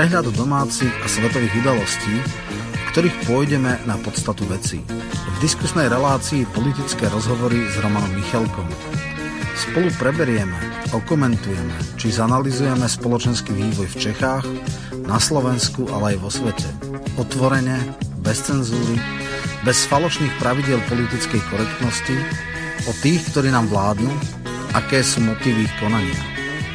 prehľad domácich a svetových udalostí, v ktorých pôjdeme na podstatu vecí. V diskusnej relácii politické rozhovory s Romanom Michalkom. Spolu preberieme, okomentujeme, či zanalizujeme spoločenský vývoj v Čechách, na Slovensku, ale aj vo svete. Otvorene, bez cenzúry, bez falošných pravidiel politickej korektnosti, o tých, ktorí nám vládnu, aké sú motívy ich konania.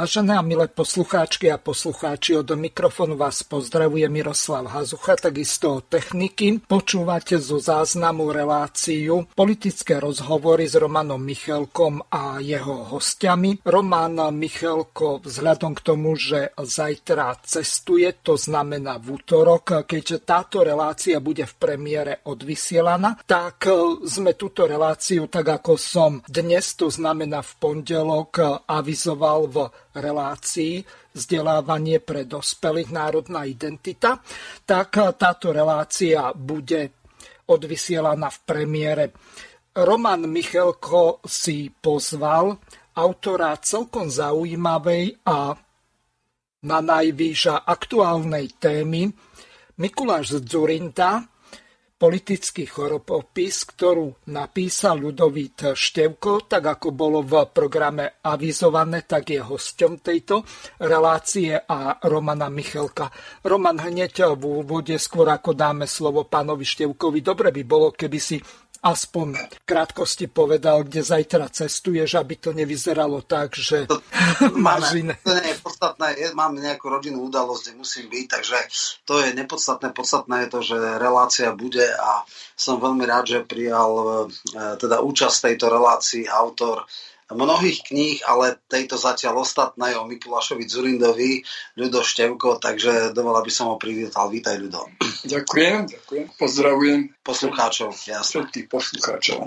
Vážené a milé poslucháčky a poslucháči, od mikrofónu vás pozdravuje Miroslav Hazucha, takisto od techniky. Počúvate zo záznamu reláciu politické rozhovory s Romanom Michalkom a jeho hostiami. Roman Michalko, vzhľadom k tomu, že zajtra cestuje, to znamená v útorok, keďže táto relácia bude v premiére odvysielaná, tak sme túto reláciu, tak ako som dnes, to znamená v pondelok, avizoval v relácii Vzdelávanie pre dospelých, národná identita, tak táto relácia bude odvysielaná v premiére. Roman Michalko si pozval autora celkom zaujímavej a na najvýš aktuálnej témy Mikuláš Dzurinda, politický chorobopis, ktorú napísal Ľudovít Števko, tak ako bolo v programe avizované, tak je hosťom tejto relácie a Romana Michalka. Roman, hneď v úvode, skôr ako dáme slovo pánovi Števkovi, dobre by bolo, keby si aspoň v krátkosti povedal, kde zajtra cestuješ, aby to nevyzeralo tak, že máš iné. To nie je podstatné, mám nejakú rodinnú udalosť, kde musím byť, takže to je nepodstatné. Podstatné je to, že relácia bude a som veľmi rád, že prijal teda účasť tejto relácii autor mnohých kníh, ale tejto zatiaľ ostatnej o Mikulášovi Dzurindovi, Ľudo Števko, takže dovolal by som ho privítal. Vítaj, Ľudo. Ďakujem. Pozdravujem poslucháčov. Všetkých poslucháčov.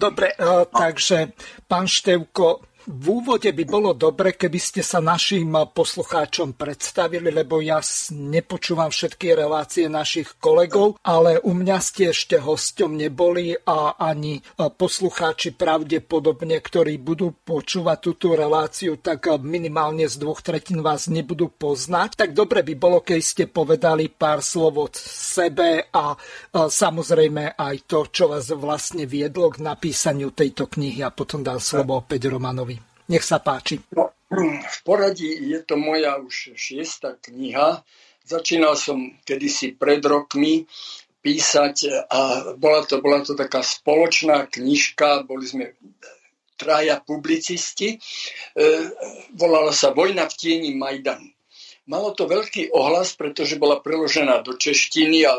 Dobre, Takže pán Števko, v úvode by bolo dobre, keby ste sa našim poslucháčom predstavili, lebo ja nepočúvam všetky relácie našich kolegov, ale u mňa ste ešte hosťom neboli a ani poslucháči pravdepodobne, ktorí budú počúvať túto reláciu, tak minimálne z 2/3 vás nebudú poznať. Tak dobre by bolo, keď ste povedali pár slov o sebe a samozrejme aj to, čo vás vlastne viedlo k napísaniu tejto knihy, a potom dám slovo opäť Romanovi. Nech sa páči. No, v poradí je to moja už 6. kniha. Začínal som kedysi pred rokmi písať a bola to taká spoločná knižka. Boli sme traja publicisti. Volala sa Vojna v tieni Majdanu. Malo to veľký ohlas, pretože bola preložená do češtiny a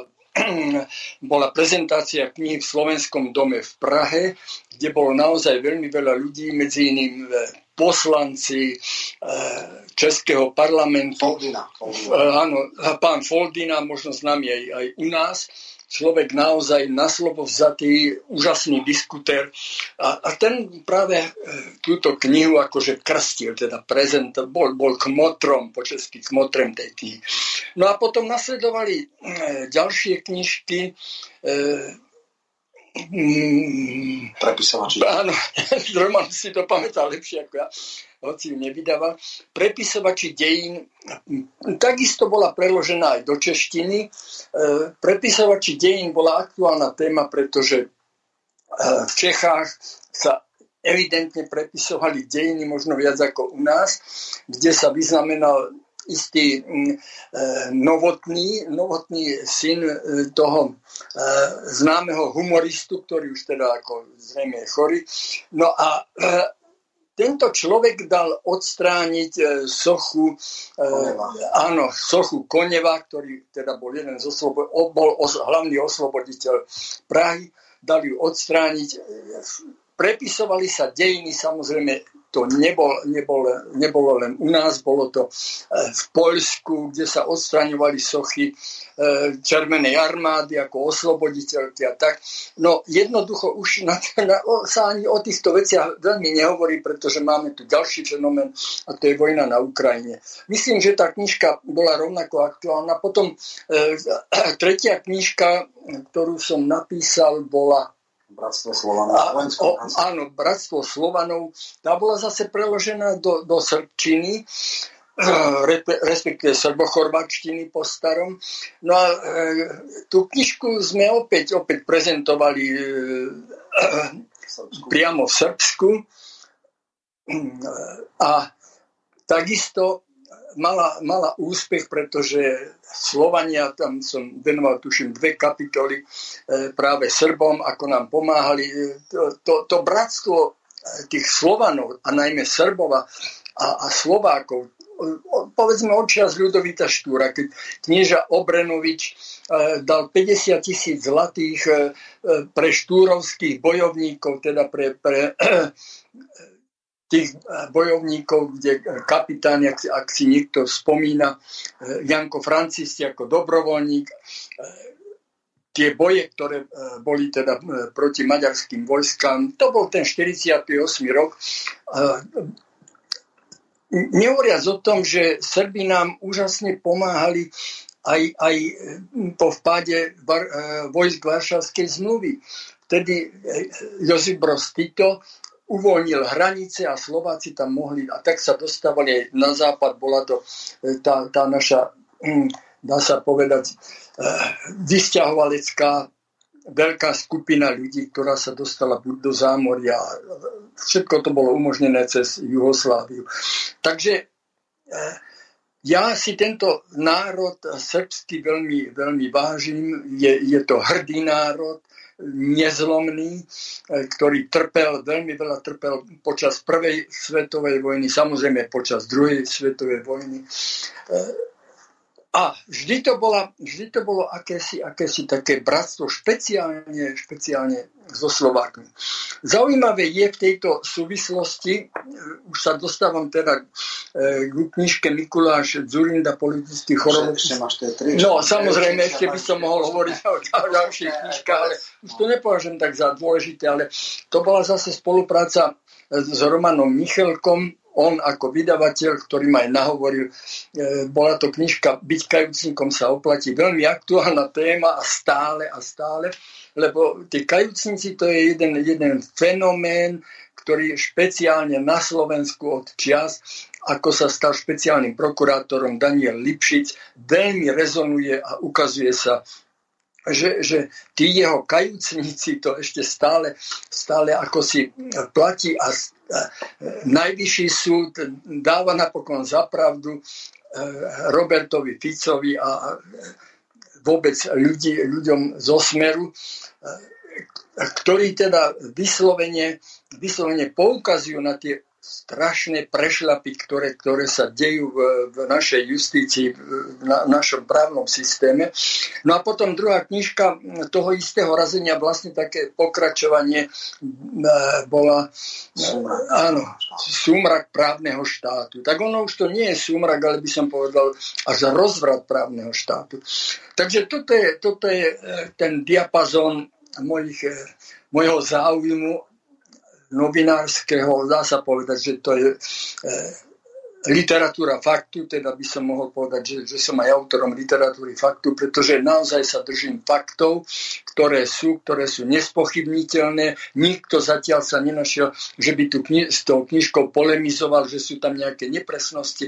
bola prezentácia kníh v Slovenskom dome v Prahe, kde bolo naozaj veľmi veľa ľudí, medzi iným poslanci Českého parlamentu. Áno, pán Foldina, možno známy aj u nás. Človek naozaj na slovo vzatý, úžasný diskutér. A ten práve túto knihu akože krstil, teda prezent, bol kmotrom, po česky kmotrem tej knihy. No a potom nasledovali ďalšie knižky, prepisovači. Áno, Roman si to pamätal lepšie ako ja, hoci ju nevydával. Prepisovači dejín, takisto bola preložená aj do češtiny. Prepisovači dejín bola aktuálna téma, pretože v Čechách sa evidentne prepisovali dejiny, možno viac ako u nás, kde sa vyznamenal istý novotný syn toho známeho humoristu, ktorý už teda ako zrejme je chorý. No a tento človek dal odstrániť sochu Koneva. Áno, sochu Koneva, ktorý teda bol jeden z hlavný osloboditeľ Prahy, dali ju odstrániť prepisovali sa dejiny, samozrejme to nebolo len u nás, bolo to v Poľsku, kde sa odstraňovali sochy Červenej armády ako osloboditeľky a tak. No jednoducho už sa ani o týchto veciach veľmi nehovorí, pretože máme tu ďalší fenomén a to je vojna na Ukrajine. Myslím, že tá knižka bola rovnako aktuálna. Potom tretia knižka, ktorú som napísal, bola Bratstvo Slovanov. Áno, Bratstvo Slovanov. Tá bola zase preložená do srbčiny, respektíve srbochorvačtiny po starom. No a tú knižku sme opäť prezentovali priamo v Srbsku. A takisto mala úspech, pretože Slovania, tam som venoval tuším 2 kapitoly práve Srbom, ako nám pomáhali. To bratstvo tých Slovanov a najmä Srbova a Slovákov, povedzme od čias Ľudovita Štúra, keď knieža Obrenovič dal 50 000 zlatých pre štúrovských bojovníkov, teda pre tých bojovníkov, kde kapitán, ak si niekto spomína, Janko Francisti ako dobrovoľník, tie boje, ktoré boli teda proti maďarským vojskám, to bol ten 48. rok. Nehovoriac o tom, že Srbi nám úžasne pomáhali aj po vpáde vojsk Varšavskej zmluvy. Vtedy Josip Broz Tito uvoľnil hranice a Slováci tam mohli, a tak sa dostávali aj na západ. Bola to tá naša, dá sa povedať, vysťahovalecká veľká skupina ľudí, ktorá sa dostala buď do zámoria. Všetko to bolo umožnené cez Jugosláviu. Takže ja si tento národ srbský veľmi, veľmi vážim. Je to hrdý národ, nezlomný, ktorý veľmi veľa trpel počas prvej svetovej vojny, samozrejme počas druhej svetovej vojny. A vždy to bolo akési také bratstvo, špeciálne so Slovákmi. Zaujímavé je v tejto súvislosti, už sa dostávam teda k knižke Mikuláš Dzurinda Politický chorob. No samozrejme, ešte by som mohol hovoriť o ďalších knižkách, ale už to nepovažujem tak za dôležité, ale to bola zase spolupráca s Romanom Michelkom. On ako vydavateľ, ktorý ma aj nahovoril, bola to knižka Byť kajúcnikom sa oplatí. Veľmi aktuálna téma a stále, lebo tí kajúcnici, to je jeden fenomén, ktorý je špeciálne na Slovensku od čias, ako sa stal špeciálnym prokurátorom Daniel Lipšic, veľmi rezonuje a ukazuje sa, že tí jeho kajúcnici to ešte stále ako si platí a Najvyšší súd dáva napokon zapravdu Robertovi Ficovi a vôbec ľuďom zo Smeru, ktorí teda vyslovene poukazujú na tie strašné prešľapy, ktoré sa dejú v našej justícii, v našom právnom systéme. No a potom druhá knižka toho istého razenia, vlastne také pokračovanie bola Súmrak právneho štátu. Tak ono už to nie je súmrak, ale by som povedal až rozvrat právneho štátu. Takže toto je ten diapazón mojho záujmu novinárskeho, dá sa povedať, že to je literatúra faktu, teda by som mohol povedať, že som aj autorom literatúry faktu, pretože naozaj sa držím faktov, ktoré sú nespochybniteľné. Nikto zatiaľ sa nenašiel, že by s tou knižkou polemizoval, že sú tam nejaké nepresnosti.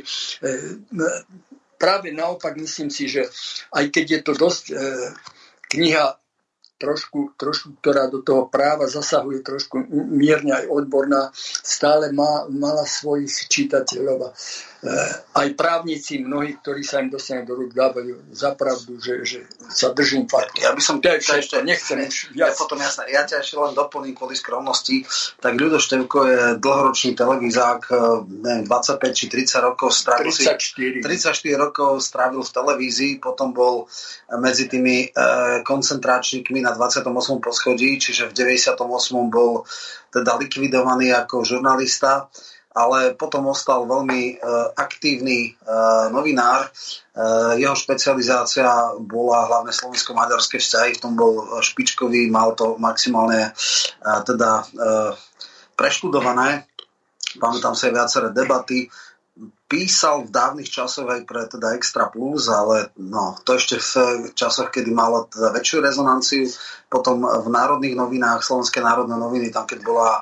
Práve naopak, myslím si, že aj keď je to dosť kniha trošku, ktorá do toho práva zasahuje trošku mierne aj odborná, stále mala svojich čitateľov a aj právnici mnohí, ktorí sa im dostane do rúk, dávajú za pravdu, že sa držím faktu. Ja by som ešte nechcem. Ja ťa ešte len doplním kvôli skromnosti. Tak Ľudo Števko je dlhoročný televízák, neviem, 25 či 30 rokov strávil. 34 rokov strávil v televízii, potom bol medzi tými koncentráčnikmi na na 28. poschodí, čiže v 98. bol teda likvidovaný ako žurnalista, ale potom ostal veľmi aktívny novinár. Jeho špecializácia bola hlavne slovensko-maďarské vzťahy, v tom bol špičkový, mal to maximálne teda preštudované. Pamätám sa aj viaceré debaty. Písal v dávnych časoch aj pre teda Extra Plus, ale no, to ešte v časoch, kedy malo teda väčšiu rezonanciu. Potom v Národných novinách, Slovenské národné noviny, tam keď bola,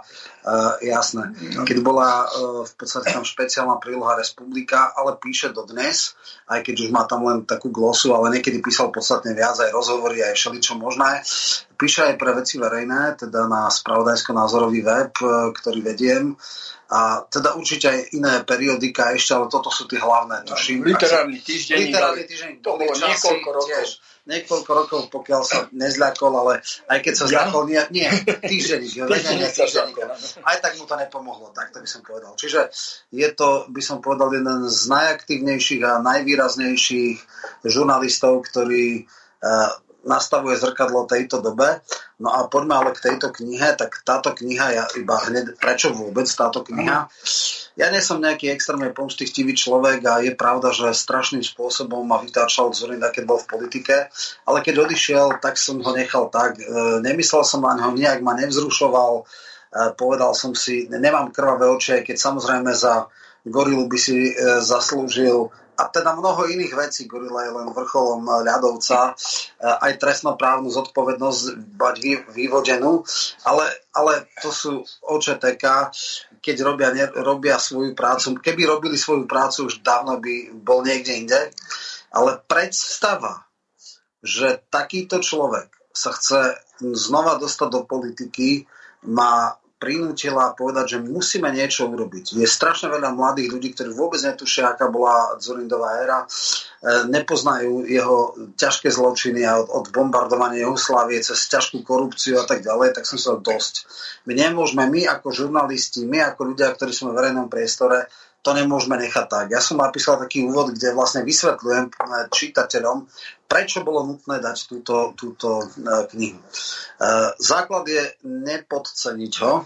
jasné, keď bola v podstate tam špeciálna príloha Respublika, ale píše dodnes, aj keď už má tam len takú glosu, ale niekedy písal podstatne viac, aj rozhovory, aj všeličo možné. Píše aj pre Veci verejné, teda na spravodajsko-názorový web, ktorý vediem. A teda určite aj iné periodika ešte, ale toto sú tí hlavné, tuším. Literárny týždeň. Literárny týždeň. To bolo niekoľko rokov. Tiež, niekoľko rokov, pokiaľ sa nezľakol, ale aj keď sa zľakol, nie, týždeň. Aj tak mu to nepomohlo, tak to by som povedal. Čiže je to, by som povedal, jeden z najaktívnejších a najvýraznejších žurnalistov, ktorý nastavuje zrkadlo tejto dobe. No a poďme ale k tejto knihe. Tak táto kniha, ja iba hneď, prečo vôbec táto kniha? Ja nie som nejaký extrémne pomstichtivý človek a je pravda, že strašným spôsobom ma vytáčal Dzurinda, keď bol v politike, ale keď odišiel, tak som ho nechal tak. Nemyslel som na ňo, nejak ma nevzrušoval. Povedal som si, nemám krvavé oči, keď samozrejme za gorilu by si zaslúžil a teda mnoho iných vecí. Gorila je len vrcholom ľadovca, aj trestnoprávnu zodpovednosť bať vyvodenú, ale to sú OČTK, keď robia svoju prácu. Keby robili svoju prácu, už dávno by bol niekde inde. Ale predstava, že takýto človek sa chce znova dostať do politiky, má prinútila povedať, že musíme niečo urobiť. Je strašne veľa mladých ľudí, ktorí vôbec netušia, aká bola Dzurindová éra, nepoznajú jeho ťažké zločiny od bombardovania Jugoslávie cez ťažkú korupciu a tak ďalej, tak som sa dosť. My ako žurnalisti, my ako ľudia, ktorí sme v verejnom priestore, to nemôžeme nechať tak. Ja som napísal taký úvod, kde vlastne vysvetľujem čitateľom, prečo bolo nutné dať túto knihu. Základ je nepodceniť ho.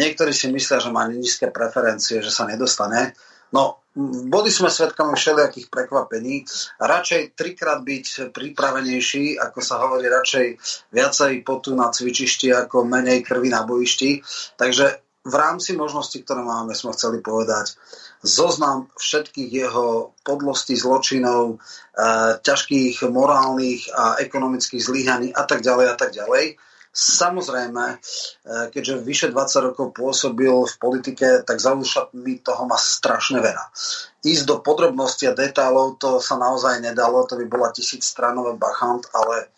Niektorí si myslia, že má nízke preferencie, že sa nedostane. No, boli sme svedkami všelijakých prekvapení. Radšej trikrát byť pripravenejší, ako sa hovorí, radšej viacej potu na cvičišti, ako menej krvi na bojišti. Takže v rámci možností, ktoré máme, sme chceli povedať zoznam všetkých jeho podlostí, zločinov, ťažkých morálnych a ekonomických zlyhaní a tak ďalej a tak ďalej. Samozrejme, keďže vyše 20 rokov pôsobil v politike, tak za ušatmi toho má strašne veľa. Ísť do podrobností a detailov, to sa naozaj nedalo, to by bola 1000-stranové bachant, ale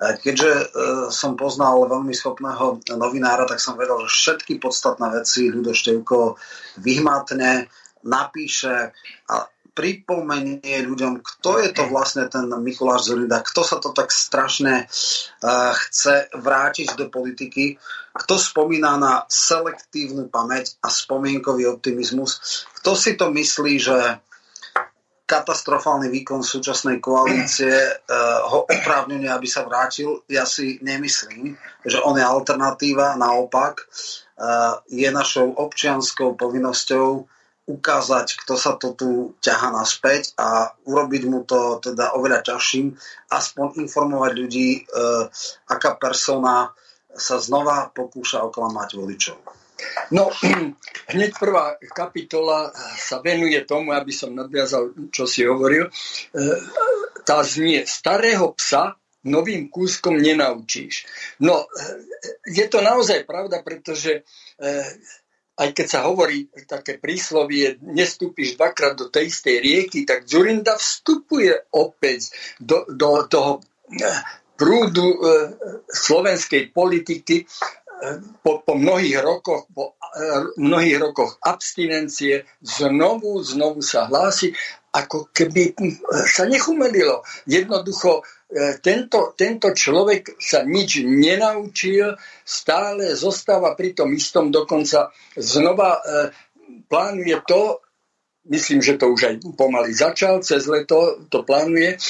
keďže som poznal veľmi schopného novinára, tak som vedel, že všetky podstatné veci Ľudo Števko vyhmatne, napíše a pripomenie ľuďom, kto je to vlastne ten Mikuláš Dzurinda, kto sa to tak strašne chce vrátiť do politiky, kto spomína na selektívnu pamäť a spomienkový optimizmus, kto si to myslí, že katastrofálny výkon súčasnej koalície ho oprávňuje, aby sa vrátil. Ja si nemyslím, že on je alternatíva. Naopak, je našou občianskou povinnosťou ukázať, kto sa to tu ťaha naspäť a urobiť mu to teda oveľa ťažším. Aspoň informovať ľudí, aká persona sa znova pokúša oklamať voličov. No, hneď prvá kapitola sa venuje tomu, aby som nadviazal, čo si hovoril. Tá znie, starého psa novým kúskom nenaučíš. No, je to naozaj pravda, pretože aj keď sa hovorí také príslovie, nestúpiš dvakrát do tej istej rieky, tak Dzurinda vstupuje opäť do toho prúdu slovenskej politiky, po mnohých rokoch abstinencie znovu sa hlási, ako keby sa nechumelilo. Jednoducho tento človek sa nič nenaučil, stále zostáva pri tom istom, dokonca znova plánuje to, myslím, že to už aj pomaly začal, cez leto to plánuje,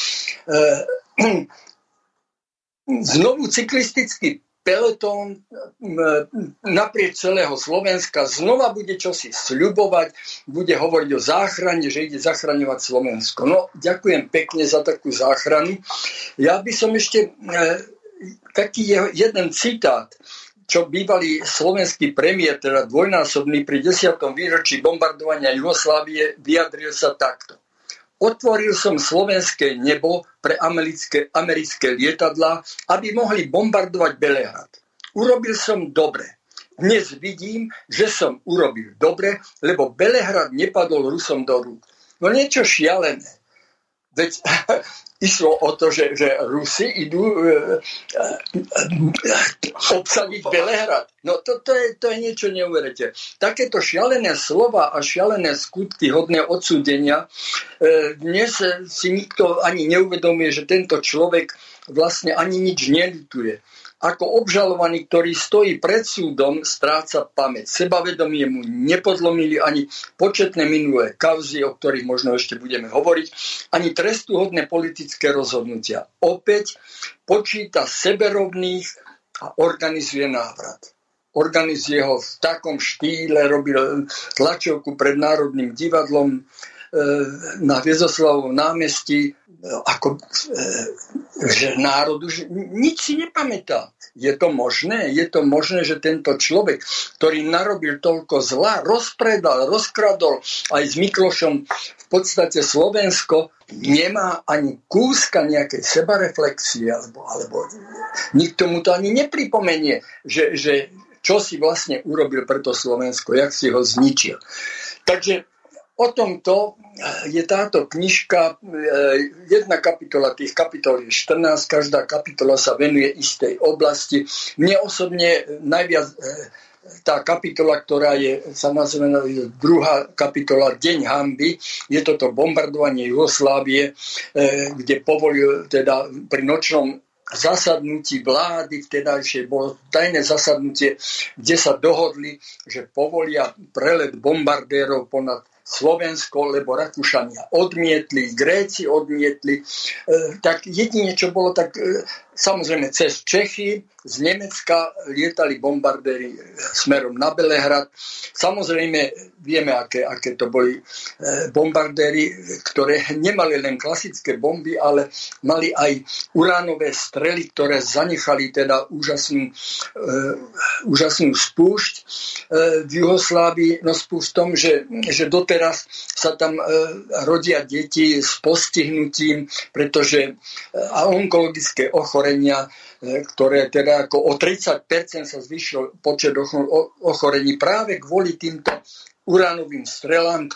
znovu cyklistický pelotón naprieč celého Slovenska znova bude čosi sľubovať, bude hovoriť o záchrane, že ide zachraňovať Slovensko. No, ďakujem pekne za takú záchranu. Ja by som ešte taký jeden citát, čo bývalý slovenský premiér, teda dvojnásobný pri 10. výročí bombardovania Jugoslávie, vyjadril sa takto. Otvoril som slovenské nebo pre americké lietadlá, aby mohli bombardovať Belehrad. Urobil som dobre. Dnes vidím, že som urobil dobre, lebo Belehrad nepadol Rusom do rúk. No niečo šialené. Veď išlo o to, že Rusi idú obsadiť Belehrad. No to je niečo neuveriteľné. Takéto šialené slova a šialené skutky hodné odsúdenia dnes si nikto ani neuvedomuje, že tento človek vlastne ani nič nelituje. Ako obžalovaný, ktorý stojí pred súdom, stráca pamäť. Sebavedomie mu nepodlomili ani početné minulé kauzy, o ktorých možno ešte budeme hovoriť, ani trestuhodné politické rozhodnutia. Opäť počíta seberovných a organizuje návrat. Organizuje ho v takom štýle, robil tlačovku pred Národným divadlom na Viezoslavovom námestí, ako že národu, že nič si nepamätá. Je to možné? Je to možné, že tento človek, ktorý narobil toľko zla, rozpredal, rozkradol aj s Miklošom v podstate Slovensko, nemá ani kúska nejakej sebareflexie, alebo nikto mu to ani nepripomenie, že čo si vlastne urobil pre to Slovensko, jak si ho zničil. Takže o tomto je táto knižka, jedna kapitola, tých kapitol je 14, každá kapitola sa venuje istej oblasti. Mne osobne najviac tá kapitola, ktorá je, sa nazýva druhá kapitola, Deň hanby, je toto bombardovanie Jugoslávie, kde povolil teda pri nočnom zasadnutí vlády, vtedajšie bolo tajné zasadnutie, kde sa dohodli, že povolia prelet bombardérov ponad Slovensko, lebo Rakúšania odmietli, Gréci odmietli. Tak jedine, čo bolo, tak samozrejme cez Čechy, z Nemecka lietali bombardéry smerom na Belehrad. Samozrejme vieme, aké to boli bombardéry, ktoré nemali len klasické bomby, ale mali aj uránové strely, ktoré zanechali teda úžasnú spúšť v Juhoslávii. No spúšť v tom, že doteraz sa tam rodia deti s postihnutím, pretože onkologické ochorenia, ktoré teda ako o 30% sa zvýšil počet ochorení práve kvôli týmto uránovým strelám,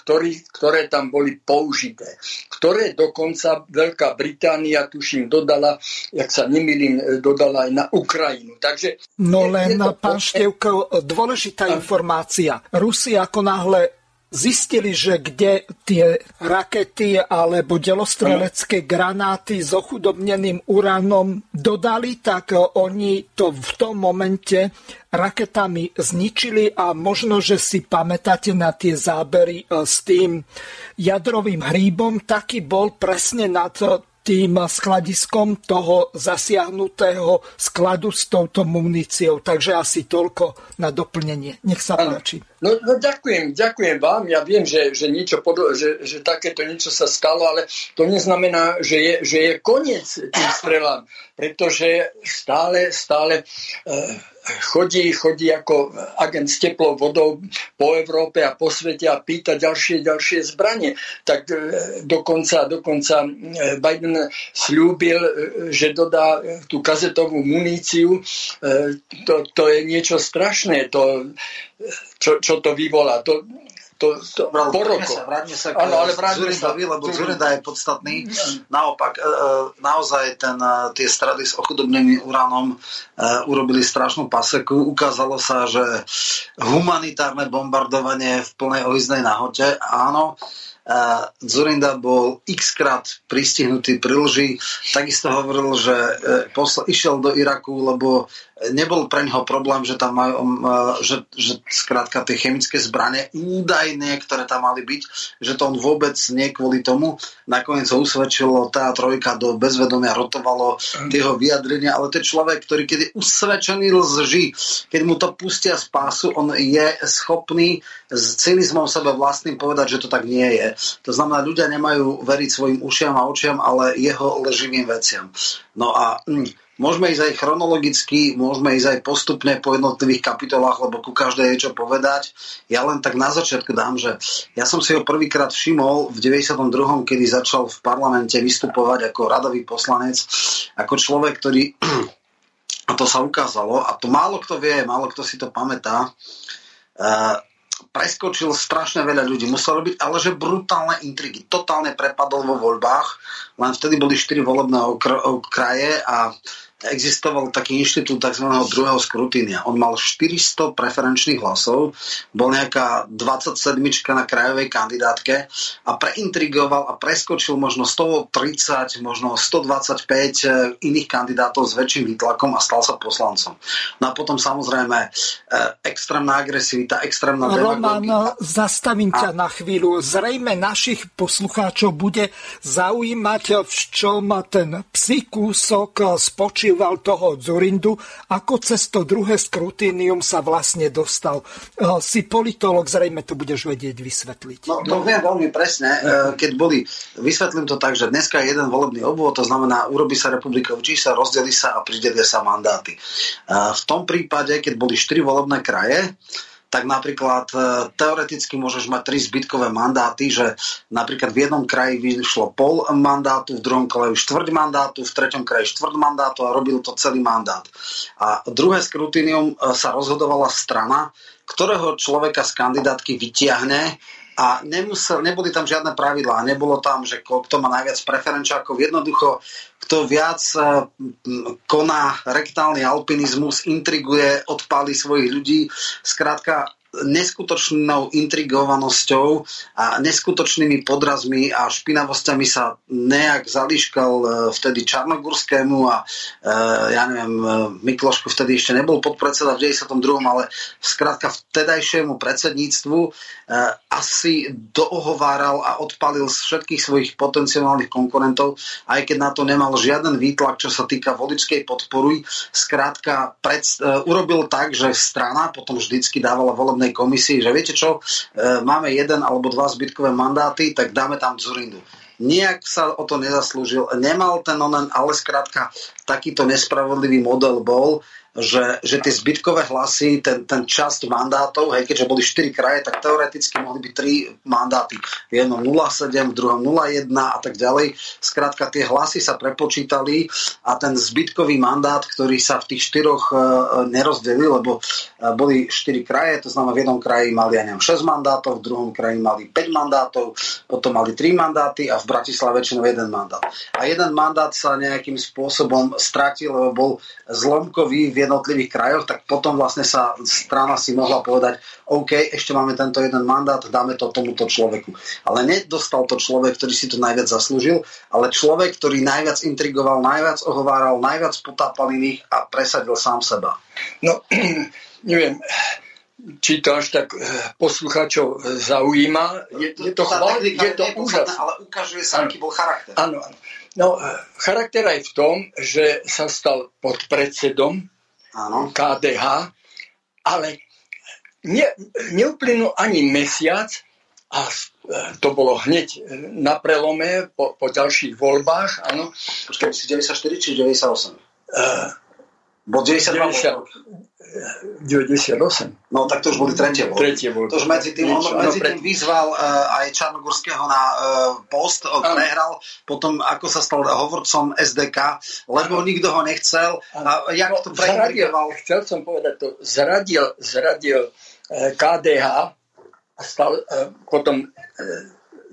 ktoré tam boli použité. Ktoré dokonca Veľká Británia, tuším, dodala, jak sa nemýlim, dodala aj na Ukrajinu. Takže no len, pán Števko, dôležitá informácia. Rusi ako náhle zistili, že kde tie rakety alebo delostrelecké granáty s ochudobneným uránom dodali, tak oni to v tom momente raketami zničili a možno, že si pamätáte na tie zábery s tým jadrovým hríbom, taký bol presne nad tým skladiskom toho zasiahnutého skladu s touto muníciou. Takže asi toľko na doplnenie. Nech sa páči. No ďakujem vám. Ja viem, že niečo že takéto niečo sa stalo, ale to neznamená, že je koniec tým strelám, pretože stále chodí ako agent s teplou vodou po Európe a po svete a pýta ďalšie zbranie. Tak dokonca Biden slúbil, že dodá tú kazetovú muníciu. To je niečo strašné, to, čo to vyvolá. To po roku. Vráťme sa k Zurindovi, lebo Zurinda je podstatný. Naopak, naozaj tie strely s ochudobneným uránom urobili strašnú paseku. Ukázalo sa, že humanitárne bombardovanie v plnej ohýznej nahote, áno, Dzurinda bol x-krát pristihnutý pri lži. Takisto hovoril, že išiel do Iraku, lebo nebol pre neho problém, že tam majú, že skrátka tie chemické zbrane údajne, ktoré tam mali byť, že to on vôbec nie kvôli tomu. Nakoniec ho usvedčilo tá trojka do bezvedomia, rotovalo tieho vyjadrenia, ale to je človek, ktorý keď je usvedčený lži, keď mu to pustia z pásu, on je schopný s cynizmom sebe vlastným povedať, že to tak nie je. To znamená, ľudia nemajú veriť svojim ušiam a očiam, ale jeho lživým veciam. No a môžeme ísť aj chronologicky, môžeme ísť aj postupne po jednotlivých kapitolách, lebo ku každej je čo povedať. Ja len tak na začiatku dám, že ja som si ho prvýkrát všimol v 92., kedy začal v parlamente vystupovať ako radový poslanec, ako človek, ktorý, a to sa ukázalo, a to málo kto vie, málo kto si to pamätá, preskočil strašne veľa ľudí. Musel robiť, ale že brutálne intrigy. Totálne prepadol vo voľbách. Len vtedy boli 4 volebné kraje a existoval taký inštitút tzv. Druhého skrutínia. On mal 400 preferenčných hlasov, bol nejaká 27 na krajovej kandidátke a preintrigoval a preskočil možno 130, možno 125 iných kandidátov s väčším výtlakom a stal sa poslancom. No a potom samozrejme extrémna agresivita, extrémna demagógia. Roman, zastavím ťa na chvíľu. Zrejme našich poslucháčov bude zaujímať, v čom ten psí kúsok spočíva toho Dzurindu, ako cez to druhé skrutínium sa vlastne dostal. Si politolog, zrejme to budeš vedieť vysvetliť. No, to viem veľmi presne, keď boli, vysvetlím to tak, že dneska je jeden volebný obvod, to znamená, urobí sa republikov čísla, rozdelí sa a pridelia sa mandáty. V tom prípade, keď boli 4 volebné kraje, tak napríklad teoreticky môžeš mať 3 zbytkové mandáty, že napríklad v jednom kraji vyšlo pol mandátu, v druhom kraji štvrť mandátu, v treťom kraji štvrť mandátu a robil to celý mandát. A druhé skrutinium sa rozhodovala strana, ktorého človeka z kandidátky vytiahne a neboli tam žiadne pravidlá, nebolo tam, že kto má najviac preferenčákov, jednoducho kto viac koná rektálny alpinizmus, intriguje, odpáli svojich ľudí, skrátka neskutočnou intrigovanosťou a neskutočnými podrazmi a špinavosťami sa nejak zalíškal vtedy Čarnogórskému a ja neviem, Miklošku vtedy ešte nebol podpredseda v 92., ale skrátka vtedajšiemu predsedníctvu asi doohováral a odpalil všetkých svojich potenciálnych konkurentov, aj keď na to nemal žiaden výtlak, čo sa týka voličskej podpory. Skrátka urobil tak, že strana potom vždycky dávala volebné komisii, že viete čo, máme 1 alebo 2 zbytkové mandáty, tak dáme tam Dzurindu. Nijak sa o to nezaslúžil, nemal ten onen, ale skrátka takýto nespravodlivý model bol, že tie zbytkové hlasy, ten časť mandátov, hej, keďže boli 4 kraje, tak teoreticky mohli byť 3 mandáty. V jednom 0,7, v druhom 0,1 a tak ďalej. Skrátka tie hlasy sa prepočítali a ten zbytkový mandát, ktorý sa v tých 4 nerozdelil, lebo boli 4 kraje, to znamená v jednom kraji mali, ja neviem, 6 mandátov, v druhom kraji mali 5 mandátov, potom mali 3 mandáty a v Bratislave väčšinou 1 mandát. A 1 mandát sa nejakým spôsobom stratil, lebo bol zlomkový v jednotlivých krajoch, tak potom vlastne sa strana si mohla povedať, OK, ešte máme tento 1 mandát, dáme to tomuto človeku. Ale nedostal to človek, ktorý si to najviac zaslúžil, ale človek, ktorý najviac intrigoval, najviac ohováral, najviac potápal iných a presadil sám seba. No, neviem, či to až tak poslucháčov zaujíma. Je to chvál, je to úžasné. Ale ukážuje sa, aký bol charakter. Áno, áno. No, charakter aj v tom, že sa stal podpredsedom KDH, ale neuplynul ani mesiac a to bolo hneď na prelome po ďalších voľbách. Áno. Počkaj, si 94 či 98? Bo 98. No tak to už boli tretie voľby. To už medzi tým vyzval aj Čarnogórského na post, prehral, potom ako sa stal hovorcom SDK, lebo nikto ho nechcel. A jak to preintrigoval? Chcel som povedať to. Zradil KDH a stal, potom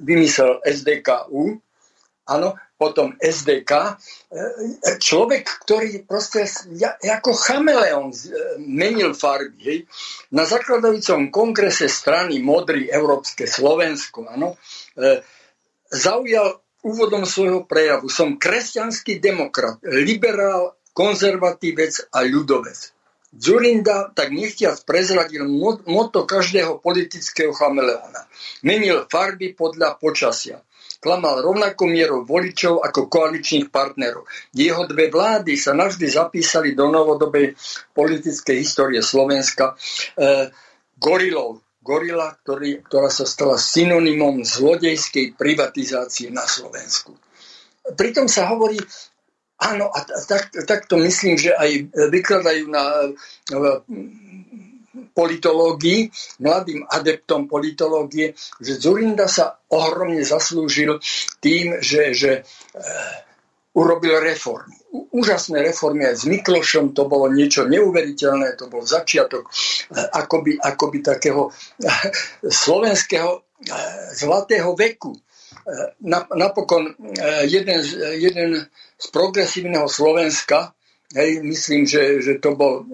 vymyslel SDKU, áno, potom SDK, človek, ktorý proste ako chameleon menil farby. Hej. Na zakladajúcom kongrese strany Modrý Európske Slovensko, áno, zaujal úvodom svojho prejavu: som kresťanský demokrat, liberál konzervatívec a ľudovec. Dzurinda tak nechtiac prezradil motto každého politického chameleóna. Menil farby podľa počasia. Klamal rovnakou mierou voličov ako koaličných partnerov. Jeho dve vlády sa navždy zapísali do novodobej politickej histórie Slovenska gorilov. Gorila, ktorá sa stala synonymom zlodejskej privatizácie na Slovensku. Pritom sa hovorí, áno, a tak to myslím, že aj vykladajú na politológii, mladým adeptom politológie, že Dzurinda sa ohromne zaslúžil tým, že urobil reformy. Úžasné reformy aj s Miklošom, to bolo niečo neuveriteľné, to bol začiatok akoby takého slovenského zlatého veku. Napokon jeden z progresívneho Slovenska, myslím, že to bol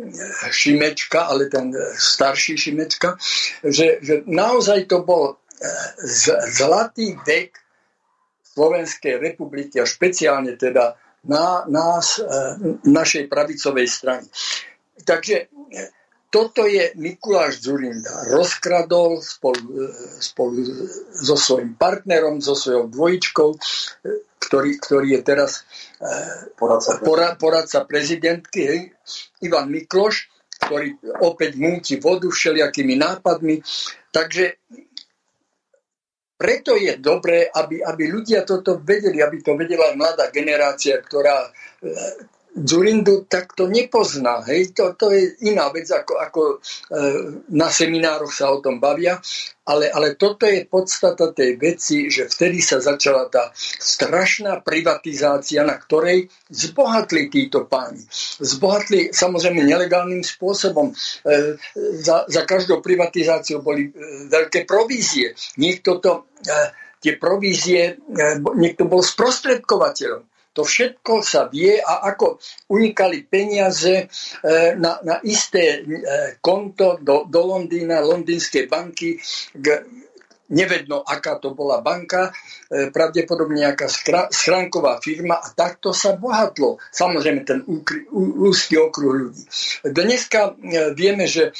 Šimečka, ale ten starší Šimečka, že naozaj to bol zlatý vek Slovenskej republiky a špeciálne teda našej pravicovej strany. Takže toto je Mikuláš Dzurinda. Rozkradol spolu so svojím partnerom, so svojou dvojičkou, ktorý je teraz poradca prezidentky, hej? Ivan Mikloš, ktorý opäť múti vodu všelijakými nápadmi. Takže preto je dobré, aby ľudia toto vedeli, aby to vedela aj mladá generácia, ktorá Dzurindu takto nepozná. Hej? To je iná vec, ako na seminároch sa o tom bavia. Ale toto je podstata tej veci, že vtedy sa začala tá strašná privatizácia, na ktorej zbohatli títo páni. Zbohatli samozrejme nelegálnym spôsobom. Za každou privatizáciou boli veľké provízie. Niekto bol sprostredkovateľom. To všetko sa vie, a ako unikali peniaze na isté konto do Londýna, londýnskej banky, nevedno, aká to bola banka, pravdepodobne nejaká schránková firma, a takto sa bohatlo. Samozrejme, ten úzky okruh ľudí. Dneska vieme, že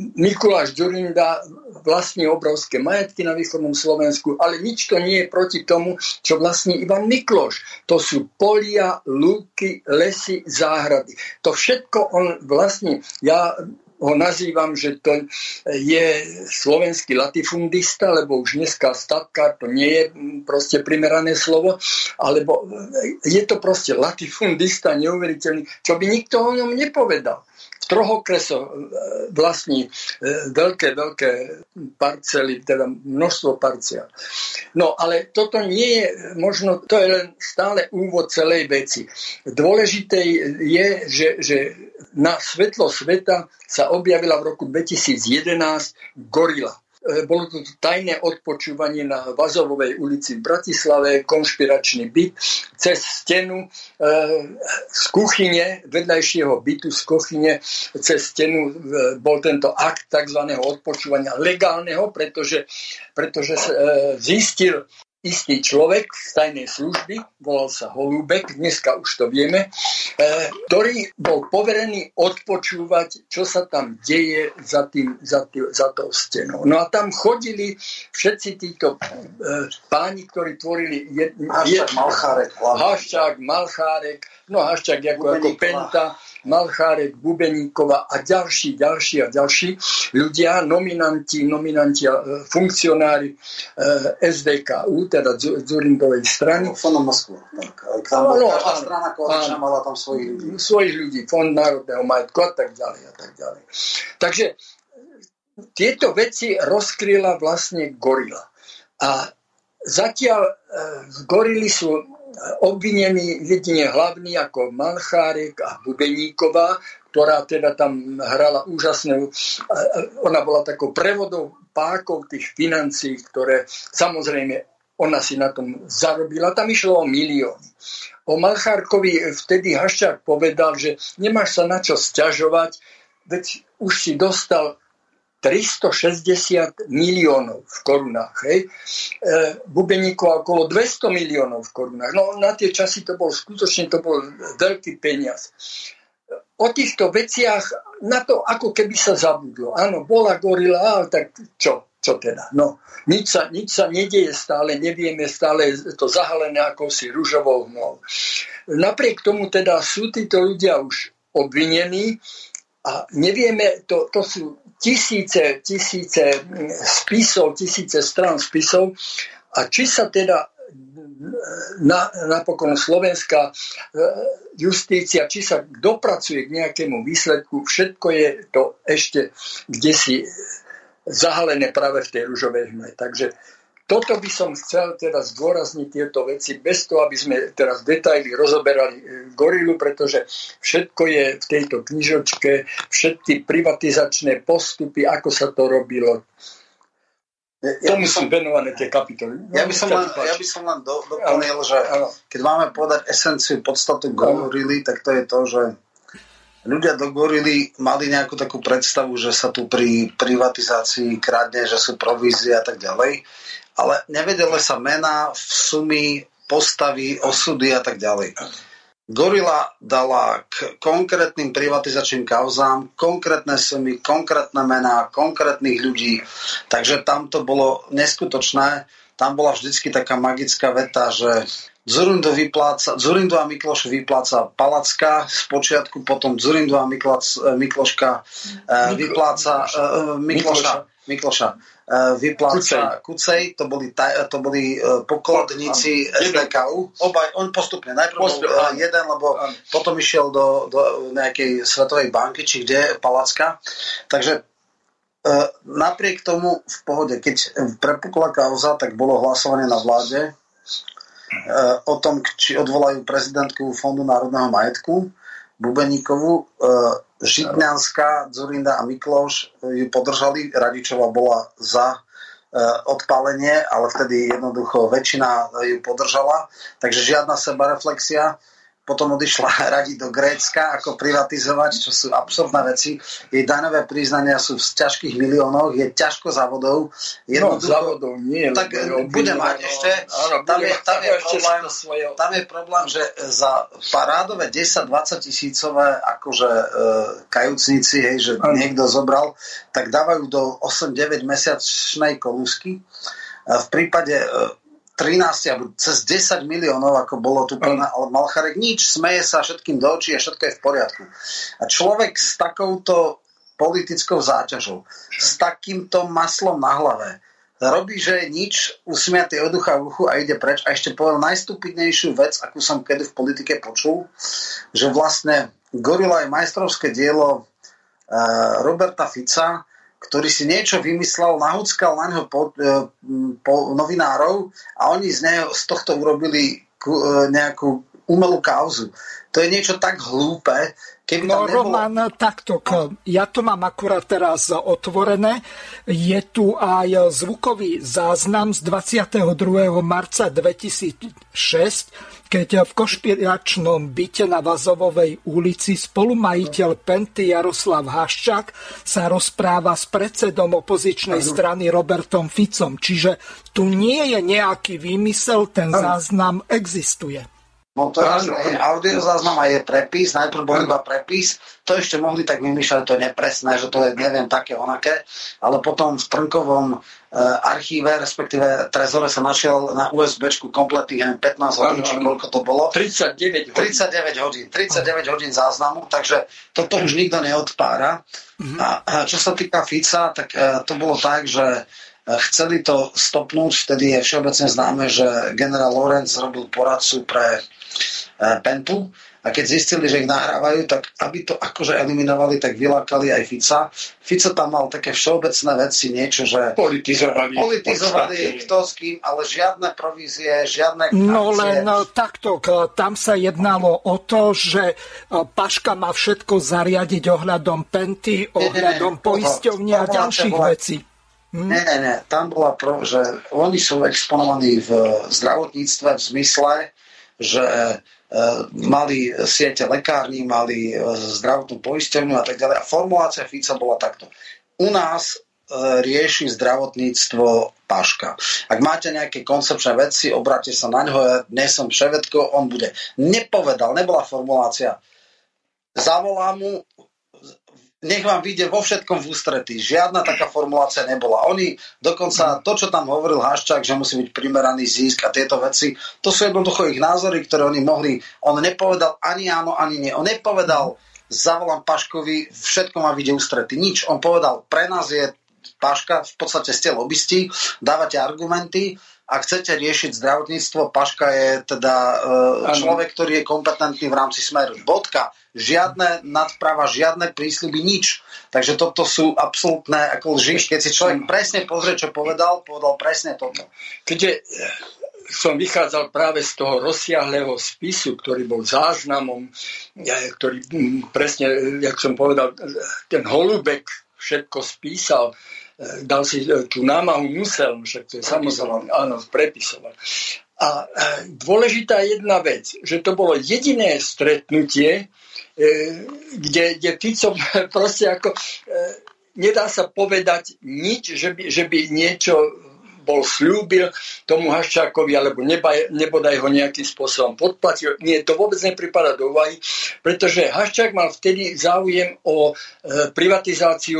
Mikuláš Dzurinda vlastní obrovské majetky na východnom Slovensku, ale nič to nie je proti tomu, čo vlastní Ivan Mikloš. To sú polia, lúky, lesy, záhrady. To všetko on vlastní. Ja ho nazývam, že to je slovenský latifundista, lebo už dneska statkár, to nie je proste primerané slovo, alebo je to proste latifundista neuveriteľný, čo by nikto o ňom nepovedal. V Trohokresoch vlastní veľké parcely, teda množstvo parciel. No, ale toto nie je možno, to je len stále úvod celej veci. Dôležité je, že na svetlo sveta sa objavila v roku 2011 gorila. Bolo to tajné odpočúvanie na Vazovovej ulici v Bratislave, konšpiračný byt. Cez stenu z kuchyne, vedľajšieho bytu z kuchyne, cez stenu bol tento akt takzvaného odpočúvania legálneho, pretože zistil istý človek z tajnej služby, volal sa Holúbek, dneska už to vieme, ktorý bol poverený odpočúvať, čo sa tam deje za tou stenou. No a tam chodili všetci títo páni, ktorí tvorili Haščák, Malchárek, no Haščák ako Penta, Malchárek, Bubeníková a ďalší ľudia, nominanti a funkcionári SDKU, teda Dzurindovej strany. Fondom Moskvy. Každá strana koaličná mala tam svojich ľudí, Fond národného majetku a tak ďalej. Takže tieto veci rozkryla vlastne gorila. A zatiaľ z gorily sú obvinení jedine hlavní ako Malchárek a Bubeníková, ktorá teda tam hrala úžasnú, ona bola takou prevodou pákov tých financií, ktoré samozrejme ona si na tom zarobila. Tam išlo o milióny. O Malchárkovi vtedy Haščák povedal, že nemáš sa na čo sťažovať, veď už si dostal 360 miliónov v korunách. Hej. Bubeníkov okolo 200 miliónov v korunách. No na tie časy to bol veľký peniaz. O týchto veciach na to ako keby sa zabudlo. Áno, bola gorila, tak čo teda? No, nič sa nedieje stále, nevieme stále to zahalené akousi ružovou hmou. Napriek tomu teda sú títo ľudia už obvinení a nevieme, to sú tisíce spisov, tisíce strán spisov a či sa teda napokon slovenská justícia, či sa dopracuje k nejakému výsledku, všetko je to ešte kdesi zahalené práve v tej ružovej hme. Takže toto by som chcel teda zdôrazniť tieto veci bez toho, aby sme teraz detaily rozoberali gorilu, pretože všetko je v tejto knižočke, všetky privatizačné postupy, ako sa to robilo. Tomu sú venované tie kapitoly. Ja by som len doplnil, že keď máme podať esenciu, podstatu gorily, tak to je to, že ľudia do gorily mali nejakú takú predstavu, že sa tu pri privatizácii kradne, že sú provízie a tak ďalej, ale nevedeli sa mená, sumy, postavy, osudy a tak ďalej. Gorila dala k konkrétnym privatizačným kauzám konkrétne sumy, konkrétne mená, konkrétnych ľudí. Takže tam to bolo neskutočné. Tam bola vždycky taká magická veta, že Dzurindu a Miklošu vypláca Palacka zpočiatku, potom Dzurindu a Mikloša vypláca Kucej, to boli pokladníci SDKU. On postupne, najprv jeden, lebo potom išiel do nejakej svetovej banky, či kde, Palacka. Takže napriek tomu v pohode, keď prepukla kauza, tak bolo hlasovanie na vláde o tom, či odvolajú prezidentku Fondu národného majetku, Bubeníkovú. Žitňanská, Dzurinda a Mikloš ju podržali, Radičová bola za odpálenie, ale vtedy jednoducho väčšina ju podržala, takže žiadna sebareflexia. Potom odišla radiť do Grécka, ako privatizovať, čo sú absurdné veci. Jej daňové priznania sú v ťažkých miliónoch, je ťažko závodov. Závodov nie. Tak bude mať ešte. Tam je problém, že za parádové 10-20 tisícové akože kajúcnici, hej, že niekto zobral, tak dávajú do 8-9 mesiačnej kolúsky. V prípade 13 alebo cez 10 miliónov, ako bolo tu plná, ale Malcharek nič, smeje sa všetkým do očí a všetko je v poriadku. A človek s takouto politickou záťažou, s takýmto maslom na hlave, robí, že nič, usmiatý od ducha v uchu a ide preč. A ešte povedal najstupidnejšiu vec, akú som kedy v politike počul, že vlastne gorila je majstrovské dielo Roberta Fica, ktorý si niečo vymyslel, nahúckal na neho po novinárov a oni z tohto urobili nejakú umelú kauzu. To je niečo tak hlúpe, keby tam nebolo... Roman, takto, ja to mám akurát teraz otvorené. Je tu aj zvukový záznam z 22. marca 2006, keď v konšpiračnom byte na Vazovovej ulici spolumajiteľ Penty Jaroslav Haščák sa rozpráva s predsedom opozičnej strany Robertom Ficom. Čiže tu nie je nejaký výmysel, ten záznam existuje. No to je audio záznam a je prepis, najprv bol iba prepis, to ešte mohli tak vymýšľať, to je nepresné, že to je neviem také onaké, ale potom v Trnkovom archíve, respektíve trezore sa našiel na USBčku kompletných 15 hodín, či koľko to bolo. 39 hodín záznamu, takže toto už nikto neodpára. A čo sa týka Fica, tak to bolo tak, že chceli to stopnúť, vtedy je všeobecne známe, že generál Lorenz robil poradcu pre Pentu a keď zistili, že ich nahrávajú, tak aby to akože eliminovali, tak vylákali aj Fica. Fico tam mal také všeobecné veci, niečo, že politizovali kto s kým, ale žiadne provízie, žiadne akcie. No len takto, tam sa jednalo o to, že Paška má všetko zariadiť ohľadom Penty, ohľadom poisťovne a ďalších vecí. Nie, tam bola že oni sú exponovaní v zdravotníctve v zmysle, že mali siete lekární, mali zdravotnú poisťovňu a tak ďalej. A formulácia Fica bola takto. U nás rieši zdravotníctvo Paška. Ak máte nejaké koncepčné veci, obráte sa na ňoho, ja nie som ševedko, on bude. Nepovedal, nebola formulácia. Zavolá mu, nech vám vyjde vo všetkom v ústretí. Žiadna taká formulácia nebola. Oni dokonca to, čo tam hovoril Haščák, že musí byť primeraný zisk a tieto veci, to sú jednoducho ich názory, ktoré oni mohli. On nepovedal ani áno, ani nie. On nepovedal, zavolám Paškovi, všetko má vyjde ústretí. Nič. On povedal, pre nás je Paška, v podstate ste lobisti, dávate argumenty. Ak chcete riešiť zdravotníctvo, Paška je teda človek, ktorý je kompetentný v rámci Smeru. Bodka. Žiadne nadprava, žiadne prísľuby, nič. Takže toto sú absolútne ako lži. Keď si človek presne pozrie, čo povedal presne toto. Keďže som vychádzal práve z toho rozsiahleho spisu, ktorý bol záznamom, ktorý presne, jak som povedal, ten Holubek všetko spísal, dal si tú námahu, musel, však to je samozrejme, áno, prepisoval. A dôležitá jedna vec, že to bolo jediné stretnutie, kde Ficom proste ako nedá sa povedať nič, že by niečo bol slúbil tomu Haščákovi, alebo nebodaj ho nejakým spôsobom podplatil. Nie, to vôbec nepripadá do úvahy, pretože Haščák mal vtedy záujem o privatizáciu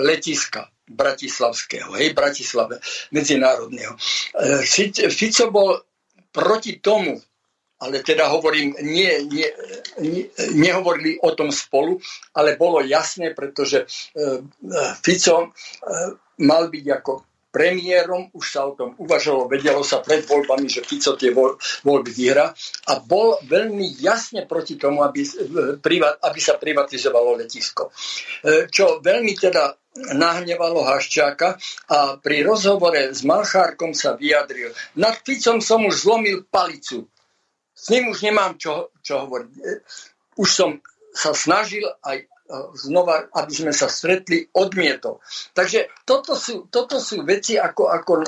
letiska bratislavského, Bratislave medzinárodného. Fico bol proti tomu, ale teda hovorím, nehovorili o tom spolu, ale bolo jasné, pretože Fico mal byť ako premiérom, už sa o tom uvažalo, vedelo sa pred voľbami, že Fico tie voľby vyhrá a bol veľmi jasne proti tomu, aby sa privatizovalo letisko. Čo veľmi teda nahnevalo Haščáka a pri rozhovore s Malchárkom sa vyjadril. Nad Ficom som už zlomil palicu. S ním už nemám čo hovoriť. Už som sa snažil aj znova, aby sme sa stretli, odmietol. Takže toto sú veci ako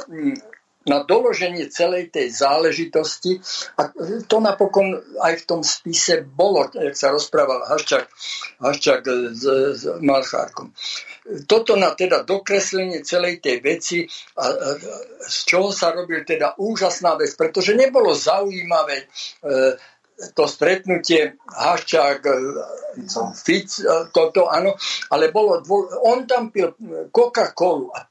na doloženie celej tej záležitosti a to napokon aj v tom spise bolo, jak sa rozprával Haščák s Malchárkom. Toto na teda dokreslenie celej tej veci a z čoho sa robil teda úžasná vec, pretože nebolo zaujímavé to stretnutie Haščák, Fic, toto áno, ale on tam pil Coca-Colu a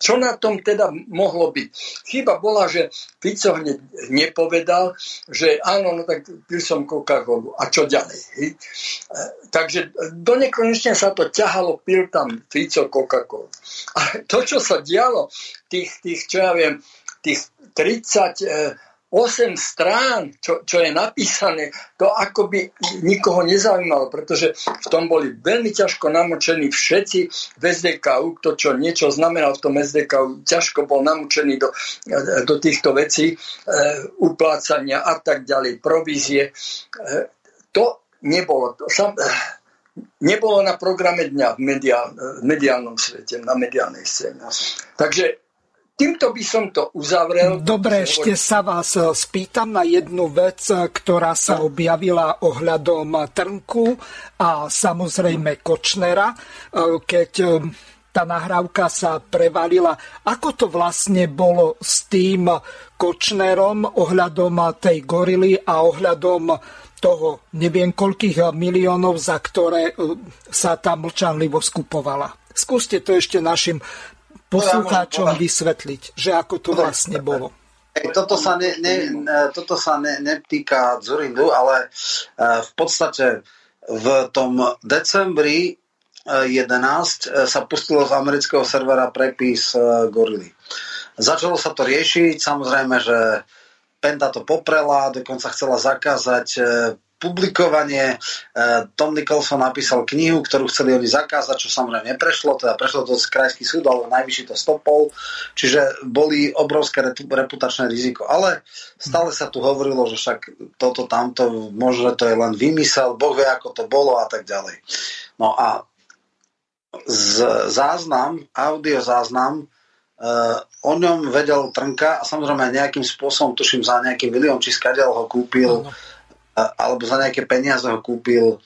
čo na tom teda mohlo byť? Chyba bola, že Fico hneď nepovedal, že áno, no tak pil som Coca-Colu a čo ďalej? Takže donekonečne sa to ťahalo, pil tam Fico Coca-Colu. A to, čo sa dialo, tých 30 8 strán, čo je napísané, to akoby nikoho nezaujímalo, pretože v tom boli veľmi ťažko namočení všetci v SDKU, kto čo niečo znamenal v tom SDKU, ťažko bol namočený do týchto vecí, uplácania a tak ďalej, provízie. To nebolo. Nebolo na programe dňa v mediálnom svete, na mediálnej scéne. Takže týmto by som to uzavrel. Dobre, ešte sa vás spýtam na jednu vec, ktorá sa objavila ohľadom Trnku a samozrejme Kočnera, keď tá nahrávka sa prevalila. Ako to vlastne bolo s tým Kočnerom ohľadom tej gorily a ohľadom toho neviem koľkých miliónov, za ktoré sa tá mlčanlivosť kupovala? Skúste to ešte našim poslucháčom vysvetliť, že ako to vlastne bolo. Toto sa netýka Dzurindu, ale v podstate v tom decembri 11 sa pustilo z amerického servera prepis gorily. Začalo sa to riešiť, samozrejme, že Penta to poprela, dokonca chcela zakázať publikovanie. Tom Nicholson napísal knihu, ktorú chceli oni zakázať, čo samozrejme neprešlo, teda prešlo to z krajský súd, ale najvyšší to stopol, čiže boli obrovské reputačné riziko. Ale stále sa tu hovorilo, že však toto tamto, možno to je len vymysel, Boh vie, ako to bolo a tak ďalej. No a audiozáznam o ňom vedel Trnka a samozrejme nejakým spôsobom, tuším za nejakým milión, či skadiaľ ho kúpil, alebo za nejaké peniaze ho kúpil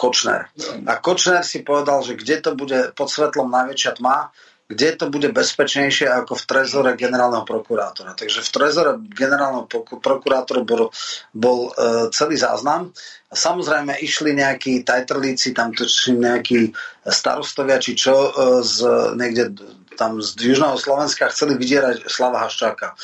Kočner. A Kočner si povedal, že kde to bude pod svetlom najväčšia tma, kde to bude bezpečnejšie ako v trezore generálneho prokurátora. Takže v trezore generálneho prokurátora bol celý záznam. Samozrejme išli nejakí tajtrlíci, tam či nejakí starostovia, či čo, z niekde tam z južného Slovenska chceli vydierať Slava Haščáka.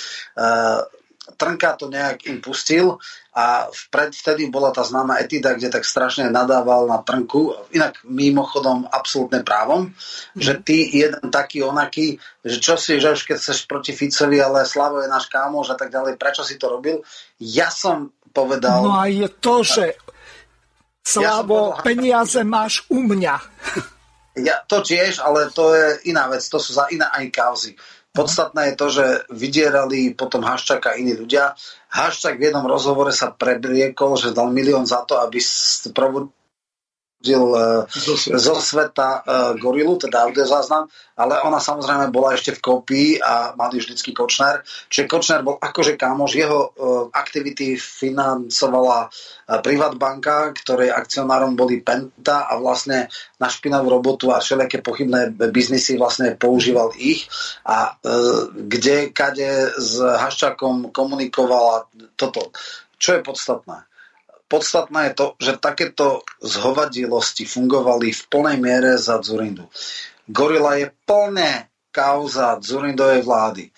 Trnka to nejak im pustil a vtedy bola tá známa etída, kde tak strašne nadával na Trnku, inak mimochodom absolútne právom, že ty jeden taký onaký, že čo si, že už keď chceš proti Ficovi, ale Slavo je náš kámoš a tak ďalej, prečo si to robil? Ja som povedal... No a je to, že Slavo, peniaze máš u mňa. Ja to tiež, ale to je iná vec, to sú za iné aj kauzy. Podstatné je to, že vydierali potom Haščáka iní ľudia. Haščák v jednom rozhovore sa prebriekol, že dal 1 000 000 za to, aby provudil zo sveta gorilu, teda audiozáznam, ale ona samozrejme bola ešte v kópii a mali vždycky Kočner. Čiže Kočner bol akože kámoš, jeho aktivity financovala Privatbanka, ktorej akcionárom boli Penta a vlastne na špinavú robotu a všelijaké pochybné biznisy vlastne používal ich a kade s Haščákom komunikovala toto. Čo je podstatné? Podstatné je to, že takéto zhovadilosti fungovali v plnej miere za Dzurindu. Gorila je plne kauza Dzurindovej vlády.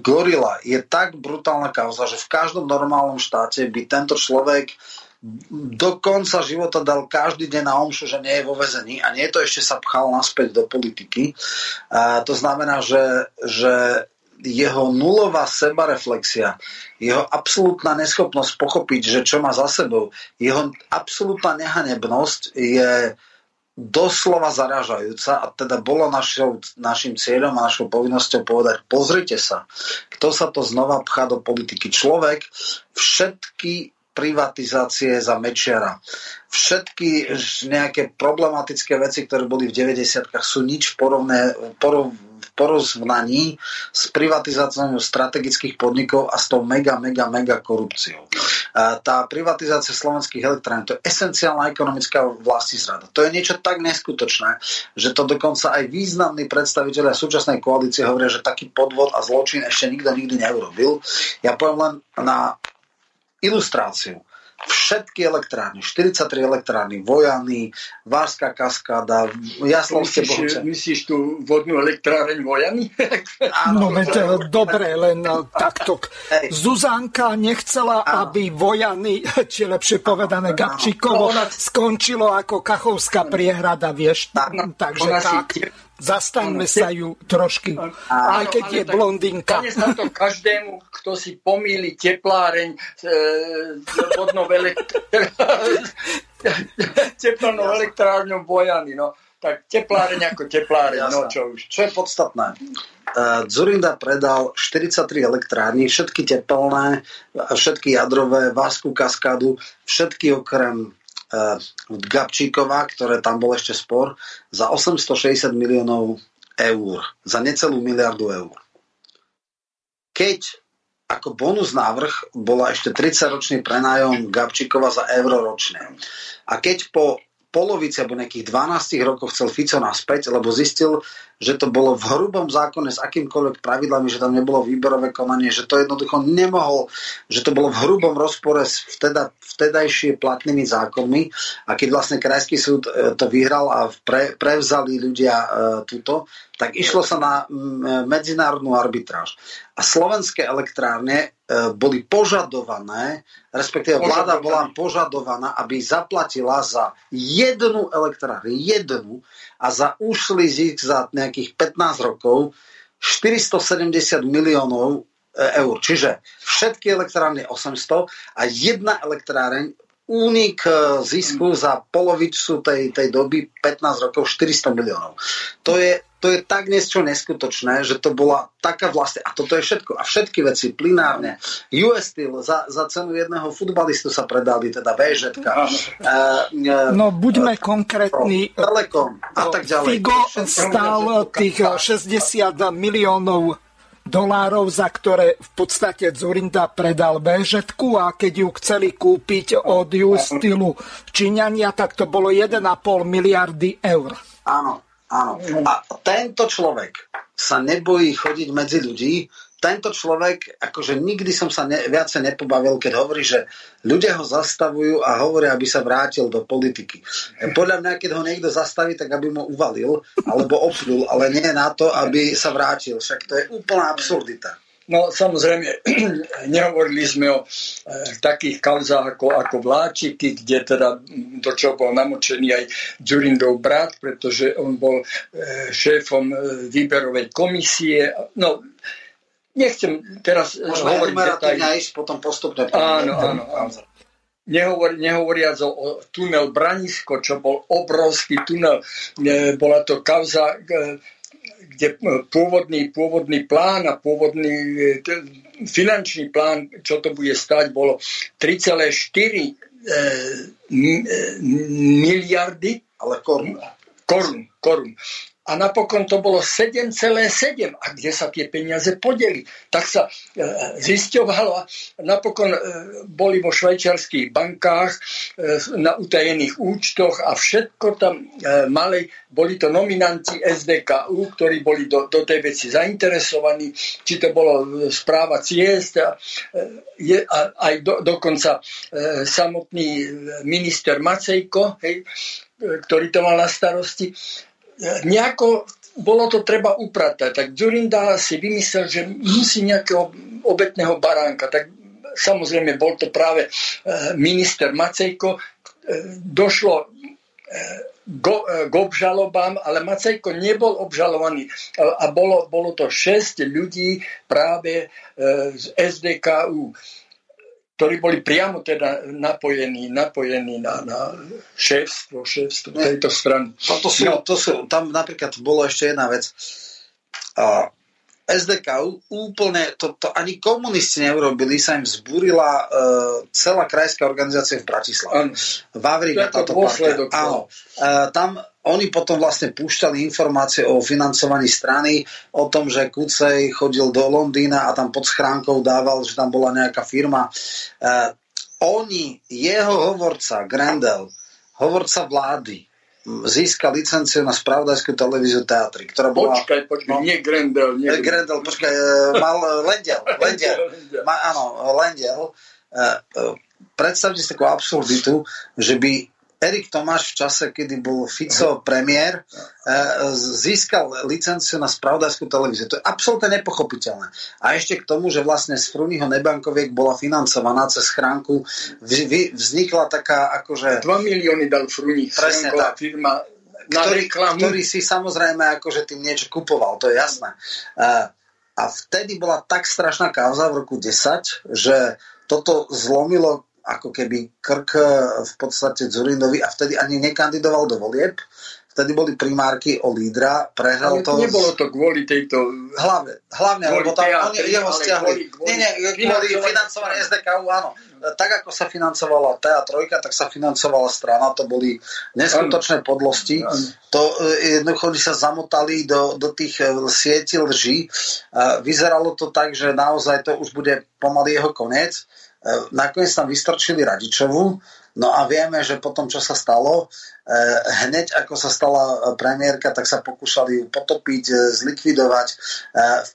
Gorila je tak brutálna kauza, že v každom normálnom štáte by tento človek do konca života dal každý deň na omšu, že nie je vo väzení a nie to ešte sa pchal naspäť do politiky. A to znamená, že jeho nulová sebareflexia, jeho absolútna neschopnosť pochopiť, že čo má za sebou, jeho absolútna nehanebnosť je doslova zaražajúca a teda bolo našim cieľom a našou povinnosťou povedať, pozrite sa, kto sa to znova pchá do politiky. Človek, všetky privatizácie za Mečiara. Všetky nejaké problematické veci, ktoré boli v 90-kách, sú nič v porozvnaní s privatizáciou strategických podnikov a s tou mega korupciou. Tá privatizácia slovenských elektrární, to je esenciálna ekonomická vlastizrada. To je niečo tak neskutočné, že to dokonca aj významní predstavitelia súčasnej koalície hovoria, že taký podvod a zločin ešte nikto nikdy neurobil. Ja poviem len na ilustráciu. Všetky elektrárne, 43 elektrárny, Vojany, Várská kaskáda, Jaslovské Bohce. Myslíš tú vodnú elektráreň Vojany? Áno, dobre, len takto. Zuzanka nechcela, aby Vojany, či lepšie povedané Gabčíkovo, skončilo ako Kachovská priehrada, vieš. Takže tak, zastaňme sa ju trošky. Aj keď je blondínka. Stane sa to každému, kto si pomýli tepláreň s vodnou teplnou elektrárňou Bojany. No. Tak tepláreň ako tepláreň. No, čo je podstatné? Dzurinda predal 43 elektrární, všetky tepelné, všetky jadrové, Váskú kaskádu, všetky okrem Gabčíkova, ktoré tam bol ešte spor, za 860 miliónov eur, za necelú 1 000 000 000 eur. Keď ako bonus návrh bola ešte 30-ročný prenájom Gabčíkova za euro ročne. A keď po polovici alebo nejakých 12 rokov chcel Fico naspäť, lebo zistil, že to bolo v hrubom zákone s akýmkoľvek pravidlami, že tam nebolo výberové konanie, že to jednoducho nemohol, že to bolo v hrubom rozpore s vtedajšie platnými zákonmi a keď vlastne Krajský súd to vyhral a prevzali ľudia túto, tak išlo sa na medzinárodnú arbitráž. A slovenské elektrárne boli požadované, respektíve vláda bola požadovaná, aby zaplatila za jednu elektrárne, jednu, a za ušli zisk za nejakých 15 rokov 470 miliónov eur. Čiže všetky elektrárne 800 a jedna elektráreň únik zisku za polovicu tej doby 15 rokov 400 miliónov. To je tak niečo neskutočné, že to bola taká vlastne, a toto je všetko, a všetky veci, plinárne, US Steel za cenu jedného futbalistu sa predali, teda VŽ-ka. No buďme konkrétni. Telekom a tak ďalej. Figo stál tých 60 miliónov dolárov, za ktoré v podstate Dzurinda predal béžetku, a keď ju chceli kúpiť od ju stylu Číňania, tak to bolo 1,5 miliardy eur. Áno, áno. A tento človek sa nebojí chodiť medzi ľudí. Tento človek, akože nikdy som sa viacej nepobavil, keď hovorí, že ľudia ho zastavujú a hovoria, aby sa vrátil do politiky. Podľa mňa, keď ho niekto zastaví, tak aby mu uvalil alebo opnul, ale nie na to, aby sa vrátil. Však to je úplná absurdita. No samozrejme, nehovorili sme o takých kauzách ako Vláčiky, kde teda do čoho bol namočený aj Dzurindov brat, pretože on bol šéfom výberovej komisie. No, nechcem teraz môžeme hovoriť detaily. Potom postupne. Áno, áno, áno. Nehovoriac o tunel Branisko, čo bol obrovský tunel. Bola to kauza, kde pôvodný plán a pôvodný finančný plán, čo to bude stať, bolo 3,4 miliardy korun. A napokon to bolo 7,7. A kde sa tie peniaze podeli? Tak sa zisťovalo. Napokon boli vo švajčiarských bankách na utajených účtoch a všetko tam mali. Boli to nominanti SDKU, ktorí boli do tej veci zainteresovaní. Či to bolo správa ciest. A aj dokonca samotný minister Macejko, ktorý to mal na starosti. Nejako bolo to treba upratať. Tak Dzurinda si vymyslel, že musí nejakého obetného baránka. Tak samozrejme bol to práve minister Macejko. Došlo k obžalobám, ale Macejko nebol obžalovaný. A bolo to 6 ľudí práve z SDKU, ktorí boli priamo teda napojení na šéfstvo tejto strany. Tam napríklad bolo ešte jedna vec. SDK úplne, to ani komunisti neurobili, sa im zburila celá krajská organizácia v Bratislave. Vavrína táto partia. Áno. Tam oni potom vlastne púšťali informácie o financovaní strany, o tom, že Kucej chodil do Londýna a tam pod schránkou dával, že tam bola nejaká firma. Jeho hovorca, Grendel, hovorca vlády, získal licenciu na spravodajskú televíziu Teatry, ktorá bola... Počkaj, nie Grendel. Grendel, počkaj, mal Lendel. Áno, Lendel. Predstavte si takú absurditu, že by Erik Tomáš v čase, kedy bol Fico premiér, získal licenciu na spravodajskú televíziu. To je absolútne nepochopiteľné. A ešte k tomu, že vlastne z Fruniho nebankoviek bola financovaná cez schránku, vznikla taká akože... 2 milióny dal Fruní. Presne tak. Firma na reklamu, ktorý si samozrejme akože tým niečo kupoval, to je jasné. A vtedy bola tak strašná kauza v roku 10, že toto zlomilo ako keby krk v podstate Dzurindovi, a vtedy ani nekandidoval do volieb. Vtedy boli primárky o lídra, prehral to... Nebolo to kvôli tejto... Hlavne, lebo tam oni jeho stiahli. Kvôli financovanie SDKU, áno. Tak, ako sa financovala TA3, tak sa financovala strana. To boli neskutočné podlosti. To jednoducho sa zamotali do tých sietí lží. Vyzeralo to tak, že naozaj to už bude pomaly jeho koniec. Nakoniec tam vystrčili Radičovu, no a vieme, že potom, čo sa stalo, hneď ako sa stala premiérka, tak sa pokúšali ju potopiť, zlikvidovať.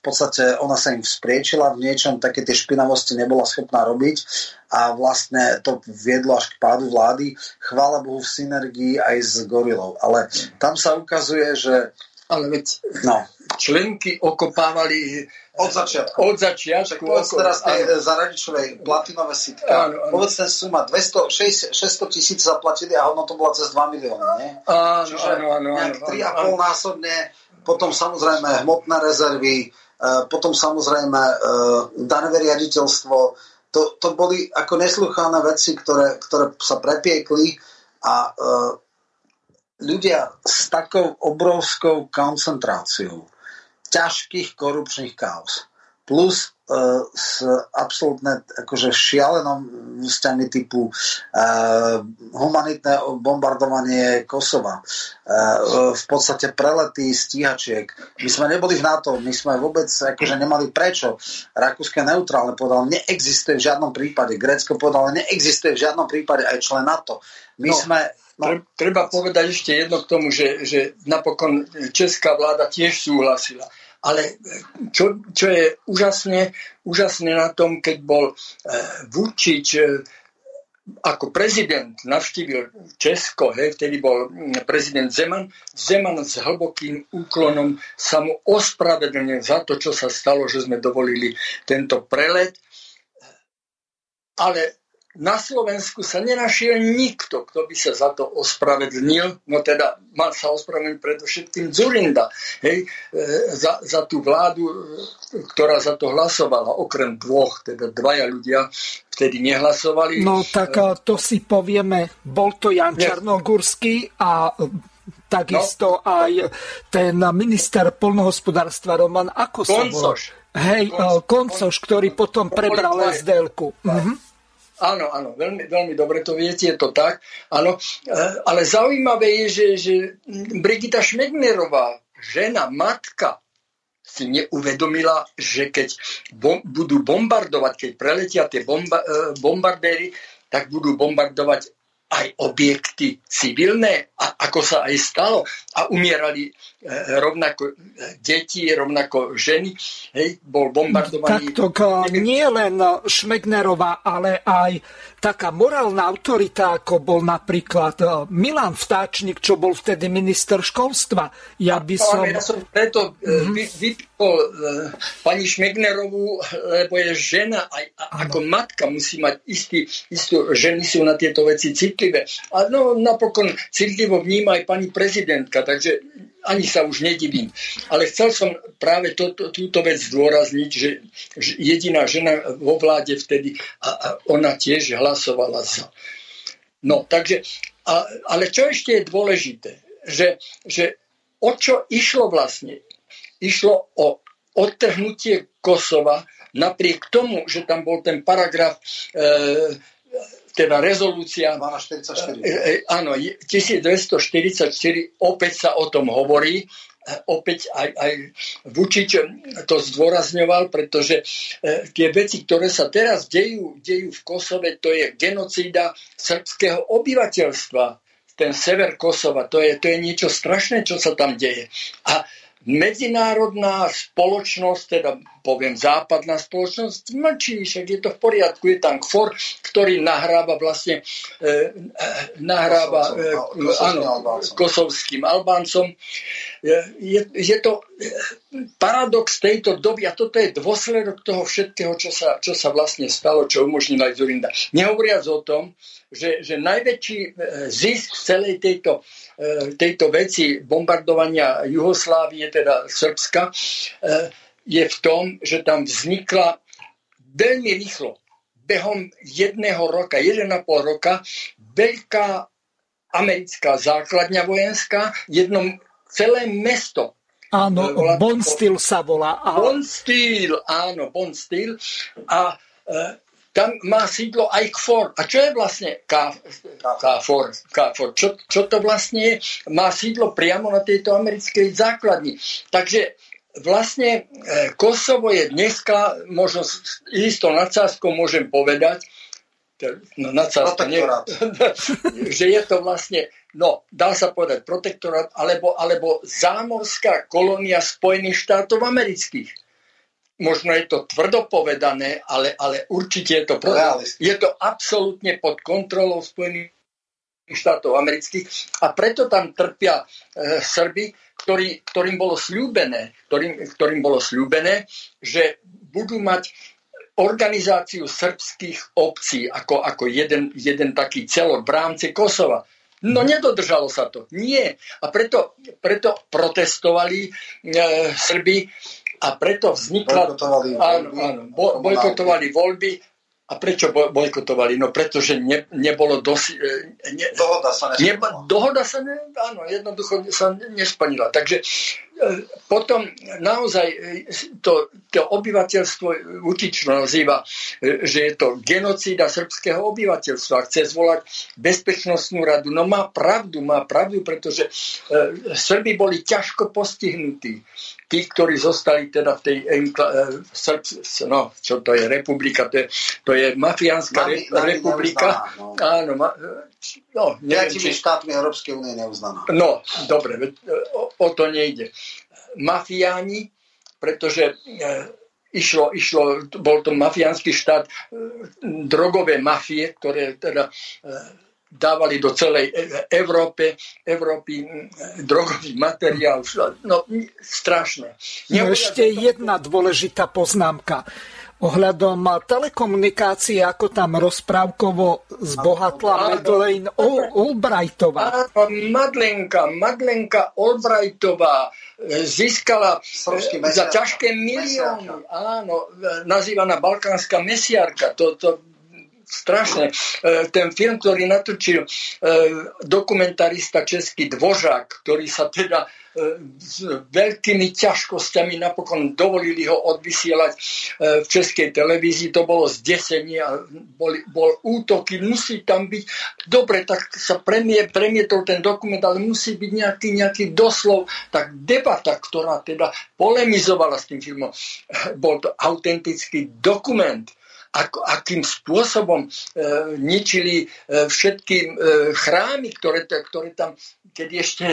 V podstate ona sa im vzpriečila v niečom, také tie špinavosti nebola schopná robiť a vlastne to viedlo až k pádu vlády. Chvála Bohu v synergii aj s Gorilou, ale tam sa ukazuje, že... Ale veď členky okopávali od začiatku. Povedz teraz za Radičovej platinové sitka. Povedz ten suma 600 tisíc zaplatili a hodno to bola cez 2 milióny. Čiže nejak 3,5 násobne. Potom samozrejme hmotné rezervy, potom samozrejme daňové riaditeľstvo. To boli ako nesluchané veci, ktoré sa prepiekli a ľudia s takou obrovskou koncentráciou ťažkých korupčných káuz plus s absolútne akože šialenosťami typu humanitné bombardovanie Kosova. V podstate prelety stíhačiek. My sme neboli v NATO, my sme vôbec akože nemali prečo. Rakúske neutrálne povedalo, neexistuje v žiadnom prípade. Grécko povedalo, neexistuje v žiadnom prípade aj člen NATO. Treba povedať ešte jedno k tomu, že napokon česká vláda tiež súhlasila. Ale čo je úžasné na tom, keď bol Vučić ako prezident navštívil Česko, vtedy bol prezident Zeman s hlbokým úklonom sa mu ospravedlnil za to, čo sa stalo, že sme dovolili tento prelet. Ale na Slovensku sa nenašiel nikto, kto by sa za to ospravedlnil, no teda mal sa ospravedlniť predovšetkým Dzurinda, za tú vládu, ktorá za to hlasovala, okrem dvoch, teda dvaja ľudia vtedy nehlasovali. No tak to si povieme, bol to Jan Čarnogurský a takisto aj ten minister poľnohospodárstva Roman, ako sa volá? Koncoš, ktorý potom prebral SDL-ku. Áno, veľmi, veľmi dobre to viete, je to tak, áno. Ale zaujímavé je, že Brigita Šmegnerová, žena, matka, si neuvedomila, že keď budú bombardovať, keď preletia tie bombardéry, tak budú bombardovať aj objekty civilné, ako sa aj stalo. A umierali rovnako deti, rovnako ženy. Bol bombardovaný. Takto nie len Šmegnerová, ale aj taká morálna autorita, ako bol napríklad Milan Vtáčnik, čo bol vtedy minister školstva. Ja som preto vypol pani Šmegnerovú, lebo je žena aj ako matka musí mať istú, ženy sú na tieto veci citlivé. A no, napokon citlivo vníma aj pani prezidentka, takže ani sa už nedivím. Ale chcel som práve túto vec zdôrazniť, že jediná žena vo vláde vtedy a ona tiež hlasovala za. No, takže, ale čo ešte je dôležité, že o čo išlo vlastne? Išlo o odtrhnutie Kosova napriek tomu, že tam bol ten paragraf teda rezolúcia 1244. Áno, 1244, opäť sa o tom hovorí, opäť aj Vučić to zdôrazňoval, pretože tie veci, ktoré sa teraz dejú v Kosove, to je genocída srbského obyvateľstva, ten sever Kosova, to je niečo strašné, čo sa tam deje. A medzinárodná spoločnosť, teda poviem západná spoločnosť, mlčí, však je to v poriadku. Je tam KFOR, ktorý nahráva vlastne kosovským Albáncom. Je to paradox tejto doby a toto je dôsledok toho všetkého, čo sa vlastne stalo, čo umožnila aj Dzurinda. Nehovoriac o tom, že najväčší zisk celej tejto veci bombardovania Juhoslávie, teda Srbska, je v tom, že tam vznikla veľmi rýchlo, behom 1,5 roka, veľká americká základňa vojenská, celé mesto. Áno, Bonstil sa volá. Bonstil. A tam má sídlo aj KFOR. A čo je vlastne KFOR? Čo to vlastne je? Má sídlo priamo na tejto americkej základni. Takže vlastne Kosovo je dneska, možno isto nad Sáskou môžem povedať, že je to vlastne, dá sa povedať protektorát, alebo zámorská kolónia Spojených štátov amerických. Možno je to tvrdopovedané, ale určite je to realist. Je to absolútne pod kontrolou Spojených štátov amerických a preto tam trpia Srby, ktorým bolo sľúbené, že budú mať organizáciu srbských obcí ako jeden taký celok v rámci Kosova. No nedodržalo sa to. Nie. A preto protestovali Srby a preto vznikla... Bojkotovali voľby. A prečo bojkotovali? No pretože nebolo dosť... Dohoda sa nesplnila. Áno, jednoducho sa nesplnila. Takže potom naozaj to obyvateľstvo utično nazýva, že je to genocída srbského obyvateľstva. Chce zvolať bezpečnostnú radu. No má pravdu, pretože Srbi boli ťažko postihnutí. Tí, ktorí zostali teda v tej republika, to je mafiánska republika. Neuznaná, no. Áno, neviem, či štátmi Európskej únie neuznaná. No, dobre, o to nejde. Mafiáni, pretože išlo, bol to mafiánsky štát, drogové mafie, ktoré teda dávali do celej Európy drogový materiál. No, strašné. Ešte jedna dôležitá poznámka. Ohľadom telekomunikácie, ako tam rozprávkovo zbohatla Madeleine Albrightová. Madlenka Albrightová získala za ťažké milióny. Áno, nazývaná balkánska mesiarka. To strašné. Ten film, ktorý natočil dokumentarista český Dvořák, ktorý sa teda s veľkými ťažkosťami napokon dovolili ho odvysielať v českej televízii, to bolo zdesenie a bol útoky, musí tam byť, dobre, tak sa premietol ten dokument, ale musí byť nejaký doslov, tak debata, ktorá teda polemizovala s tým filmom, bol to autentický dokument. Akým spôsobom ničili všetky chrámy, ktoré tam, keď ešte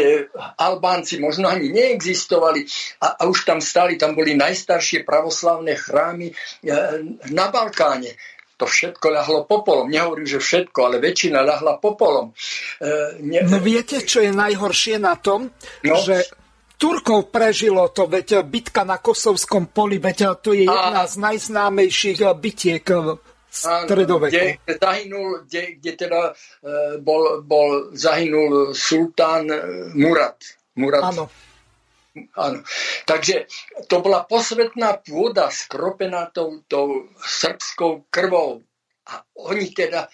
Albánci možno ani neexistovali a už tam stali, tam boli najstaršie pravoslavné chrámy na Balkáne. To všetko ľahlo popolom. Nehovorím, že všetko, ale väčšina ľahla popolom. Viete, čo je najhoršie na tom? No? Že Turkov prežilo to, veď bitka na Kosovskom poli, veď to je jedna z najznámejších bitiek stredoveku. Kde zahynul sultán Murat. Áno. Takže to bola posvetná pôda skropená tou srbskou krvou. A oni teda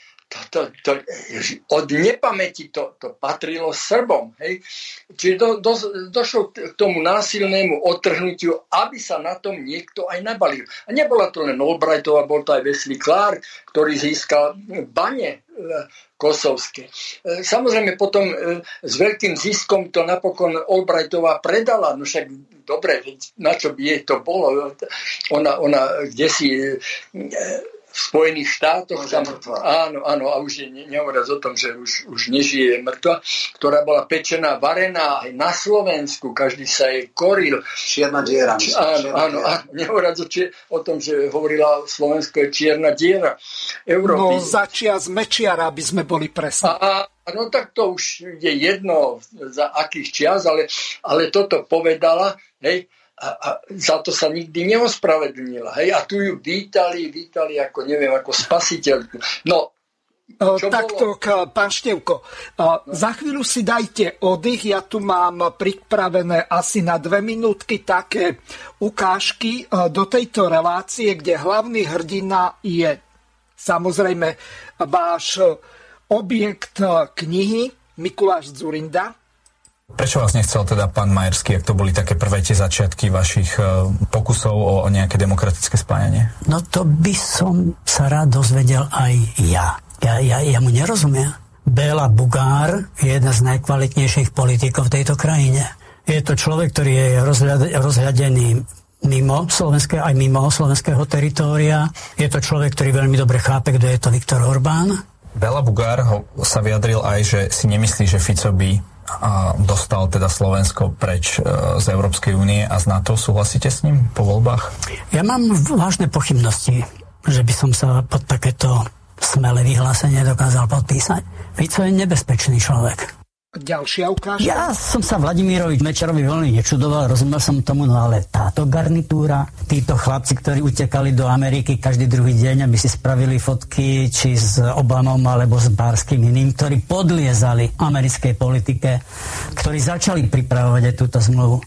od nepamäti to patrilo Srbom. Hej? Čiže došlo k tomu násilnému odtrhnutiu, aby sa na tom niekto aj nabalil. A nebola to len Albrightová, bol to aj Wesley Clark, ktorý získal bane kosovské. Samozrejme potom s veľkým ziskom to napokon Albrightová predala, no však dobre, na čo by jej to bolo? Ona kdesi v Spojených štátoch. Tam, áno, a už nehovoriac o tom, že už nežije, mŕtva, ktorá bola pečená, varená aj na Slovensku, každý sa jej koril. Čierna diera. Áno, nehovoriac o tom, že hovorila Slovensko je čierna diera Európy. No začia z Mečiara, aby sme boli presní. No tak to už je jedno za akých čias, ale toto povedala, hej, a za to sa nikdy neospravedlnila. Hej? A tu ju vítali ako neviem, ako spasiteľku. No, takto, pán Števko, za chvíľu si dajte oddych. Ja tu mám pripravené asi na 2 minútky také ukážky do tejto relácie, kde hlavný hrdina je samozrejme váš objekt knihy Mikuláš Dzurinda. Prečo vás nechcel teda pán Majerský, ak to boli také prvé tie začiatky vašich pokusov o nejaké demokratické spájanie? No to by som sa rád dozvedel aj ja. Ja mu nerozumiem. Béla Bugár je jeden z najkvalitnejších politikov v tejto krajine. Je to človek, ktorý je rozhľadený mimo Slovenska, aj mimo slovenského teritória. Je to človek, ktorý veľmi dobre chápe, kto je to Viktor Orbán. Béla Bugár sa vyjadril aj, že si nemyslí, že Fico by a dostal teda Slovensko preč z Európskej únie a z NATO. Súhlasíte s ním po voľbách? Ja mám vážne pochybnosti, že by som sa pod takéto smelé vyhlásenie dokázal podpísať. Fico je nebezpečný človek. Ďalšia ukážka. Ja som sa Vladimirovi Mečiarovi veľmi nečudoval, rozumel som tomu, no ale táto garnitúra, títo chlapci, ktorí utekali do Ameriky každý druhý deň, aby si spravili fotky či s Obamom alebo s Barským iným, ktorí podliezali americkej politike, ktorí začali pripravovať túto zmluvu.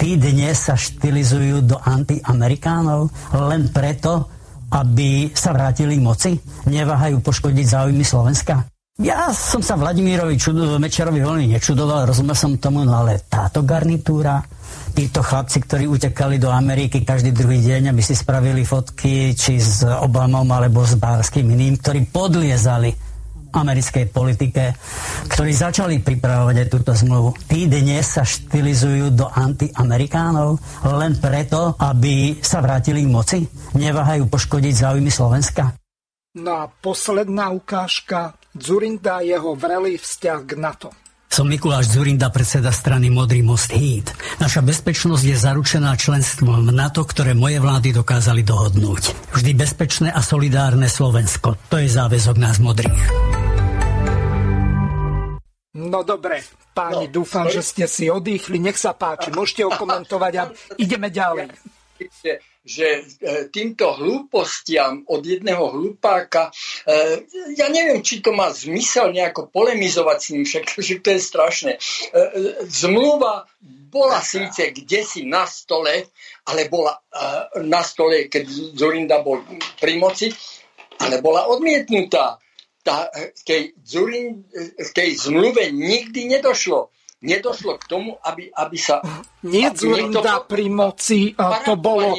Tí dnes sa štilizujú do antiamerikánov len preto, aby sa vrátili k moci, neváhajú poškodiť záujmy Slovenska. Ja som sa Vladimirovi Mečerovi veľmi nečudoval, rozumel som tomu, no ale táto garnitúra, títo chlapci, ktorí utekali do Ameriky každý druhý deň, aby si spravili fotky či s Obamom alebo s Barským iným, ktorí podliezali americkej politike, ktorí začali pripravovať túto zmluvu. Tí dnes sa štilizujú do antiamerikánov len preto, aby sa vrátili k moci. Neváhajú poškodiť záujmy Slovenska. No a posledná ukážka Dzurinda a jeho vrelý vzťah k NATO. Som Mikuláš Dzurinda, predseda strany Modrý most HÍD. Naša bezpečnosť je zaručená členstvom v NATO, ktoré moje vlády dokázali dohodnúť. Vždy bezpečné a solidárne Slovensko. To je záväzok nás modrých. No dobre, páni, dúfam, že ste si odýchli. Nech sa páči, môžete okomentovať a ideme ďalej. Že týmto hlúpostiam od jedného hlupáka, ja neviem, či to má zmysel nejako polemizovať s ním, všakže to je strašné. Zmluva bola síce kdesi na stole, ale bola na stole, keď Dzurinda bol pri moci, ale bola odmietnutá. Tej zmluve nikdy nedošlo. Nedošlo k tomu, aby sa... Nie Dzurinda pri moci, to bolo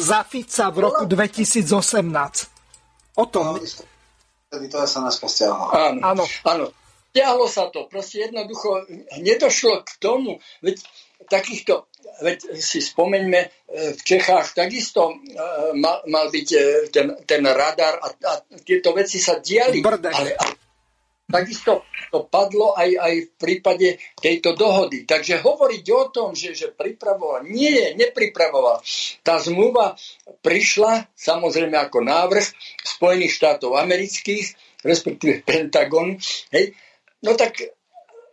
za Fica v roku 2018. O tom... To sa nás postiahlo. Áno. Stiahlo sa to. Proste jednoducho nedošlo k tomu. Veď si spomeňme, v Čechách takisto mal byť ten radar a tieto veci sa diali. Takisto to padlo aj v prípade tejto dohody. Takže hovoriť o tom, že pripravoval, nie, nepripravoval. Tá zmluva prišla samozrejme ako návrh Spojených štátov amerických, respektíve Pentagon. Hej. No tak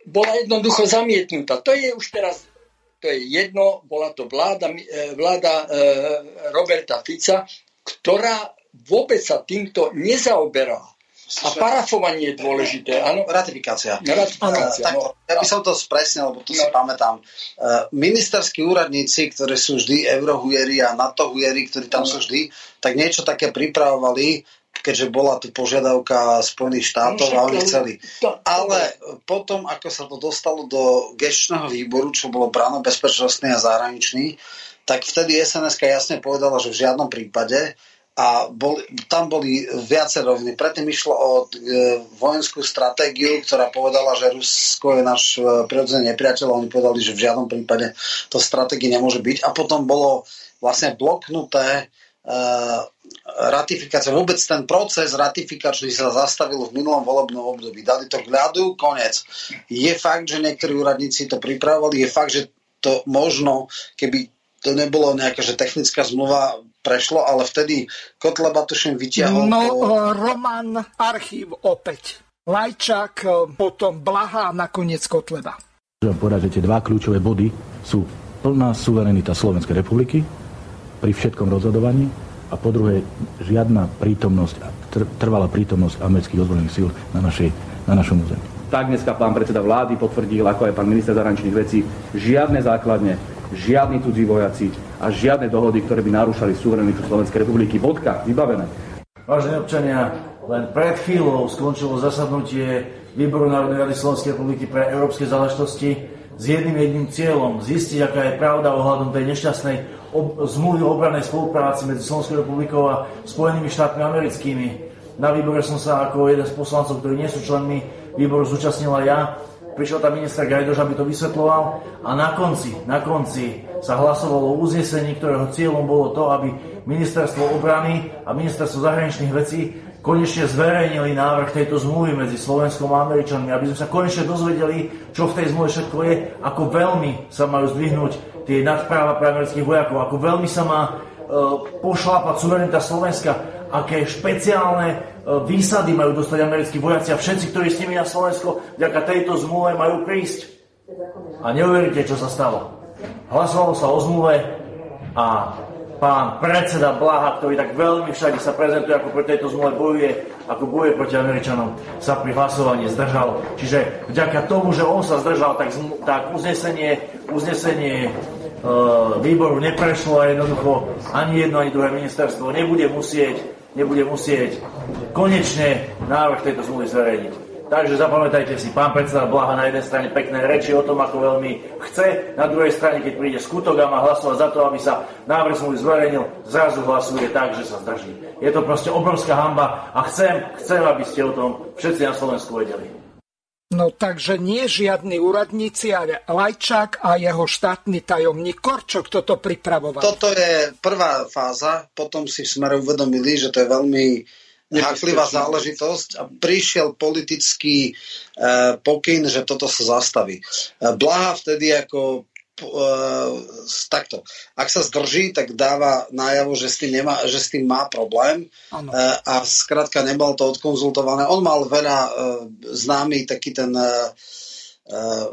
bola jednoducho zamietnutá. To je už teraz, to je jedno, bola to vláda Roberta Fica, ktorá vôbec sa týmto nezaoberala. A parafovanie je dôležité, áno? Ratifikácia. No. Ja by som to spresnil, lebo to si pamätám. Ministerskí úradníci, ktorí sú vždy eurohujeri a natohujeri, ktorí tam sú vždy, tak niečo také pripravovali, keďže bola tu požiadavka Spojených štátov a oni chceli. Ale potom, ako sa to dostalo do gesčného výboru, čo bolo bráno bezpečnostný a zahraničný, tak vtedy SNSK jasne povedala, že v žiadnom prípade. A tam boli viaceré roviny. Predtým išlo o vojenskú stratégiu, ktorá povedala, že Rusko je náš prirodzený nepriateľ, a oni povedali, že v žiadnom prípade to stratégia nemôže byť. A potom bolo vlastne bloknuté ratifikácia. Vôbec ten proces ratifikačný sa zastavil v minulom volebnom období. Dali to k ľadu, koniec. Je fakt, že niektorí úradníci to pripravovali, je fakt, že to možno, keby to nebolo nejaká, že technická zmluva prešlo, ale vtedy Kotleba tuším vyťahol... Roman Archív opäť. Lajčák, potom Blaha a nakoniec Kotleba. Môžem povedať, že tie dva kľúčové body sú plná suverenita Slovenskej republiky pri všetkom rozhodovaní a po druhé žiadna prítomnosť, trvalá prítomnosť amerických ozbrojených síl na našom území. Tak dneska pán predseda vlády potvrdil, ako aj pán minister zahraničných vecí, žiadne základne, žiadni cudzí vojaci a žiadne dohody, ktoré by narúšali suverenitu Slovenskej republiky. Bodka, vybavené. Vážení občania, len pred chvíľou skončilo zasadnutie Výboru Národnej rady Slovenskej republiky pre európske záležitosti s jedným cieľom zistiť, aká je pravda ohľadom tej nešťastnej zmluvy o obrannej spolupráci medzi Slovenskou republikou a Spojenými štátmi americkými. Na výbore som sa ako jeden z poslancov, ktorí nie sú členmi výboru, zúčastnila ja. Prišiel tam minister Gajdoš, aby to vysvetloval a na konci sa hlasovalo o uznesení, ktorého cieľom bolo to, aby ministerstvo obrany a ministerstvo zahraničných vecí konečne zverejnili návrh tejto zmluvy medzi Slovenskom a Američanmi, aby sme sa konečne dozvedeli, čo v tej zmluve všetko je, ako veľmi sa majú zdvihnúť tie nadpráva pre amerických vojakov, ako veľmi sa má pošlápať suverenita Slovenska, aké špeciálne výsady majú dostať americkí vojaci a všetci, ktorí s nimi na Slovensko vďaka tejto zmluve majú prísť. A neuveríte, čo sa stalo. Hlasovalo sa o zmluve a pán predseda Blaha, ktorý tak veľmi všade sa prezentuje, ako pri tejto zmluve bojuje, ako bojuje proti Američanom, sa pri hlasovaní zdržal. Čiže vďaka tomu, že on sa zdržal, tak uznesenie výboru neprešlo a jednoducho ani jedno, ani druhé ministerstvo nebude musieť konečne návrh tejto zmluvy zverejniť. Takže zapamätajte si, pán predseda Blaha na jednej strane pekné reči o tom, ako veľmi chce, na druhej strane, keď príde skutok a má hlasovať za to, aby sa návrh svoj zverejnil, zrazu hlasuje tak, že sa zdrží. Je to proste obrovská hanba a chcem, aby ste o tom všetci na Slovensku vedeli. No takže nie žiadni úradníci, ale Lajčák a jeho štátny tajomník Korčok toto pripravoval. Toto je prvá fáza, potom si v Smere uvedomili, že to je veľmi háklivá záležitosť a prišiel politický pokyn, že toto sa zastaví. Blaha vtedy ako takto. Ak sa zdrží, tak dáva najavo, že s tým má problém a skrátka nebol to odkonzultované. On mal veľa známy taký ten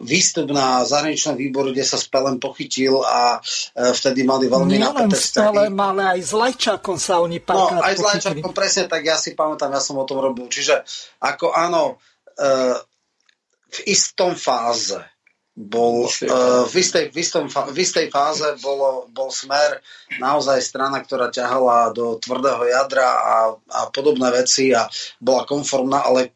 výstup na zahraničnom výboru, kde sa s Pelem pochytil a vtedy mali veľmi napäté vzťahy. Ale aj s Lajčákom sa oni párkrát pochytili. No, aj s Lajčákom, presne tak, ja si pamätám, ja som o tom robil. Čiže ako áno, v istom fáze bol, v istej fáze bol Smer naozaj strana, ktorá ťahala do tvrdého jadra a podobné veci a bola konformná, ale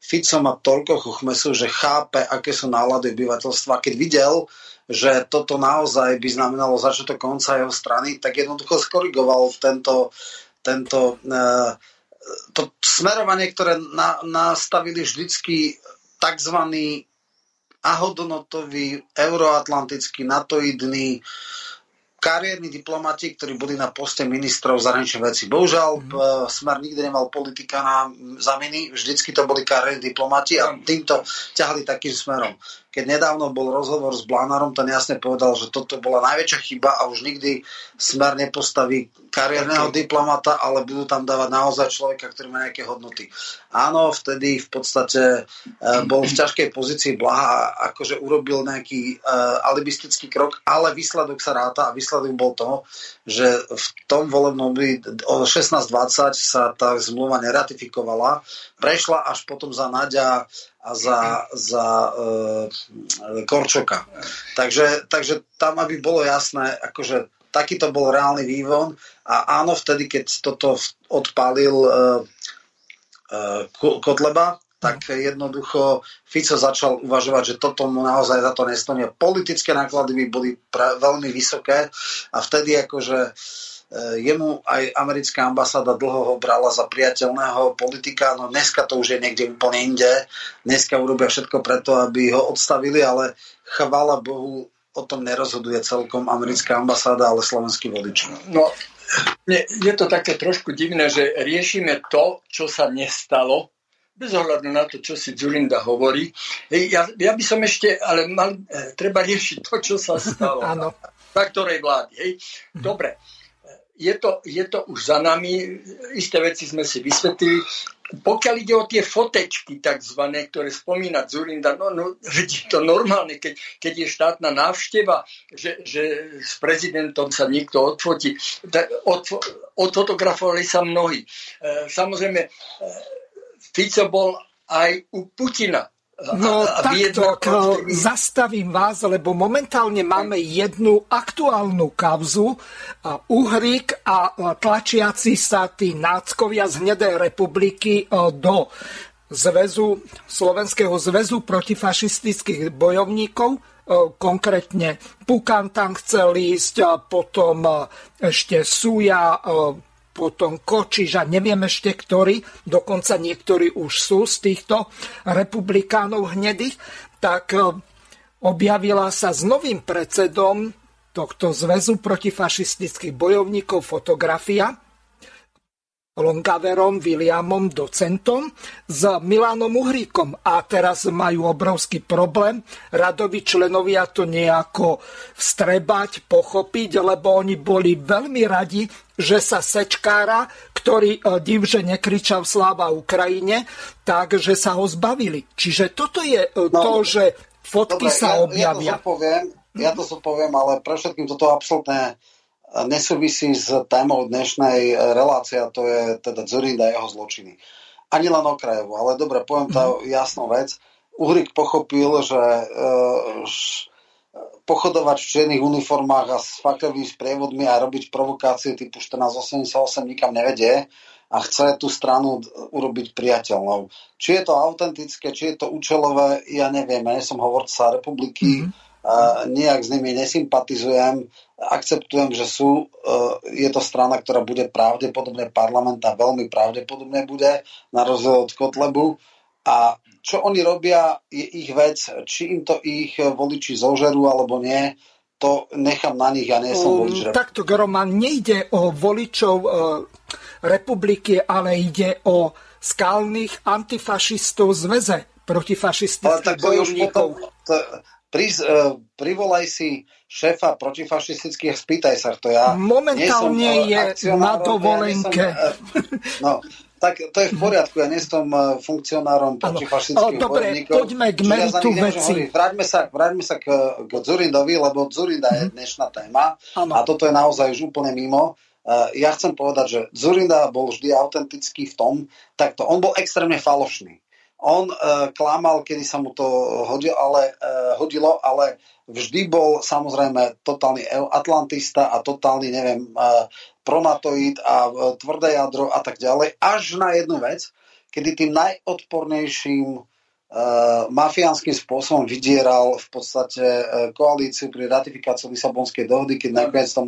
Fico má toľko chuchmesu, že chápe, aké sú nálady obyvateľstva. Keď videl, že toto naozaj by znamenalo začiatok konca jeho strany, tak jednoducho skorigoval to smerovanie, ktoré nastavili vždycky takzvaný ahodnotový, euroatlantický, natoidný kariérni diplomati, ktorí boli na poste ministrov zahraničných vecí. Bohužiaľ, Smer nikdy nemal politika za miny, vždycky to boli kariérni diplomati a týmto ťahali takým smerom. Keď nedávno bol rozhovor s Blanárom, ten jasne povedal, že toto bola najväčšia chyba a už nikdy Smer nepostaví kariérneho diplomata, ale budú tam dávať naozaj človeka, ktorý má nejaké hodnoty. Áno, vtedy v podstate bol v ťažkej pozícii Blaha, akože urobil nejaký alibistický krok, ale výsledok sa ráta a výsledok bol to, že v tom volebnom období o 16:20 sa tá zmluva neratifikovala, prešla až potom za Naďa a za Korčoka. Takže tam, aby bolo jasné, akože takýto bol reálny vývon a áno, vtedy, keď toto odpálil Kotleba, tak jednoducho Fico začal uvažovať, že toto mu naozaj za to nestojí. Politické náklady by boli veľmi vysoké a vtedy akože jemu aj americká ambasáda dlho ho brala za priateľného politika, no dneska to už je niekde úplne inde, dneska urobia všetko preto, aby ho odstavili, ale chvála Bohu, o tom nerozhoduje celkom americká ambasáda, ale slovenskí voliči. No, je to také trošku divné, že riešime to, čo sa nestalo, bez ohľadu na to, čo si Dzurinda hovorí. Ja by som ešte, ale treba riešiť to, čo sa stalo. Áno. Za ktorej vlády, hej? Dobre. Je to už za nami, isté veci sme si vysvetlili. Pokiaľ ide o tie fotečky takzvané, ktoré spomína Dzurinda, no je to normálne, keď je štátna návšteva, že s prezidentom sa niekto odfotí. Odfotografovali sa mnohí. Samozrejme, Fico bol aj u Putina. No takto, zastavím vás, lebo momentálne máme jednu aktuálnu kauzu. Uhrík a tlačiaci sa tí náckovia z Hnedej republiky do zväzu, Slovenského zväzu protifašistických bojovníkov. Konkrétne Pukan tam chcel ísť, potom ešte Suja, potom Kočiš a neviem ešte ktorý, dokonca niektorí už sú z týchto republikánov hnedých, tak objavila sa s novým predsedom tohto zväzu protifašistických bojovníkov fotografia Longaverom, Williamom, docentom s Milanom Uhríkom. A teraz majú obrovský problém radoví členovia to nejako vstrebať, pochopiť, lebo oni boli veľmi radi, že sa Sečkára, ktorý divže nekričal sláva Ukrajine, takže sa ho zbavili. Čiže toto je že fotky dobre, sa objavia. Ja to so poviem, ale pre všetkým toto absolútne nesúvisí s témou dnešnej relácie, a to je teda Dzurinda a jeho zločiny. Ani len okrajovo, ale dobre, poviem tá jasnú vec. Uhrík pochopil, že pochodovať v čiernych uniformách a s faktovými sprievodmi a robiť provokácie typu 1488 nikam nevedie a chce tú stranu urobiť priateľnou. Či je to autentické, či je to účelové, ja neviem, ja nie som hovorca republiky, nejak s nimi nesympatizujem, akceptujem, že sú, je to strana, ktorá bude pravdepodobne parlamentná, veľmi pravdepodobne bude, na rozdiel od Kotlebu. A čo oni robia, je ich vec, či im to ich voliči zožerú alebo nie, to nechám na nich, ja nie som volič. Takto, Roman, nejde o voličov republiky, ale ide o skalných antifašistov z väze protifašistických bojovníkov. Privolaj si šéfa protifašistických, spýtaj sa to ja. Momentálne je na dovolenke. Ja no, tak to je v poriadku, ja nie som funkcionárom protifašistických bojovníkov. Dobre, poďme k meritu veci. Vráťme sa k Dzurindovi, lebo Dzurinda je dnešná téma a toto je naozaj už úplne mimo. Ja chcem povedať, že Dzurinda bol vždy autentický v tom, takto, on bol extrémne falošný. On klamal, kedy sa mu to hodilo, ale vždy bol samozrejme totálny atlantista a totálny, neviem, pronatoid a tvrdé jadro a tak ďalej, až na jednu vec, kedy tým najodpornejším mafiánskym spôsobom vydieral v podstate koalíciu pri ratifikácii Lisabonskej dohody, keď nakoniec to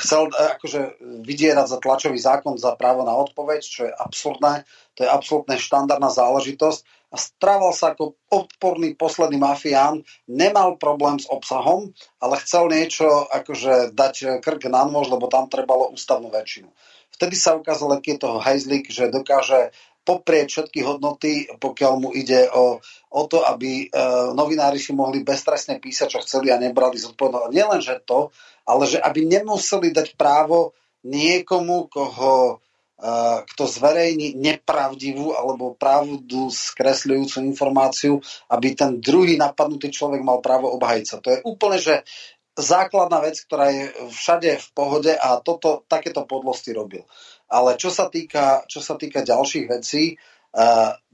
chcel akože vydierať za tlačový zákon, za právo na odpoveď, čo je absurdné, to je absolútne štandardná záležitosť a strával sa ako odporný posledný mafián, nemal problém s obsahom, ale chcel niečo akože dať krk na nôž, lebo tam trebalo ústavnú väčšinu. Vtedy sa ukázal, aký je toho hajzlík, že dokáže poprieť všetky hodnoty, pokiaľ mu ide o to, aby novinári si mohli beztrestne písať, čo chceli a nebrali zodpovednosť. Nielen, že to, ale že aby nemuseli dať právo niekomu, kto zverejní nepravdivú alebo pravdu skresľujúcu informáciu, aby ten druhý napadnutý človek mal právo obhájiť sa. To je úplne, že základná vec, ktorá je všade v pohode a takéto podlosti robil. Ale čo sa týka ďalších vecí,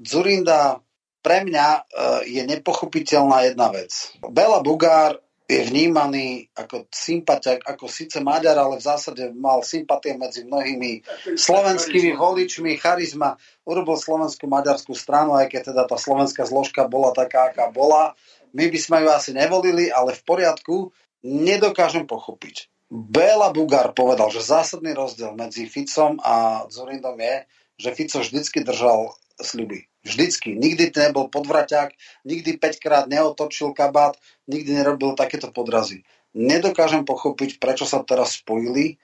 Dzurinda pre mňa je nepochopiteľná jedna vec. Bela Bugár je vnímaný ako sympatiak, ako síce Maďar, ale v zásade mal sympatie medzi mnohými slovenskými voličmi, charizma, urobil slovensko-maďarskú stranu, aj keď teda tá slovenská zložka bola taká, aká bola. My by sme ju asi nevolili, ale v poriadku. Nedokážem pochopiť. Béla Bugár povedal, že zásadný rozdiel medzi Ficom a Dzurindom je, že Fico vždycky držal sľuby. Vždycky. Nikdy nebol podvraťák, nikdy 5-krát neotočil kabát, nikdy nerobil takéto podrazy. Nedokážem pochopiť, prečo sa teraz spojili,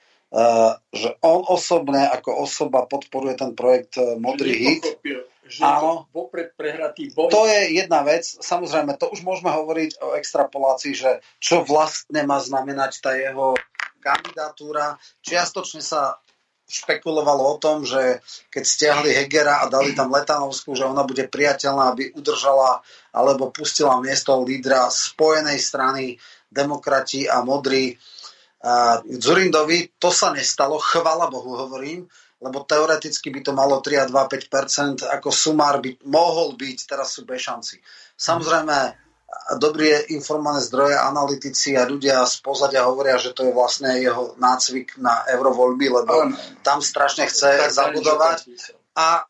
že on osobne, ako osoba podporuje ten projekt Modrý hit. Áno, to je jedna vec. Samozrejme, to už môžeme hovoriť o extrapolácii, že čo vlastne má znamenať tá jeho kandidatúra. Čiastočne sa špekulovalo o tom, že keď stiahli Hegera a dali tam Letanovskú, že ona bude priateľná, aby udržala alebo pustila miesto lídra spojenej strany Demokrati a Modrí Dzurindovi. To sa nestalo, chvala Bohu hovorím, lebo teoreticky by to malo 3,25%, ako sumár by mohol byť, teraz sú bez šanci. Samozrejme, dobré informované zdroje, analytici a ľudia z pozadia hovoria, že to je vlastne jeho nácvik na eurovoľby, lebo tam strašne chce zabudovať. A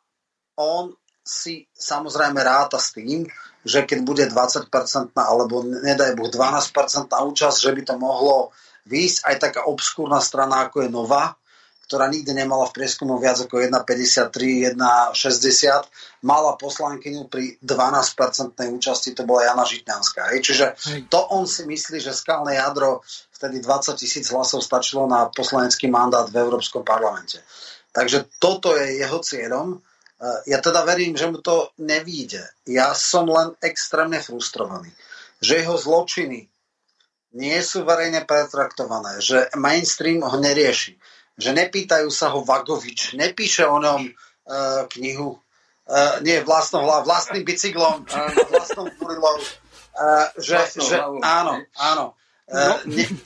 on si samozrejme ráta s tým, že keď bude 20% alebo nedaj Boh 12% účasť, že by to mohlo výjsť aj taká obskúrna strana, ako je Nová, ktorá nikdy nemala v prieskumu viac ako 1,53, 1,60, mala poslankyňu pri 12% účasti, to bola Jana Žitňanská. Čiže to on si myslí, že skalné jadro, vtedy 20,000 hlasov stačilo na poslanecký mandát v Európskom parlamente. Takže toto je jeho cieľom. Ja teda verím, že mu to nevyjde. Ja som len extrémne frustrovaný, že jeho zločiny nie sú verejne pretraktované, že mainstream ho nerieši, že nepýtajú sa ho Vagovič, nepíše o ňom knihu, nie vlastným bicyklom, vlastnou kurilou, že áno.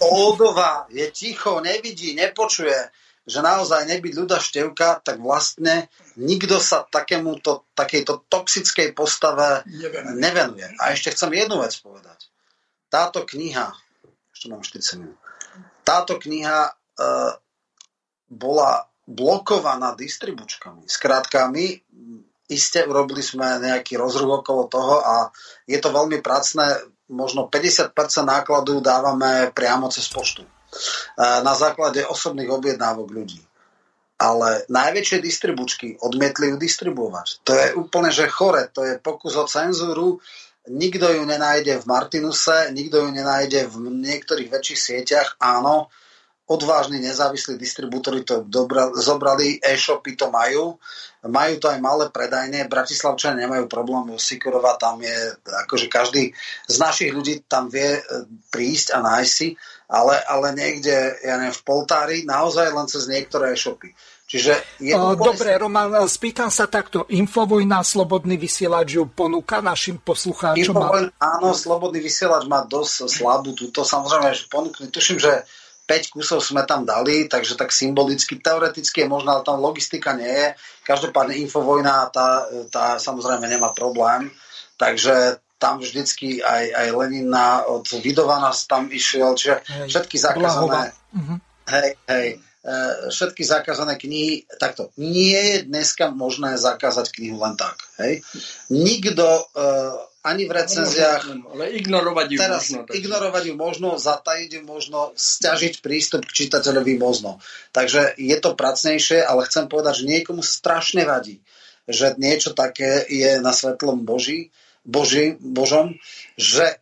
Oldová je ticho, nevidí, nepočuje, že naozaj nebyť Ľuda Števka, tak vlastne nikto sa takejto toxickej postave nevenuje. A ešte chcem jednu vec povedať. Táto kniha, ešte mám 40 minút, táto kniha bola blokovaná distribučkami. Skrátka, my iste urobili sme nejaký rozruch okolo toho a je to veľmi pracné, možno 50% nákladu dávame priamo cez poštu. Na základe osobných objednávok ľudí. Ale najväčšie distribučky odmietli ju distribuovať. To je úplne, že chore. To je pokus o cenzúru. Nikto ju nenájde v Martinuse, nikto ju nenájde v niektorých väčších sieťach. Áno, odvážni nezávislí distribútori to zobrali, e-shopy to majú. Majú to aj malé predajne. Bratislavčania nemajú problém, Sikurova tam je, akože každý z našich ľudí tam vie prísť a nájsť si. Ale niekde, ja neviem, v Poltári, naozaj len cez niektoré e-shopy. Čiže je dobre, Roman, spýtam sa takto. Infovojna, Slobodný vysielač ju ponúka našim poslucháčom? Infovojna, áno, Slobodný vysielač má dosť slabú túto. Samozrejme, že ponúkli. Tuším, že 5 kusov sme tam dali, takže tak symbolicky, teoreticky je možno, ale tam logistika nie je. Každopádne Infovojna, tá samozrejme nemá problém. Takže tam vždycky aj Lenina od Vidovana tam išiel, čiže všetky zakázané všetky zakázané knihy, takto, nie je dneska možné zakázať knihu len tak, hej. Nikto ani v recenziách, ale ignorovať ju teraz možno, ignorovať ju možno, zatajiť ju možno, sťažiť prístup k čitateľovi možno, takže je to pracnejšie, ale chcem povedať, že niekomu strašne vadí, že niečo také je na svetlom Božom, že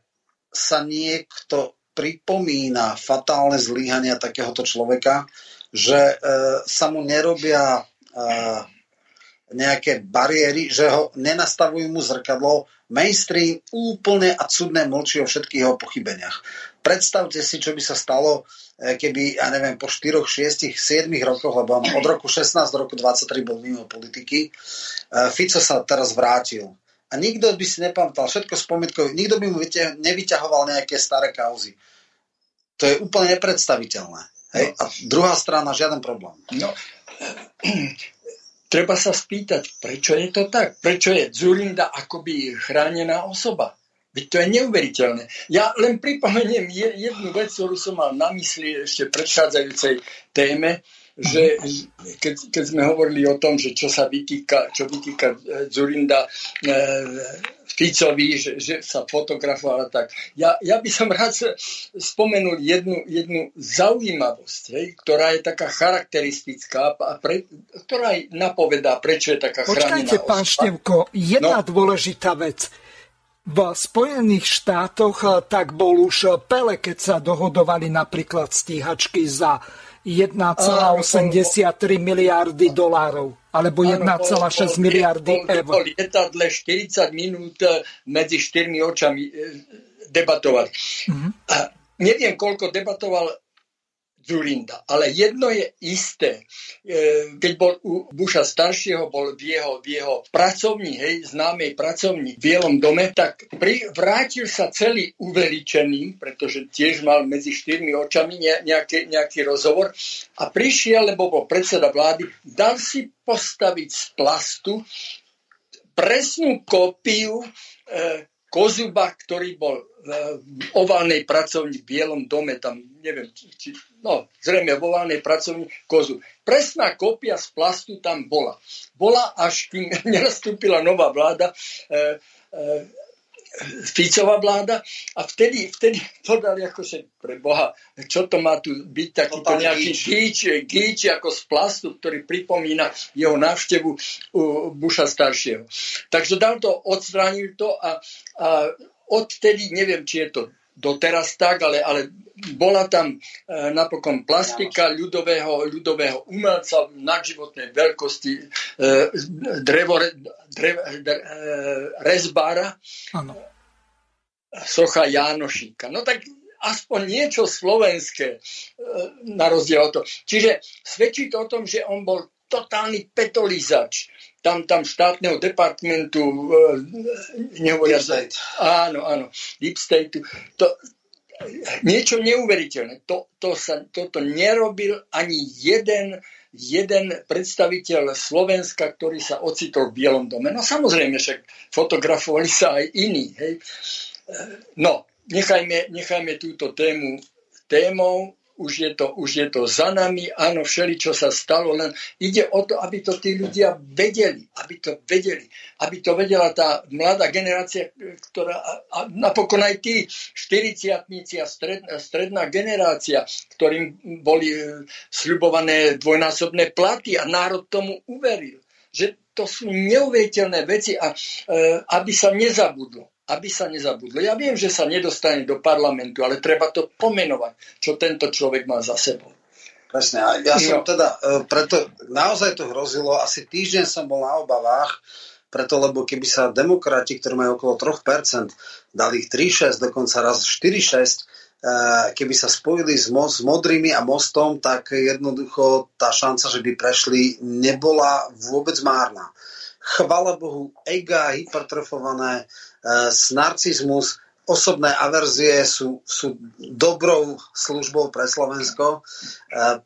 sa niekto pripomína fatálne zlyhania takéhoto človeka, že sa mu nerobia nejaké bariéry, že ho nenastavujú mu zrkadlo. Mainstream úplne a cudne mlčí o všetkých jeho pochybeniach. Predstavte si, čo by sa stalo, keby, ja neviem, po 4, 6, 7 rokoch, lebo od roku 16 do roku 23 bol mimo politiky, Fico sa teraz vrátil. A nikto by si nepamätal, všetko spomienkovo, nikto by mu nevyťahoval nejaké staré kauzy. To je úplne nepredstaviteľné. Hej? No. A druhá strana, žiaden problém. No. Treba sa spýtať, prečo je to tak? Prečo je Dzurinda akoby chránená osoba? Veď to je neuveriteľné. Ja len pripomeniem jednu vec, ktorú som mal na mysli ešte predchádzajúcej téme, že keď sme hovorili o tom, že čo vytýka Dzurinda Ficovi, že sa fotografovala tak. Ja by som rád spomenul jednu zaujímavosť, hej, ktorá je taká charakteristická a ktorá aj napovedá, prečo je taká chránená osoba. Počkajte, pán Števko, jedna dôležitá vec. V Spojených štátoch tak bol už Pele, keď sa dohodovali napríklad stíhačky za 1,83 miliardy dolárov alebo 1,6 miliardy eur. Po lietadle 40 minút medzi štyrmi očami debatovali. A neviem, koľko debatoval Dzurinda, ale jedno je isté. Keď bol u Busha staršieho, bol v jeho pracovni, hej, známej pracovni v Bielom dome, tak vrátil sa celý uveličený, pretože tiež mal medzi štyrmi očami nejaký rozhovor a prišiel, lebo bol predseda vlády, dal si postaviť z plastu presnú kópiu Kozuba, ktorý bol v oválnej pracovni v Bielom dome, tam neviem, zrejme v oválnej pracovni Kozub. Presná kópia z plastu tam bola. Bola, až kým nenastúpila nová vláda, Ficová vláda, a vtedy to dali akože, pre Boha, čo to má tu byť, takýto nejaký gíč ako z plastu, ktorý pripomína jeho návštevu u Busha staršieho. Takže dal to, odstránil to a odtedy, neviem, či je to doteraz tak, ale bola tam napokon plastika ľudového umelca na životnej veľkosti rezbára, socha Jánošíka. No tak aspoň niečo slovenské, na rozdiel od toho. Čiže svedčí to o tom, že on bol totálny petolizač tam štátneho departmentu, nehovoria sa. Áno, Deep State. To niečo neuveriteľné. Toto nerobil ani jeden predstaviteľ Slovenska, ktorý sa ocitol v Bielom dome. No samozrejme, však fotografovali sa aj iní. Hej. No, nechajme túto tému témou, už je to za nami, áno, všeličo sa stalo, len ide o to, aby to tí ľudia vedeli, aby to vedela tá mladá generácia, ktorá, a napokon aj tí 40-tníci a stredná generácia, ktorým boli sľubované dvojnásobné platy a národ tomu uveril, že to sú neuveriteľné veci a aby sa nezabudlo. Ja viem, že sa nedostane do parlamentu, ale treba to pomenovať, čo tento človek má za sebou. Presne. A ja som teda, preto naozaj to hrozilo, asi týždeň som bol na obavách, preto, lebo keby sa demokrati, ktorí majú okolo 3%, dali ich 3,6, dokonca raz 4,6, keby sa spojili s Modrými a Mostom, tak jednoducho tá šanca, že by prešli, nebola vôbec márna. Chvala Bohu, ega hypertrofované, narcizmus, osobné averzie sú dobrou službou pre Slovensko.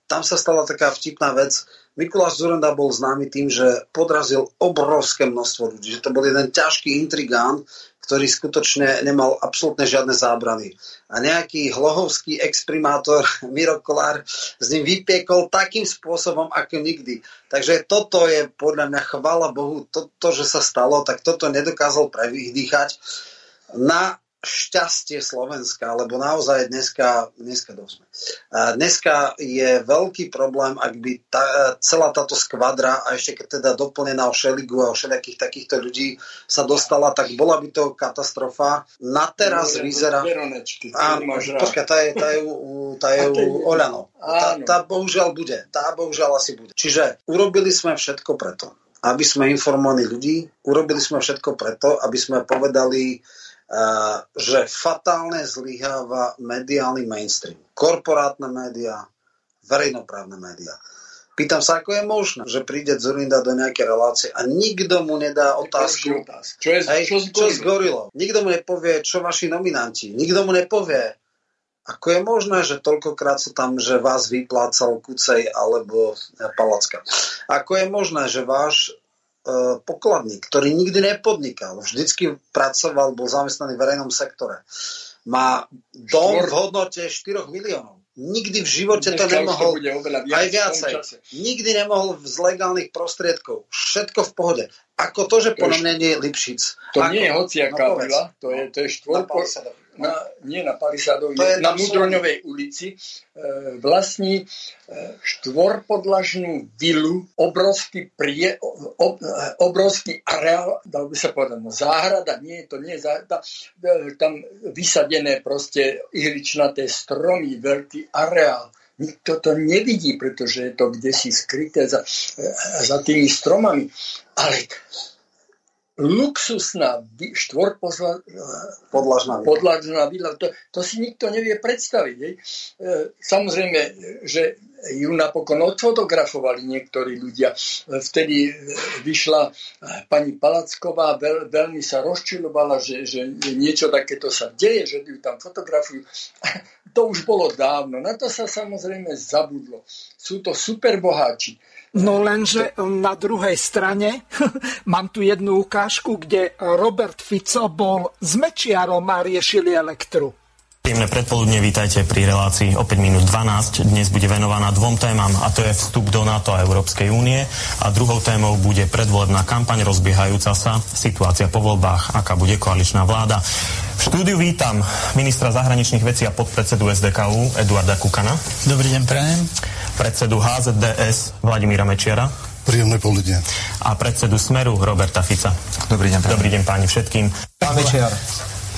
Tam sa stala taká vtipná vec. Mikuláš Dzurenda bol známy tým, že podrazil obrovské množstvo ľudí, že to bol jeden ťažký intrigán, ktorý skutočne nemal absolútne žiadne zábrany. A nejaký hlohovský exprimátor Miro Kolár s ním vypiekol takým spôsobom, ako nikdy. Takže toto je podľa mňa, chvála Bohu, to, že sa stalo, tak toto nedokázal prevydýchať na šťastie Slovenska, lebo naozaj dneska je veľký problém, ak by celá táto skvadra, a ešte keď teda doplnená o Šeligu a o všelijakých takýchto ľudí sa dostala, tak bola by to katastrofa. Na teraz vyzerá... Tá je u Oľano. Tá bohužiaľ bude. Tá bohužiaľ asi bude. Čiže urobili sme všetko preto, aby sme informovali ľudí, urobili sme všetko preto, aby sme povedali, že fatálne zlyháva mediálny mainstream. Korporátne médiá, verejnoprávne médiá. Pýtam sa, ako je možné, že príde Dzurinda do nejakej relácie a nikto mu nedá otázku, čo s Gorilou. Nikto mu nepovie, čo vaši nominanti. Nikto mu nepovie, ako je možné, že toľkokrát sú tam, že vás vyplácal Kucej alebo Palacka. Ako je možné, že váš pokladník, ktorý nikdy nepodnikal, vždycky pracoval, bol zamestnaný v verejnom sektore, má dom v hodnote 4 miliónov. Nikdy v živote to nemohol, aj viacej, nikdy nemohol z legálnych prostriedkov. Všetko v pohode. Ako to, že podľa mňa nie je Lipšic. To ako, nie je hociaká vila, to je štvorko. Nie na Palisádovej, na Mudroňovej ulici. Vlastní štvorpodlažnú vilu, obrovský areál, dal by sa povedať, záhrada, nie je záhrada, tam vysadené proste ihličnaté stromy, veľký areál. Nikto to nevidí, pretože je to kdesi skryté za tými stromami. Ale luxusná štvorpodlažná vila, to si nikto nevie predstaviť. Hej. Samozrejme, že ju napokon odfotografovali niektorí ľudia. Vtedy vyšla pani Palacková, veľmi sa rozčilovala, že niečo takéto sa deje, že ju tam fotografujú. To už bolo dávno. Na to sa samozrejme zabudlo. Sú to super boháči. No lenže na druhej strane mám tu jednu ukážku, kde Robert Fico bol s Mečiarom a riešili Elektru. Príjemné predpoludne, vítajte pri relácii opäť minus 12. Dnes bude venovaná dvom témam, a to je vstup do NATO a Európskej únie a druhou témou bude predvolebná kampaň rozbiehajúca sa, situácia po voľbách, aká bude koaličná vláda. V štúdiu vítam ministra zahraničných vecí a podpredsedu SDKU Eduarda Kukana. Dobrý deň prajem. Predsedu HZDS Vladimíra Mečiara. Príjemné poludne. A predsedu Smeru Roberta Fica. Dobrý deň prajem. Dobrý deň páni všetkým. Pán Mečiar.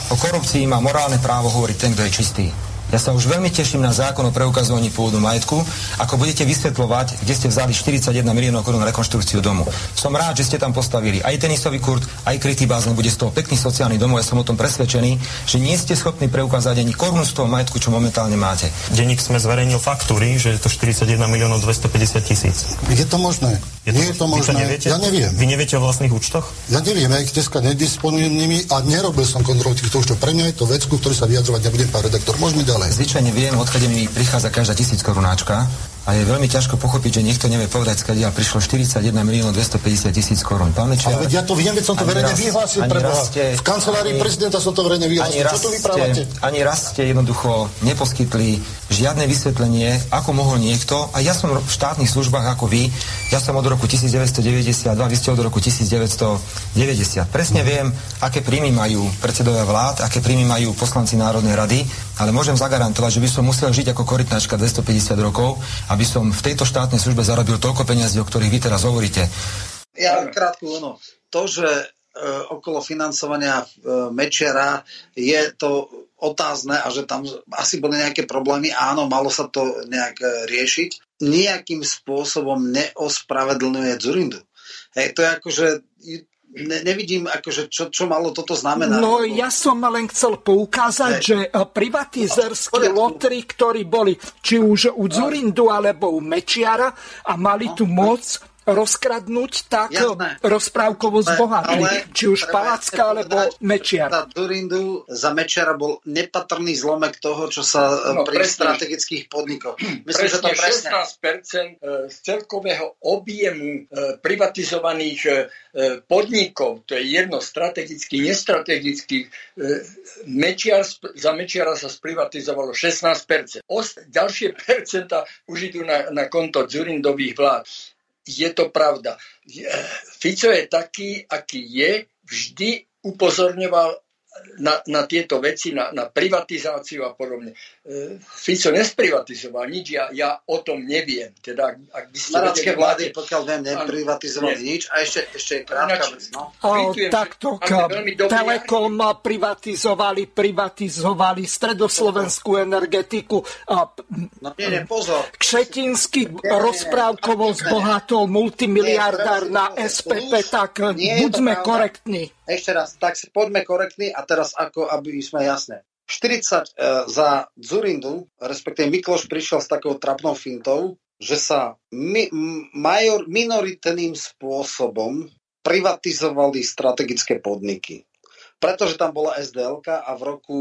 O korupcii má morálne právo hovoriť ten, kto je čistý. Ja sa už veľmi teším na zákon o preukazovaní pôvodu majetku, ako budete vysvetľovať, kde ste vzali 41 miliónov korún na rekonštrukciu domu. Som rád, že ste tam postavili aj tenisový kurt, aj krytý bazén, bude z toho pekný sociálny domov. Ja som o tom presvedčený, že nie ste schopní preukázať ani korunu z toho majetku, čo momentálne máte. Denník Sme zverejnil faktúry, že je to 41 250 000. Je to možné? Nie je to možné. Ja neviem. Vy neviete o vlastných účtoch? Ja neviem, ja ich dneska nedisponujem nimi a nerobil som kontrolu týchto účtov. Pre mňa je to vec, ku ktorej sa vyjadrovať nebudem, pán redaktor. Môžeme ďalej. Zvyčajne viem, odkiaľ mi prichádza každá 1000 korunáčka. A je veľmi ťažko pochopiť, že niekto nevie povedať, skadiaľ prišlo 41 250 000 korún. Pán Mečiar. Ale veď ja to viem, veď som to verejne vyhlásil pre Boha. V kancelárii prezidenta som to verejne vyhlásil. Čo tu vyprávate? Ani raz ste jednoducho neposkytli žiadne vysvetlenie, ako mohol niekto, a ja som v štátnych službách ako vy, ja som od roku 1992, vy ste od roku 1990. Presne viem, aké príjmy majú predsedovia vlád, aké príjmy majú poslanci Národnej rady, ale môžem zagarantovať, že by som musel žiť ako korytnačka 250 rokov, aby som v tejto štátnej službe zarobil toľko peniazí, o ktorých vy teraz hovoríte. Ja len krátko, ono. To, že okolo financovania Mečiara je to otázne a že tam asi boli nejaké problémy, áno, malo sa to nejak riešiť, nejakým spôsobom neospravedlňuje Dzurindu. Hej, to je akože... Nevidím, akože, čo malo toto znamená. No, ja som len chcel poukázať, že privatizérske lotry, ktorí boli či už u Dzurindu alebo u Mečiara a mali tu moc rozkradnúť, tak rozprávkovo zbohatli. Či už Palacka alebo Mečiara. Dzurindu za Mečiara bol nepatrný zlomek toho, čo sa pri strategických podnikoch. Myslím, že to presne. 16% z celkového objemu privatizovaných podnikov, to je jedno, strategických, nestrategických, za Mečiara sa sprivatizovalo 16%. Ďalšie percenta už idú na konto Dzurindových vlád. Je to pravda. Fico je taký, aký je, vždy upozorňoval na tieto veci, na privatizáciu a podobne. Fico nesprivatizoval nič, ja o tom neviem. Teda, ak by ste národské vlády, pokiaľ viem, neprivatizovali nič. A ešte je krátka vec. No. Takto, Telekom privatizovali Stredoslovenskú energetiku. Pozor. Kšetinský rozprávkovo zbohatol multimiliardár na SPP, tak buďme korektní. Ešte raz, tak si poďme korektní a teraz ako, aby sme jasné. 40 za Dzurindu, respektíve Mikloš prišiel s takou trapnou fintou, že sa minoritným spôsobom privatizovali strategické podniky. Pretože tam bola SDLka a v roku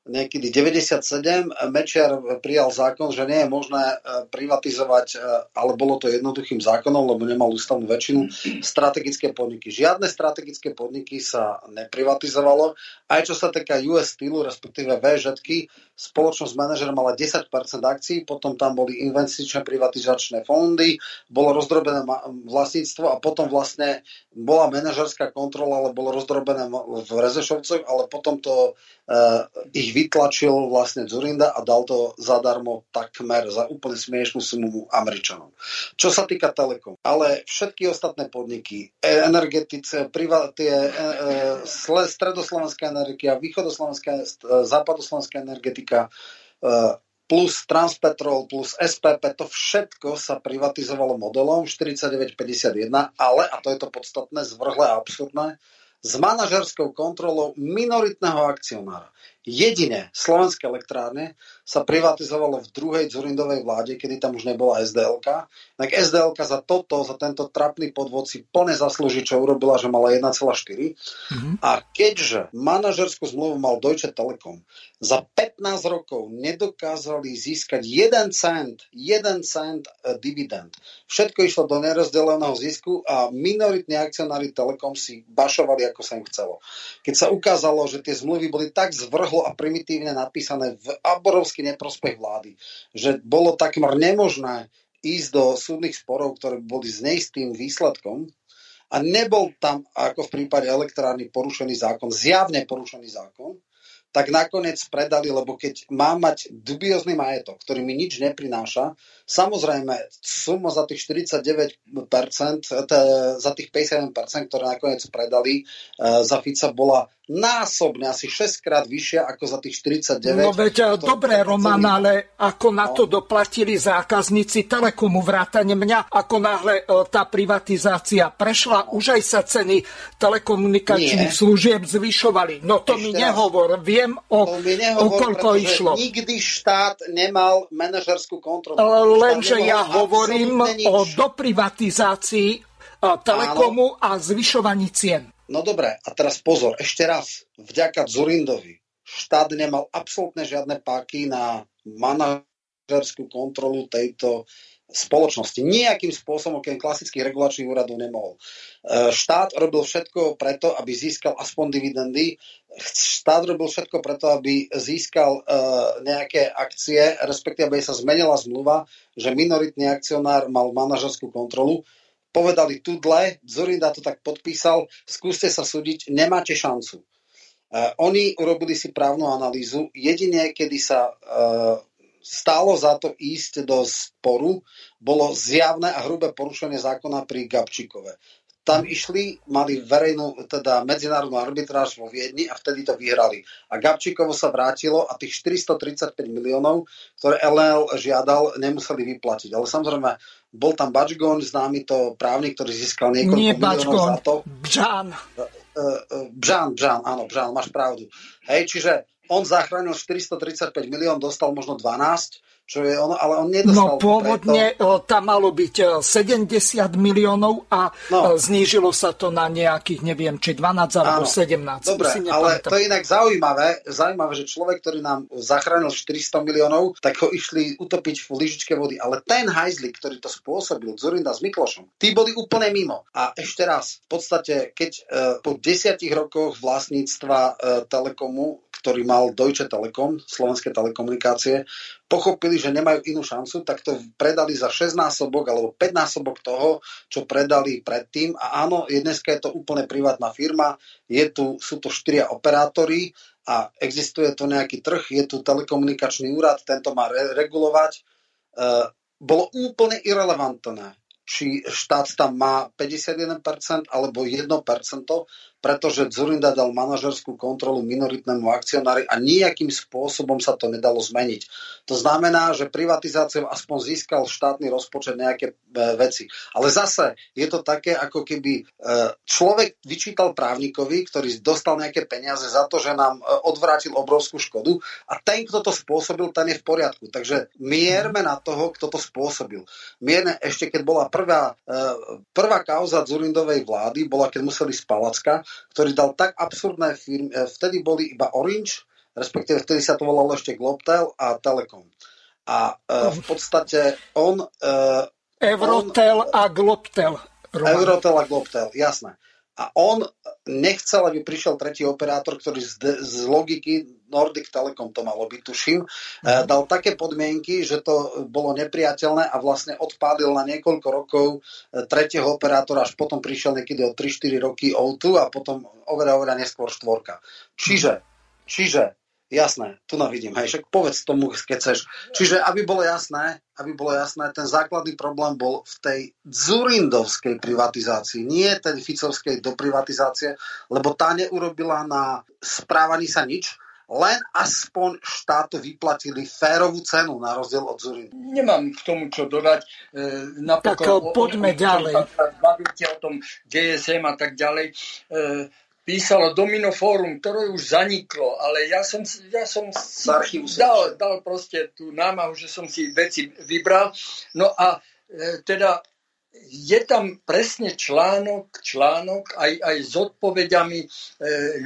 niekedy 97 Mečiar prijal zákon, že nie je možné privatizovať, ale bolo to jednoduchým zákonom, lebo nemal ústavnú väčšinu, strategické podniky. Žiadne strategické podniky sa neprivatizovalo. Aj čo sa týka US Steelu, respektíve VŽky, spoločnosť manažer mala 10% akcií, potom tam boli investičné privatizačné fondy, bolo rozdrobené vlastníctvo a potom vlastne bola manažerská kontrola, ale bolo rozdrobené v Rezešovcoch, ale potom to ich vytlačil vlastne Dzurinda a dal to zadarmo takmer za úplne smiešnú sumu Američanom. Čo sa týka Telekom, ale všetky ostatné podniky, energetické, stredoslovenská energia, východoslovenská, západoslovenská energetika, plus Transpetrol, plus SPP, to všetko sa privatizovalo modelom 49-51, ale, a to je to podstatné, zvrhlé a absurdné, s manažerskou kontrolou minoritného akcionára. Jedine Slovenské elektrárne sa privatizovalo v druhej Dzurindovej vláde, kedy tam už nebola SDLka. Tak SDLka za tento trapný podvod si plne zaslúži, čo urobila, že mala 1,4. A keďže manažerskú zmluvu mal Deutsche Telekom, za 15 rokov nedokázali získať 1 cent dividend. Všetko išlo do nerozdeleného zisku a minoritní akcionári Telekom si bašovali, ako sa im chcelo. Keď sa ukázalo, že tie zmluvy boli tak zvrhlo a primitívne napísané v obrovský neprospech vlády, že bolo takmer nemožné ísť do súdnych sporov, ktoré boli s neistým výsledkom, a nebol tam, ako v prípade elektrárny, porušený zákon, zjavne porušený zákon, tak nakoniec predali, lebo keď má mať dubiózny majetok, ktorý mi nič neprináša, samozrejme suma za tých 49%, za tých 57%, ktoré nakoniec predali za Fica, bola násobne asi 6-krát vyššia ako za tých 49%. No veď, dobre, Roman, ale ako na to doplatili zákazníci Telekomu, vrátane mňa, ako náhle tá privatizácia prešla, už aj sa ceny telekomunikačných služieb zvyšovali. No to ešte mi nehovor, viem, o koľko išlo. Nikdy štát nemal manažerskú kontrolu. Lenže ja hovorím o doprivatizácii Telekomu a zvyšovaní cien. No dobré, a teraz pozor, ešte raz, vďaka Dzurindovi štát nemal absolútne žiadne páky na manažerskú manažerskú kontrolu tejto spoločnosti. Nijakým spôsobom, keď klasických regulačných úradov nemohol. Štát robil všetko preto, aby získal aspoň dividendy. Štát robil všetko preto, aby získal nejaké akcie, respektíve aby sa zmenila zmluva, že minoritný akcionár mal manažerskú kontrolu. Povedali tudle, Dzurinda to tak podpísal, skúste sa súdiť, nemáte šancu. Oni urobili si právnu analýzu, jedine kedy sa stálo za to ísť do sporu, bolo zjavné a hrubé porušenie zákona pri Gabčíkove. Tam išli, mali verejnú, teda medzinárodnú arbitráž vo Viedni a vtedy to vyhrali. A Gabčíkovo sa vrátilo a tých 435 miliónov, ktoré LNL žiadal, nemuseli vyplatiť. Ale samozrejme, bol tam Bačgon, známy to právnik, ktorý získal niekoľko miliónov za to. Bžan, áno, Bžan, máš pravdu. Hej, čiže on zachránil 435 milión, dostal možno 12, čo je ono, ale on nedostal. No pôvodne tam malo byť 70 miliónov a znížilo sa to na nejakých, neviem, či 12 alebo 17. Dobre, ale to je inak zaujímavé, že človek, ktorý nám zachránil 400 miliónov, tak ho išli utopiť v lyžičke vody. Ale ten hajzlik, ktorý to spôsobil, Dzurinda s Miklošom, tí boli úplne mimo. A ešte raz, v podstate, keď po 10 rokoch vlastníctva Telekomu, ktorý mal Deutsche Telekom, Slovenské telekomunikácie, pochopili, že nemajú inú šancu, tak to predali za 6-násobok alebo 5-násobok toho, čo predali predtým. A áno, dneska je to úplne privátna firma, sú to 4 operátori a existuje to nejaký trh, je tu telekomunikačný úrad, tento má regulovať. Bolo úplne irelevantné, či štát tam má 51% alebo 1%, pretože Dzurinda dal manažerskú kontrolu minoritnému akcionári a nejakým spôsobom sa to nedalo zmeniť. To znamená, že privatizáciou aspoň získal štátny rozpočet nejaké veci. Ale zase je to také, ako keby človek vyčítal právnikovi, ktorý dostal nejaké peniaze za to, že nám odvrátil obrovskú škodu a ten, kto to spôsobil, ten je v poriadku. Takže mierme na toho, kto to spôsobil. Mierne ešte, keď bola prvá kauza Dzurindovej vlády, bola, keď museli z Palacka, ktorý dal tak absurdné firmy, vtedy boli iba Orange, respektíve vtedy sa to volalo ešte Globtel a Telekom. A v podstate on... Eurotel a Globtel, jasné. A on nechcel, aby prišiel tretí operátor, ktorý z logiky Nordic Telekom to malo byť, tuším, dal také podmienky, že to bolo nepriateľné a vlastne odpálil na niekoľko rokov tretieho operátora, až potom prišiel niekedy o 3-4 roky O2 a potom oveľa neskôr štvorka. Čiže jasné, tu navidím, hej, však povedz tomu, keď chceš. Čiže, aby bolo jasné, ten základný problém bol v tej dzurindovskej privatizácii, nie tej ficovskej doprivatizácie, lebo tá neurobila na správaní sa nič, len aspoň štátu vyplatili férovú cenu na rozdiel od Dzurindu. Nemám k tomu čo dodať. Napokon, tak poďme ďalej. Bavíte o tom DSM a tak ďalej. Písalo Domino Fórum, ktoré už zaniklo, ale ja som dal proste tú námahu, že som si veci vybral. No a teda je tam presne článok aj s odpovediami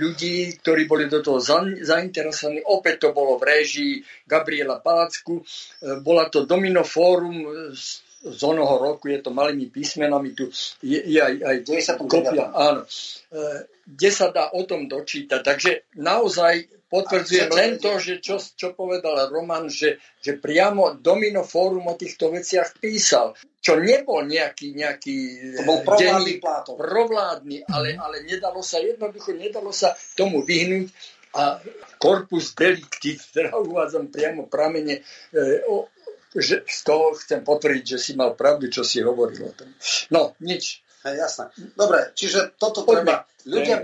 ľudí, ktorí boli do toho zainteresovaní. Opäť to bolo v réžii Gabriela Palacku. Bola to Domino Fórum z onoho roku, je to malými písmenami, tu je aj kopia, áno, kde sa dá o tom dočítať. Takže naozaj potvrdzujem len to, že čo povedal Roman, že priamo Domino Fórum o týchto veciach písal, čo nebol nejaký denník provládny, ale nedalo sa tomu vyhnúť. A corpus delicti, teda uvádzam priamo pramene, že z toho chcem potvrdiť, že si mal pravdu, čo si hovoril o tom. No, nič. Jasné. Dobre, čiže toto treba... Ľudia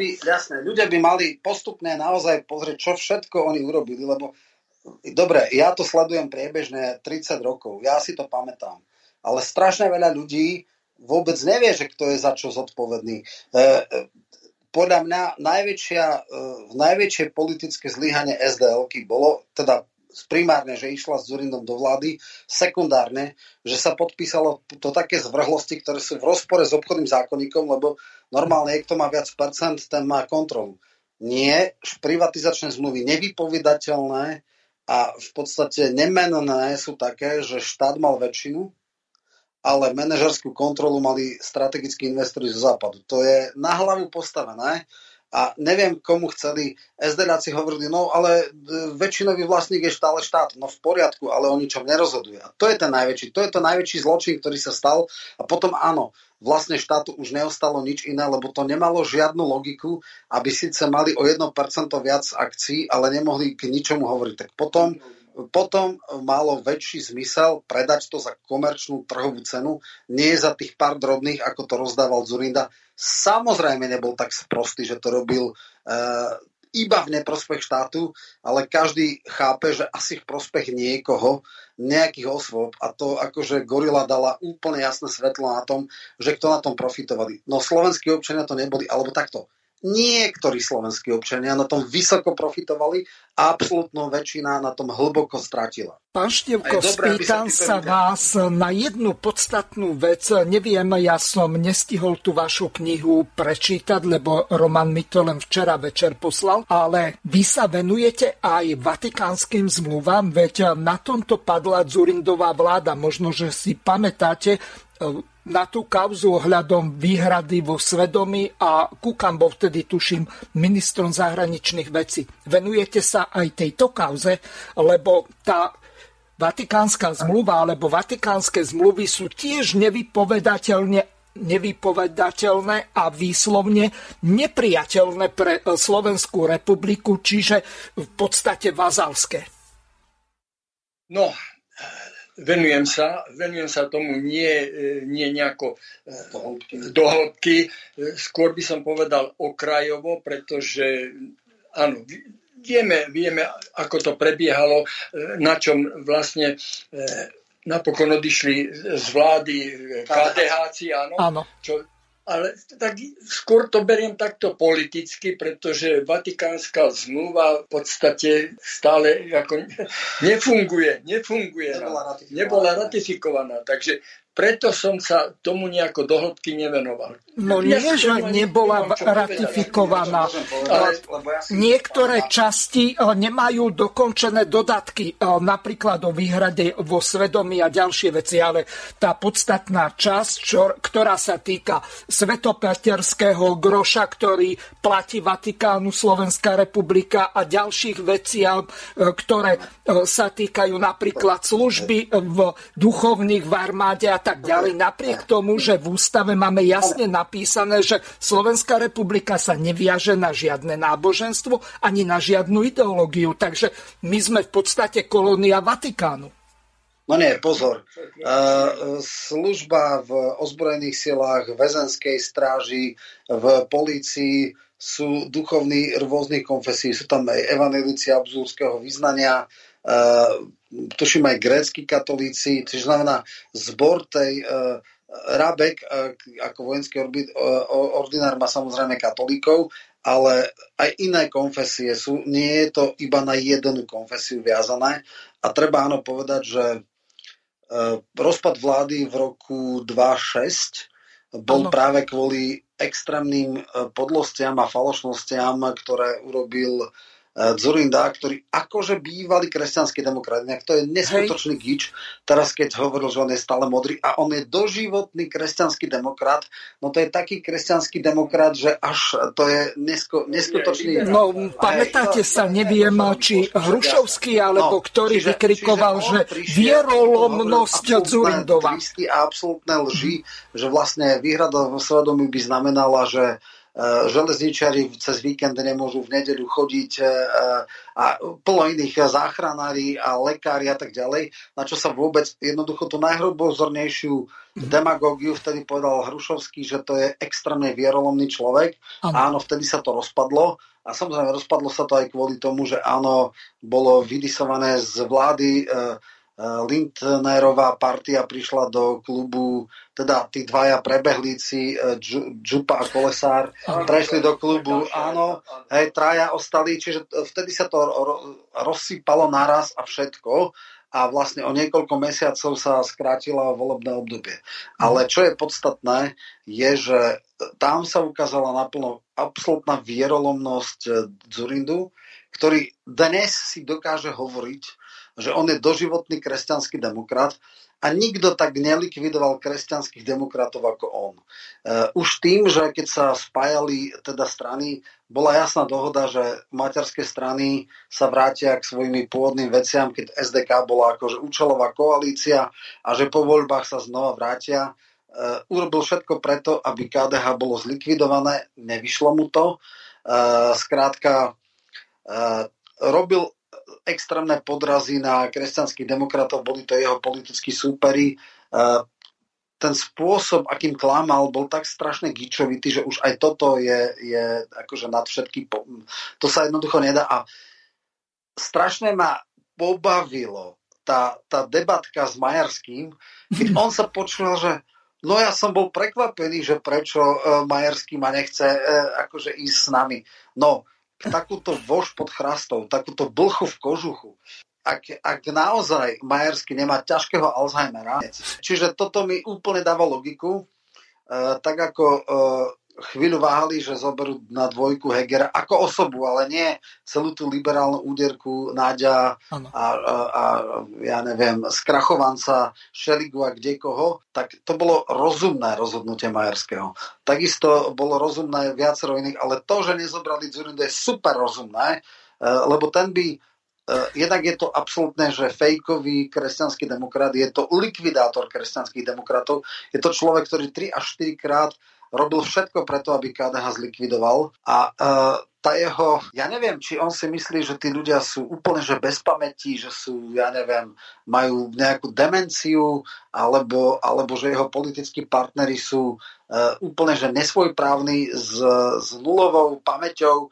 by mali postupne naozaj pozrieť, čo všetko oni urobili, lebo... Dobre, ja to sledujem priebežne 30 rokov, ja si to pamätám. Ale strašne veľa ľudí vôbec nevie, že kto je za čo zodpovedný. Podľa mňa najväčšie politické zlyhanie SDL-ky bolo... Teda primárne, že išla s Dzurindom do vlády, sekundárne, že sa podpísalo to také zvrhlosti, ktoré sú v rozpore s obchodným zákonníkom, lebo normálne, kto má viac percent, ten má kontrolu. Nie, privatizačné zmluvy nevypovedateľné A v podstate nemenné sú také, že štát mal väčšinu, ale manažerskú kontrolu mali strategickí investori zo západu. To je na hlavu postavené a neviem, komu chceli. SDľáci hovorili, no ale väčšinový vlastník je stále štát. No v poriadku, ale o ničom nerozhoduje. A to je ten najväčší. To je to najväčší zločin, ktorý sa stal. A potom áno, vlastne štátu už neostalo nič iné, lebo to nemalo žiadnu logiku, aby síce mali o 1% viac akcií, ale nemohli k ničomu hovoriť. Tak potom malo väčší zmysel predať to za komerčnú trhovú cenu, nie za tých pár drobných, ako to rozdával Dzurinda. Samozrejme nebol tak sprostý, že to robil iba v neprospech štátu, ale každý chápe, že asi v prospech niekoho, nejakých osôb, a to akože Gorila dala úplne jasné svetlo na tom, že kto na tom profitovali. No slovenskí občania to neboli, alebo takto. Niektorí slovenskí občania na tom vysoko profitovali a absolútna väčšina na tom hlboko strátila. Pán Števko, spýtam sa vás na jednu podstatnú vec. Neviem, ja som nestihol tú vašu knihu prečítať, lebo Roman mi to len včera večer poslal, ale vy sa venujete aj vatikánskym zmluvám, veď na tomto padla Dzurindová vláda. Možno, že si pamätáte na tú kauzu ohľadom výhrady vo svedomí a Kukan bol vtedy, tuším, ministrom zahraničných vecí. Venujete sa aj tejto kauze, lebo tá vatikánska zmluva alebo vatikánske zmluvy sú tiež nevypovedateľné a výslovne nepriateľné pre Slovenskú republiku, čiže v podstate vazalské. No, Venujem sa tomu nie nejako do hĺbky. Skôr by som povedal okrajovo, pretože áno, vieme, ako to prebiehalo, na čom vlastne napokon odišli z vlády KDH-ci, áno. Ale tak skôr to beriem takto politicky, pretože Vatikánska zmluva v podstate stále ako nefunguje. Nebola ratifikovaná. Takže preto som sa tomu nejako do hĺbky nevenoval. No nie, že nebola ratifikovaná. Niektoré časti nemajú dokončené dodatky, napríklad o výhrade vo svedomí a ďalšie veci, ale tá podstatná časť, ktorá sa týka svetopeterského groša, ktorý platí Vatikánu Slovenská republika a ďalších vecí, ktoré sa týkajú napríklad služby v duchovných v armáde a tak ďalej. Napriek tomu, že v ústave máme jasne napísané, že Slovenská republika sa neviaže na žiadne náboženstvo ani na žiadnu ideológiu. Takže my sme v podstate kolónia Vatikánu. No nie, pozor. Služba v ozbrojených silách, väzenskej stráži, v polícii sú duchovní rôznych konfesí. Sú tam aj evanjelici abzúrského vyznania, tuším aj grécki katolíci, to znamená zbor tej Rabek ako vojenský ordinár má samozrejme katolíkov, ale aj iné konfesie sú, nie je to iba na jednu konfesiu viazané a treba áno povedať, že rozpad vlády v roku 2006 bol práve kvôli extrémnym podlostiam a falošnostiam, ktoré urobil Dzurinda, ktorý akože bývalý kresťanský demokrat, to je neskutočný gič, teraz keď hovoril, že on je stále modrý a on je doživotný kresťanský demokrat, no to je taký kresťanský demokrat, že až to je neskutočný. No pamätáte sa, neviem, či Hrušovský alebo ktorý vykrikoval, že vierolomnosť Dzurindova. A absolútne lži, že vlastne výhrada v svedomí by znamenala, že železničári cez víkend nemôžu v nedeľu chodiť a plno iných záchranári a lekári a tak ďalej, na čo sa vôbec jednoducho tú najhrubozornejšiu demagógiu vtedy povedal Hrušovský, že to je extrémne vierolomný človek. Áno, vtedy sa to rozpadlo a samozrejme rozpadlo sa to aj kvôli tomu, že áno, bolo vydisované z vlády, Lindnerová partia prišla do klubu, teda tí dvaja prebehlíci, Džupa a Kolesár, prešli do klubu, áno, hej, traja ostali, čiže vtedy sa to rozsypalo naraz a všetko a vlastne o niekoľko mesiacov sa skrátilo volebné obdobie. Ale čo je podstatné, je, že tam sa ukázala naplno absolútna vierolomnosť Dzurindu, ktorý dnes si dokáže hovoriť, že on je doživotný kresťanský demokrat a nikto tak nelikvidoval kresťanských demokratov ako on. Už tým, že keď sa spájali teda strany, bola jasná dohoda, že maďarské strany sa vrátia k svojimi pôvodným veciam, keď SDK bola akože účelová koalícia a že po voľbách sa znova vrátia. Urobil všetko preto, aby KDH bolo zlikvidované, nevyšlo mu to. Skrátka, robil extrémne podrazy na kresťanských demokratov, boli to jeho politickí súperi. Ten spôsob, akým klamal, bol tak strašne gíčovitý, že už aj toto je akože nad všetky. To sa jednoducho nedá. A strašne ma pobavilo tá debatka s Majerským, keď on sa počul, že no ja som bol prekvapený, že prečo Majerský ma nechce akože ísť s nami. No, takúto vož pod chrastou, takúto blchu v kožuchu. Ak naozaj Majerský nemá ťažkého Alzheimera, čiže toto mi úplne dáva logiku, tak ako chvíľu váhali, že zoberú na dvojku Hegera ako osobu, ale nie celú tú liberálnu úderku Náďa a ja neviem, Skrachovanca, Šeligu a kde koho, tak to bolo rozumné rozhodnutie Majerského. Takisto bolo rozumné viacero iných, ale to, že nezobrali Dzurindu, je super rozumné, lebo ten by jednak je to absolútne, že fejkový kresťanský demokrat, je to likvidátor kresťanských demokratov, je to človek, ktorý 3 až 4 krát robil všetko preto, aby KDH zlikvidoval a tá jeho, ja neviem, či on si myslí, že tí ľudia sú úplne že bez pamäti, že sú, ja neviem, majú nejakú demenciu alebo že jeho politickí partneri sú úplne že nesvojprávni s nulovou pamäťou.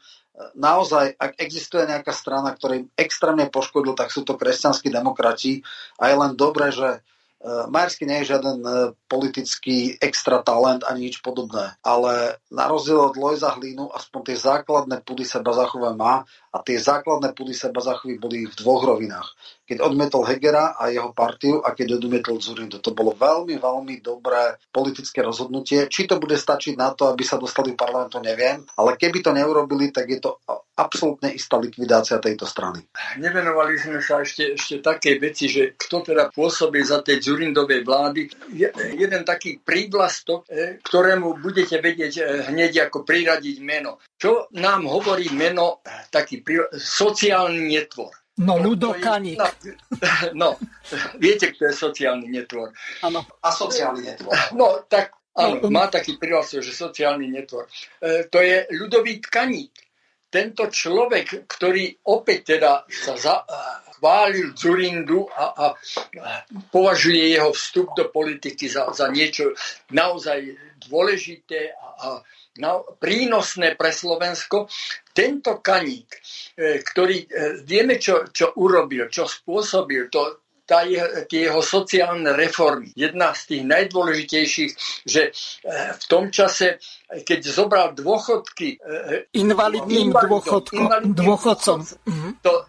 Naozaj, ak existuje nejaká strana, ktorá im extrémne poškodil, tak sú to kresťanskí demokrati a je len dobré, že Majerský nie je žiaden politický extra talent ani nič podobné, ale na rozdiel od Lojza Hlínu aspoň tie základné pudy seba zachovy má a tie základné pudy seba zachovy boli v dvoch rovinách. Keď odmietol Hegera a jeho partiu a keď odmietol Dzurindu. To bolo veľmi, veľmi dobré politické rozhodnutie. Či to bude stačiť na to, aby sa dostali do parlamentu, neviem, ale keby to neurobili, tak je to absolútne istá likvidácia tejto strany. Nevenovali sme sa ešte také veci, že kto teda pôsobí za tej Dzurindovej vlády. Jeden taký prívlastok, ktorému budete vedieť hneď ako priradiť meno. Čo nám hovorí meno, taký sociálny netvor. No, Ludo Kaník. No, viete, kto je sociálny netvor. Áno. A sociálny netvor. No, tak áno, má taký prívlastok, že sociálny netvor. To je Ľudovít Kaník. Tento človek, ktorý opäť teda sa chválil Dzurindu a považuje jeho vstup do politiky za niečo naozaj dôležité a prínosné pre Slovensko, tento Kaník, ktorý vieme, čo urobil, čo spôsobil, tie jeho sociálne reformy. Jedna z tých najdôležitejších, že v tom čase, keď zobral dôchodky invalidným dôchodcom.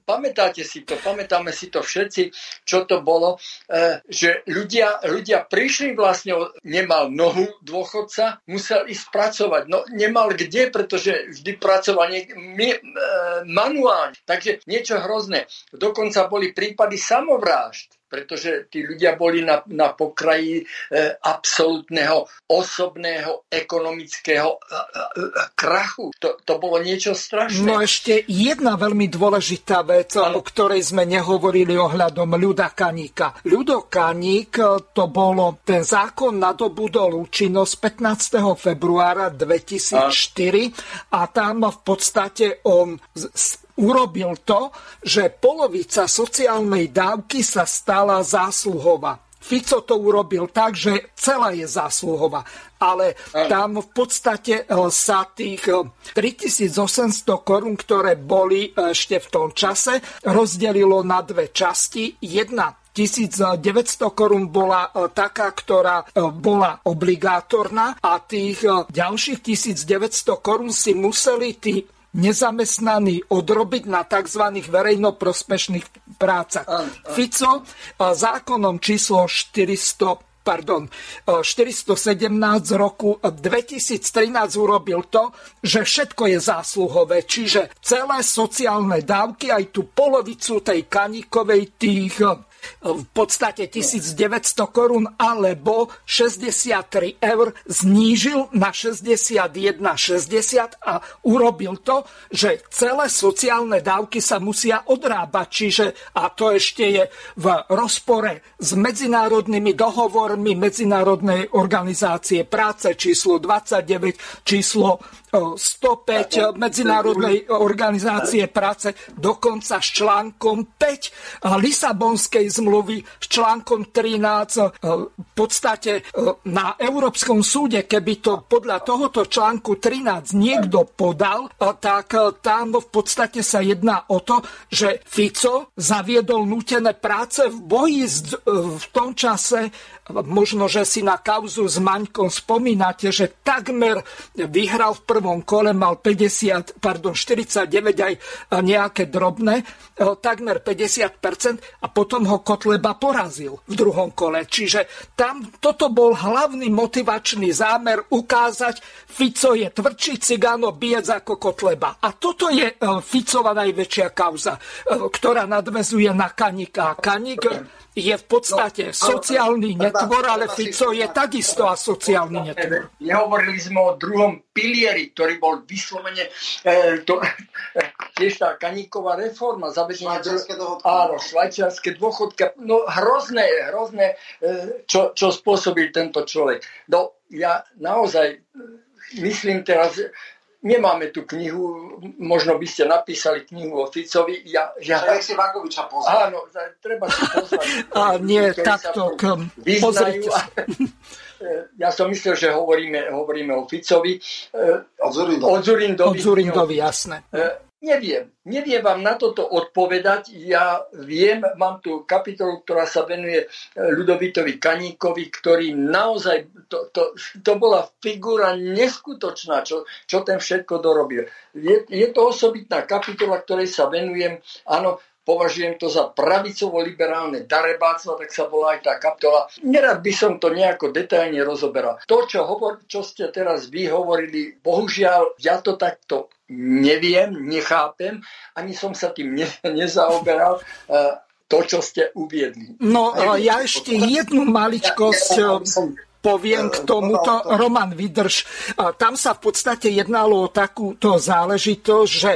Pamätáme si to všetci, čo to bolo, že ľudia prišli vlastne, nemal nohu dôchodca, musel ísť pracovať. No nemal kde, pretože vždy pracoval manuálne. Takže niečo hrozné. Dokonca boli prípady samovrážd, pretože tí ľudia boli na pokraji absolútneho osobného, ekonomického krachu. To bolo niečo strašné. No ešte jedna veľmi dôležitá vec, o ktorej sme nehovorili ohľadom Ľuda Kaníka. Ľudo Kaník, to bolo, ten zákon nadobudol účinnosť 15. februára 2004 a tam v podstate on urobil to, že polovica sociálnej dávky sa stala zásluhová. Fico to urobil tak, že celá je zásluhová, ale tam v podstate sa tých 3800 korún, ktoré boli ešte v tom čase, rozdelilo na dve časti. Jedna 1900 korún bola taká, ktorá bola obligátorná a tých ďalších 1900 korún si museli tí nezamestnaní odrobiť na tzv. Verejnoprospešných prácach. Fico zákonom číslo 400 417 z roku 2013 urobil to, že všetko je zásluhové, čiže celé sociálne dávky, aj tú polovicu tej Kaníkovej, tých v podstate 1900 korún alebo 63 eur znížil na 61,60 a urobil to, že celé sociálne dávky sa musia odrábať, čiže a to ešte je v rozpore s medzinárodnými dohovormi Medzinárodnej organizácie práce číslo 29, číslo 105 Medzinárodnej organizácie práce, dokonca s článkom 5 Lisabonskej zmluvy, s článkom 13. V podstate na Európskom súde, keby to podľa tohoto článku 13 niekto podal, tak tam v podstate sa jedná o to, že Fico zaviedol nútené práce v boji v tom čase. Možno, že si na kauzu s Maňkom spomínate, že takmer vyhral v prvom kole, mal 49 aj nejaké drobné, takmer 50% a potom ho Kotleba porazil v druhom kole. Čiže tam toto bol hlavný motivačný zámer ukázať, Fico je tvrdší cigano, biec ako Kotleba. A toto je Ficova najväčšia kauza, ktorá nadväzuje na Kaníka. Kaník je v podstate sociálny netvor, ale Fico je takisto asociálny netvor. Nehovorili sme o druhom pilieri, ktorý bol vyslovene tiež tá Kaníková reforma, zavedenie švajčiarske dôchodky. No hrozné, čo spôsobil tento človek. No ja naozaj myslím teraz, nemáme tu knihu, možno by ste napísali knihu o Ficovi. Človek si Vagoviča pozvať. Áno, treba si pozvať. A nie, takto. Pozrite sa. Ja som myslel, že hovoríme o Ficovi. Od Zurindovi, jasné. Neviem vám na toto odpovedať. Ja viem, mám tu kapitolu, ktorá sa venuje Ľudovitovi Kaníkovi, ktorý naozaj, to bola figura neskutočná, čo ten všetko dorobil. Je to osobitná kapitola, ktorej sa venujem, áno, považujem to za pravicovo-liberálne darebáctvo, tak sa volá aj tá kapitola. Nerad by som to nejako detailne rozoberal. To, čo ste teraz vy hovorili, bohužiaľ, ja to takto neviem, nechápem, ani som sa tým nezaoberal, to, čo ste uviedli. No, ja ešte jednu maličkosť poviem k tomuto, Roman, vydrž. Tam sa v podstate jednalo o takúto záležitosť, že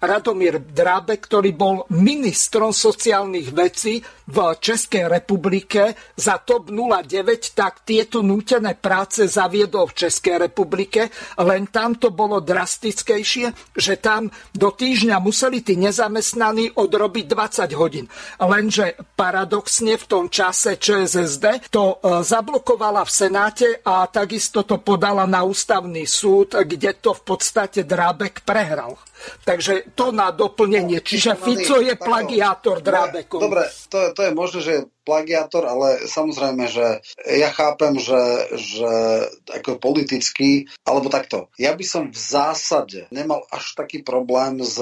Radomír Drábek, ktorý bol ministrom sociálnych vecí v Českej republike za TOP 09, tak tieto nútené práce zaviedol v Českej republike, len tam to bolo drastickejšie, že tam do týždňa museli tí nezamestnaní odrobiť 20 hodín. Lenže paradoxne v tom čase ČSSD to zablokovala v Senáte a takisto to podala na ústavný súd, kde to v podstate Drábek prehral. Takže to na doplnenie. Čiže Fico je plagiátor Drábekov. Dobre, to je možno, že je plagiátor, ale samozrejme, že ja chápem, že ako politicky, alebo takto. Ja by som v zásade nemal až taký problém s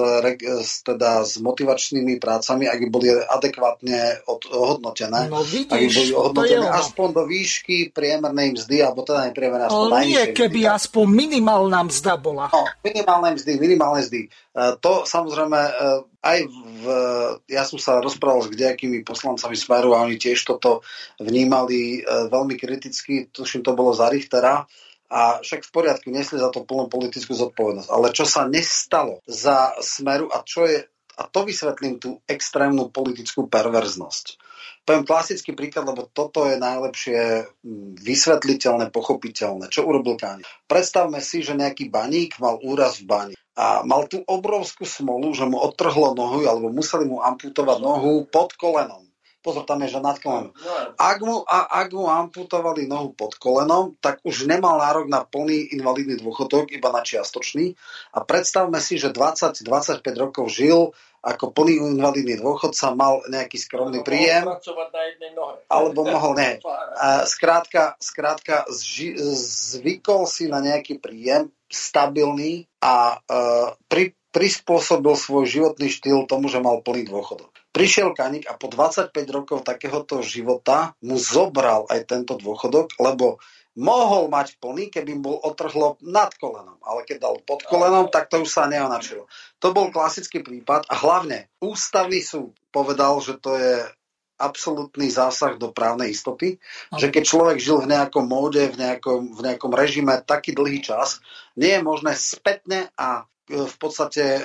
motivačnými prácami, ak by boli adekvátne hodnotené. No vidíš, aspoň do výšky priemernej mzdy, alebo teda nepriemernej, aspoň najnižšej mzdy. Keby aspoň minimálna mzda bola. No, minimálne mzdy. To samozrejme ja som sa rozprával s kdejakými poslancami Smeru a oni tiež toto vnímali veľmi kriticky, tuším to bolo za Richtera. A však v poriadku, nesli za to plnú politickú zodpovednosť. Ale čo sa nestalo za Smeru a čo je, a to vysvetlím tú extrémnu politickú perverznosť. Poviem klasický príklad, lebo toto je najlepšie vysvetliteľné, pochopiteľné. Čo urobil Kánik? Predstavme si, že nejaký baník mal úraz v bani a mal tú obrovskú smolu, že mu odtrhlo nohu, alebo museli mu amputovať nohu pod kolenom. Pozor, tam je, že nad kolenom. Ak mu amputovali nohu pod kolenom, tak už nemal nárok na plný invalidný dôchodok, iba na čiastočný. A predstavme si, že 20-25 rokov žil ako plný invalidný dôchodca, mal nejaký skromný príjem. Alebo mohol, ne. Skrátka, zvykol si na nejaký príjem stabilný a pri prispôsobil svoj životný štýl tomu, že mal plný dôchodok. Prišiel Kanik a po 25 rokov takéhoto života mu zobral aj tento dôchodok, lebo mohol mať plný, keby bol otrhlo nad kolenom, ale keď dal pod kolenom, tak to už sa neonačilo. To bol klasický prípad a hlavne ústavný súd povedal, že to je absolútny zásah do právnej istoty, že keď človek žil v nejakom móde, v nejakom režime taký dlhý čas, nie je možné spätne a v podstate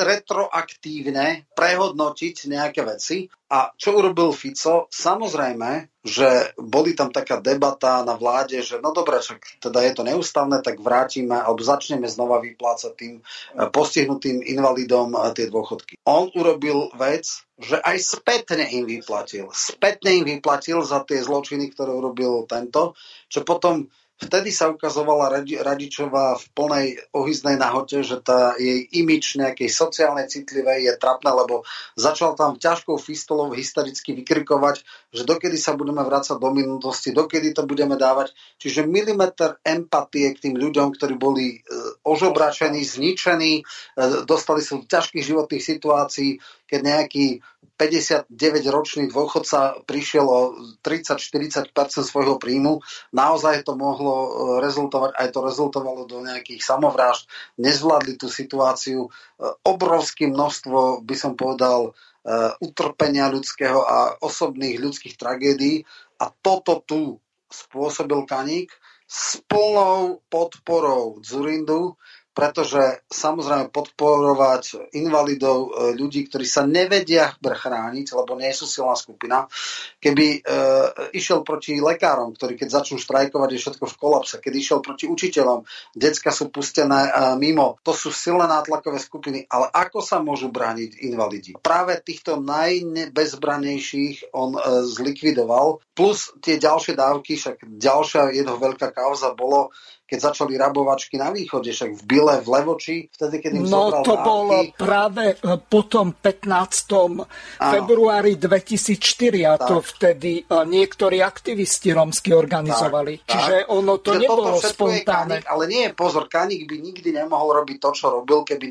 retroaktívne prehodnotiť nejaké veci. A čo urobil Fico? Samozrejme, že boli tam taká debata na vláde, že no dobre, však teda je to neústavné, tak vrátime alebo začneme znova vyplácať tým postihnutým invalidom tie dôchodky. On urobil vec, že aj spätne im vyplatil. Spätne im vyplatil za tie zločiny, ktoré urobil tento, čo potom vtedy sa ukazovala Radičová v plnej ohyznej nahote, že tá jej imič nejakej sociálnej citlivej je trapná, lebo začal tam ťažkou fistolou hystericky vykrikovať, že dokedy sa budeme vrácať do minulosti, dokedy to budeme dávať. Čiže milimeter empatie k tým ľuďom, ktorí boli ožobračení, zničení, dostali sa do ťažkých životných situácií, keď nejaký 59-ročný dôchodca prišiel o 30-40% svojho príjmu. Naozaj to mohlo rezultovať, aj to rezultovalo do nejakých samovrážd. Nezvládli tú situáciu. Obrovské množstvo, by som povedal, utrpenia ľudského a osobných ľudských tragédií. A toto tu spôsobil Kaník s plnou podporou Dzurindu, pretože samozrejme podporovať invalidov, ľudí, ktorí sa nevedia chrániť, lebo nie sú silná skupina. Keby išiel proti lekárom, ktorí keď začnú štrajkovať, je všetko v kolapse. Keď išiel proti učiteľom, decka sú pustené mimo. To sú silné nátlakové skupiny, ale ako sa môžu brániť invalidi? Práve týchto najbezbrannejších on zlikvidoval. Plus tie ďalšie dávky, však ďalšia jeho veľká kauza bolo, keď začali rabovačky na východe, však v Byle, v Levoči, vtedy, keď im zobral dávky. No to bolo práve potom 15. februári 2004 a tak. To vtedy niektorí aktivisti rómsky organizovali. Tak, čiže tak. Ono to nebolo spontánne. Kaník, ale nie, pozor, Kaník by nikdy nemohol robiť to, čo robil, keby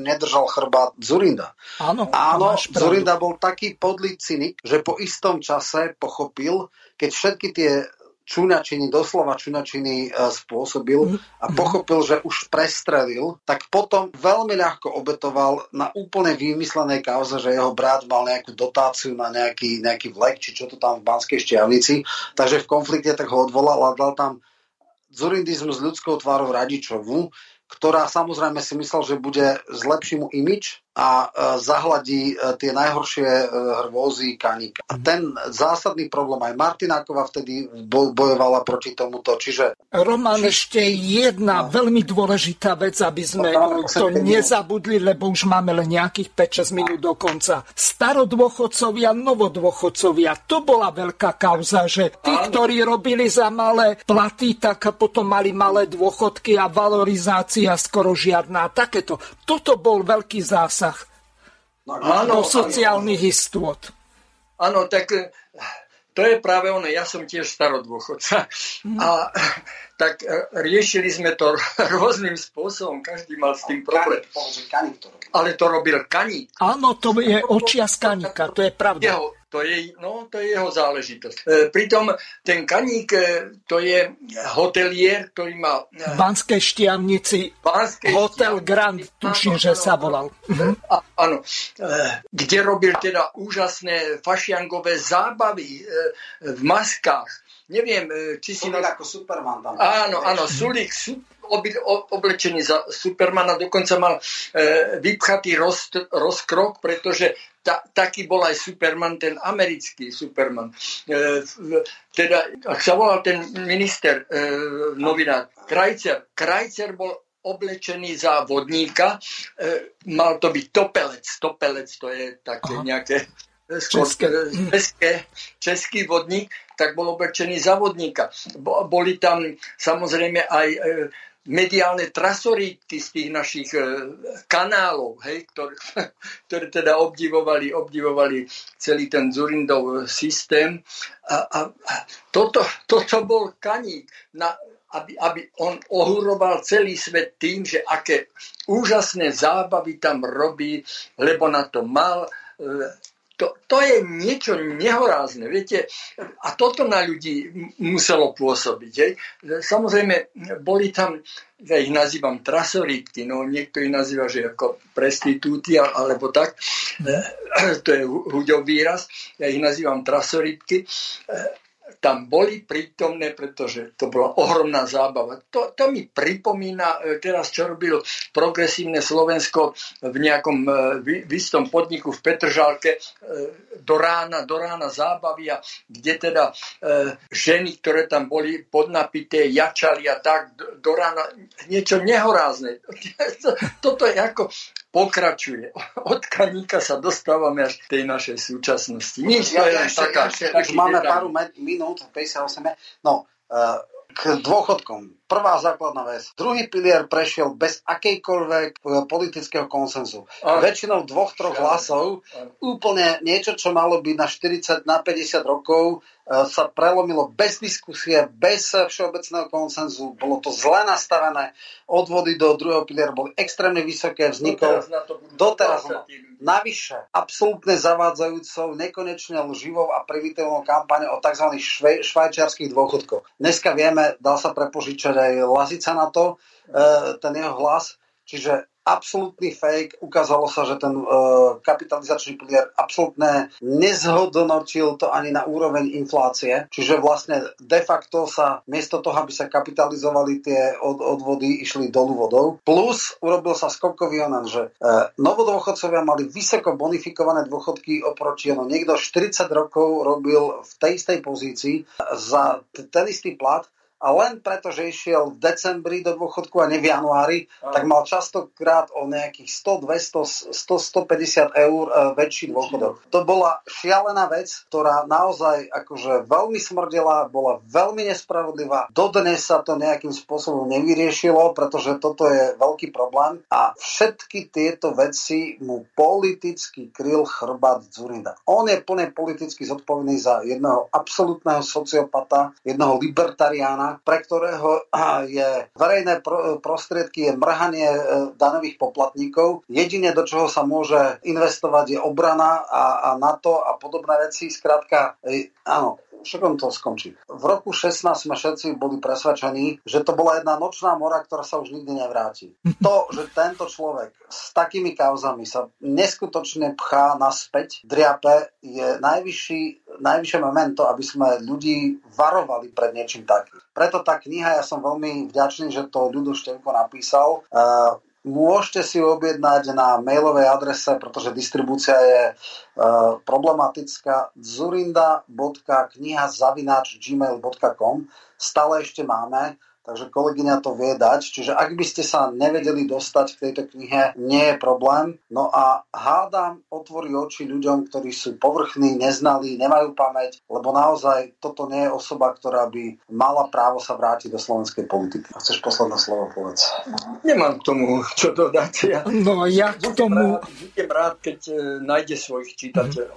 nedržal chrbát Dzurinda. Áno, Dzurinda bol taký podlý cynik, že po istom čase pochopil, keď všetky tie doslova čunačiny spôsobil a pochopil, že už prestrelil, tak potom veľmi ľahko obetoval na úplne vymyslenej kauze, že jeho brat mal nejakú dotáciu na nejaký vlek, či čo to tam v Banskej Štiavnici, takže v konflikte tak ho odvolal a dal tam dzurindizmu s ľudskou tvárou Radičovu, ktorá samozrejme si myslel, že bude zlepší mu imič a zahladí tie najhoršie hrôzy Kaníka. A ten zásadný problém, aj Martináková vtedy bojovala proti tomuto. Čiže Roman, ešte jedna veľmi dôležitá vec, aby sme to nezabudli, lebo už máme len nejakých 5-6 minút do konca. Starodôchodcovia, novodôchodcovia, to bola veľká kauza, že tí, ktorí robili za malé platy, tak potom mali malé dôchodky a valorizácia skoro žiadna. Takéto. Toto bol veľký zásah do sociálnych istôt. Áno, tak to je práve ono. Ja som tiež starodôchodca. A tak riešili sme to rôznym spôsobom. Každý mal s tým problém. Ale to robil Kaník. Áno, to je očias Kaníka, to je pravda. To je jeho záležitosť. Pritom ten Kaník, to je hotelier, ktorý má v Banskej Štiavnici Hotel Grand, tuším, že sa volal. Áno. Kde robil teda úžasné fašiangové zábavy v maskách. Neviem, či si ako Superman tam. Áno, Sulík oblečený za Supermana, dokonca mal vypchatý rozkrok, pretože taký bol aj Superman, ten americký Superman. Teda, ak sa volal ten minister, novinár, Krajcer bol oblečený za vodníka, mal to byť topelec, to je také nejaké český vodník, tak bol oblečený za vodníka. Boli tam samozrejme aj mediálne trasoríky z tých našich kanálov, ktoré teda obdivovali celý ten Dzurindov systém. A toto bol Kaník. aby on ohúroval celý svet tým, že aké úžasné zábavy tam robí, lebo na to mal. To je niečo nehorázne, viete. A toto na ľudí muselo pôsobiť. Hej. Samozrejme, boli tam, ja ich nazývam trasoritky, no niekto ich nazýva, že ako prestitúty, alebo tak. To je huďov výraz. Ja ich nazývam trasoritky. Tam boli prítomné, pretože to bola ohromná zábava. To mi pripomína teraz, čo robil Progresívne Slovensko v nejakom v istom podniku v Petržalke do rána zábavy, a kde teda ženy, ktoré tam boli podnapité, jačali a tak do rána. Niečo nehorázne. Toto je ako pokračuje. Od Kaníka sa dostávame až k tej našej súčasnosti. Nič, to je len taká. Už máme pár minút, 58. No, k dôchodkom. Prvá základná vec. Druhý pilier prešiel bez akejkoľvek politického konsenzu. Väčšinou dvoch, troch hlasov. Úplne niečo, čo malo byť na 40, na 50 rokov, sa prelomilo bez diskusie, bez všeobecného konsenzu. Bolo to zle nastavené. Odvody do druhého piliera boli extrémne vysoké. Vznikol doteraz. Navyše, absolútne zavádzajúcou, nekonečne lživou a primitívnou kampaňou o tzv. Švajčiarskych dôchodkov. Dneska vieme, dá sa prepožičať aj Lazica na to, ten jeho hlas. Čiže absolútny fake. Ukázalo sa, že ten kapitalizačný pilier absolútne nezhodnotil to ani na úroveň inflácie. Čiže vlastne de facto sa miesto toho, aby sa kapitalizovali tie odvody, išli dolu vodou. Plus urobil sa skokový onen, že novodôchodcovia mali vysoko bonifikované dôchodky oproti niekto 40 rokov robil v tej istej pozícii za ten istý plat. A len preto, že išiel v decembri do dôchodku a nie v januári, tak mal častokrát o nejakých 100, 200, 100, 150 eur väčší dôchodok. To bola šialená vec, ktorá naozaj akože veľmi smrdela, bola veľmi nespravodlivá. Dodnes sa to nejakým spôsobom nevyriešilo, pretože toto je veľký problém a všetky tieto veci mu politicky kryl chrbát Dzurinda. On je plne politicky zodpovedný za jedného absolútneho sociopata, jedného libertariána, pre ktorého je verejné prostriedky, je mrhanie daňových poplatníkov. Jedine, do čoho sa môže investovať, je obrana a NATO a podobné veci. Skrátka, áno, všetko to skončí. V roku 16 sme všetci boli presvedčení, že to bola jedna nočná mora, ktorá sa už nikdy nevráti. To, že tento človek s takými kauzami sa neskutočne pchá naspäť, driape, je najvyššie momento, aby sme ľudí varovali pred niečím takým. Preto tá kniha, ja som veľmi vďačný, že to Ľudo Števko napísal. Môžete si ju objednať na mailovej adrese, pretože distribúcia je problematická. Dzurinda.kniha@gmail.com. Stále ešte máme, takže kolegyňa to vie dať. Čiže ak by ste sa nevedeli dostať k tejto knihe, nie je problém. No a hádam otvorí oči ľuďom, ktorí sú povrchní, neznalí, nemajú pamäť, lebo naozaj toto nie je osoba, ktorá by mala právo sa vrátiť do slovenskej politiky. A chceš posledné slovo povedať? Nemám k tomu čo dodať. No ja k tomu... Budem rád, keď nájde svojich čitateľov.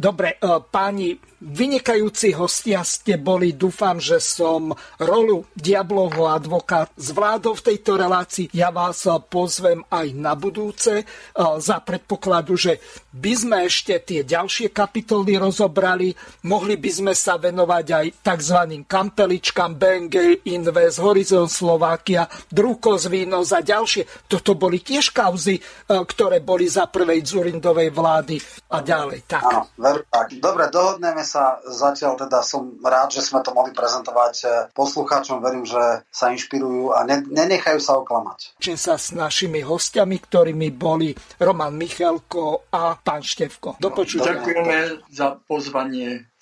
Dobre, páni, vynikajúci hostia ste boli. Dúfam, že som rolu diablovho advokát zvládol v tejto relácii. Ja vás pozvem aj na budúce za predpokladu, že by sme ešte tie ďalšie kapitoly rozobrali. Mohli by sme sa venovať aj tzv. Kampeličkám, BNG Invest, Horizon Slovakia, Druckozvínos a ďalšie. Toto boli tiež kauzy, ktoré boli za prvej Dzurindovej vlády a ďalej. Tak. Áno, tak. Dobre, dohodneme sa zatiaľ, teda som rád, že sme to mohli prezentovať poslucháčom, verím, že sa inšpirujú a nenechajú sa oklamať. Čím sa s našimi hostiami, ktorými boli Roman Michalko a pán Števko. Do počutia. Ďakujeme za pozvanie.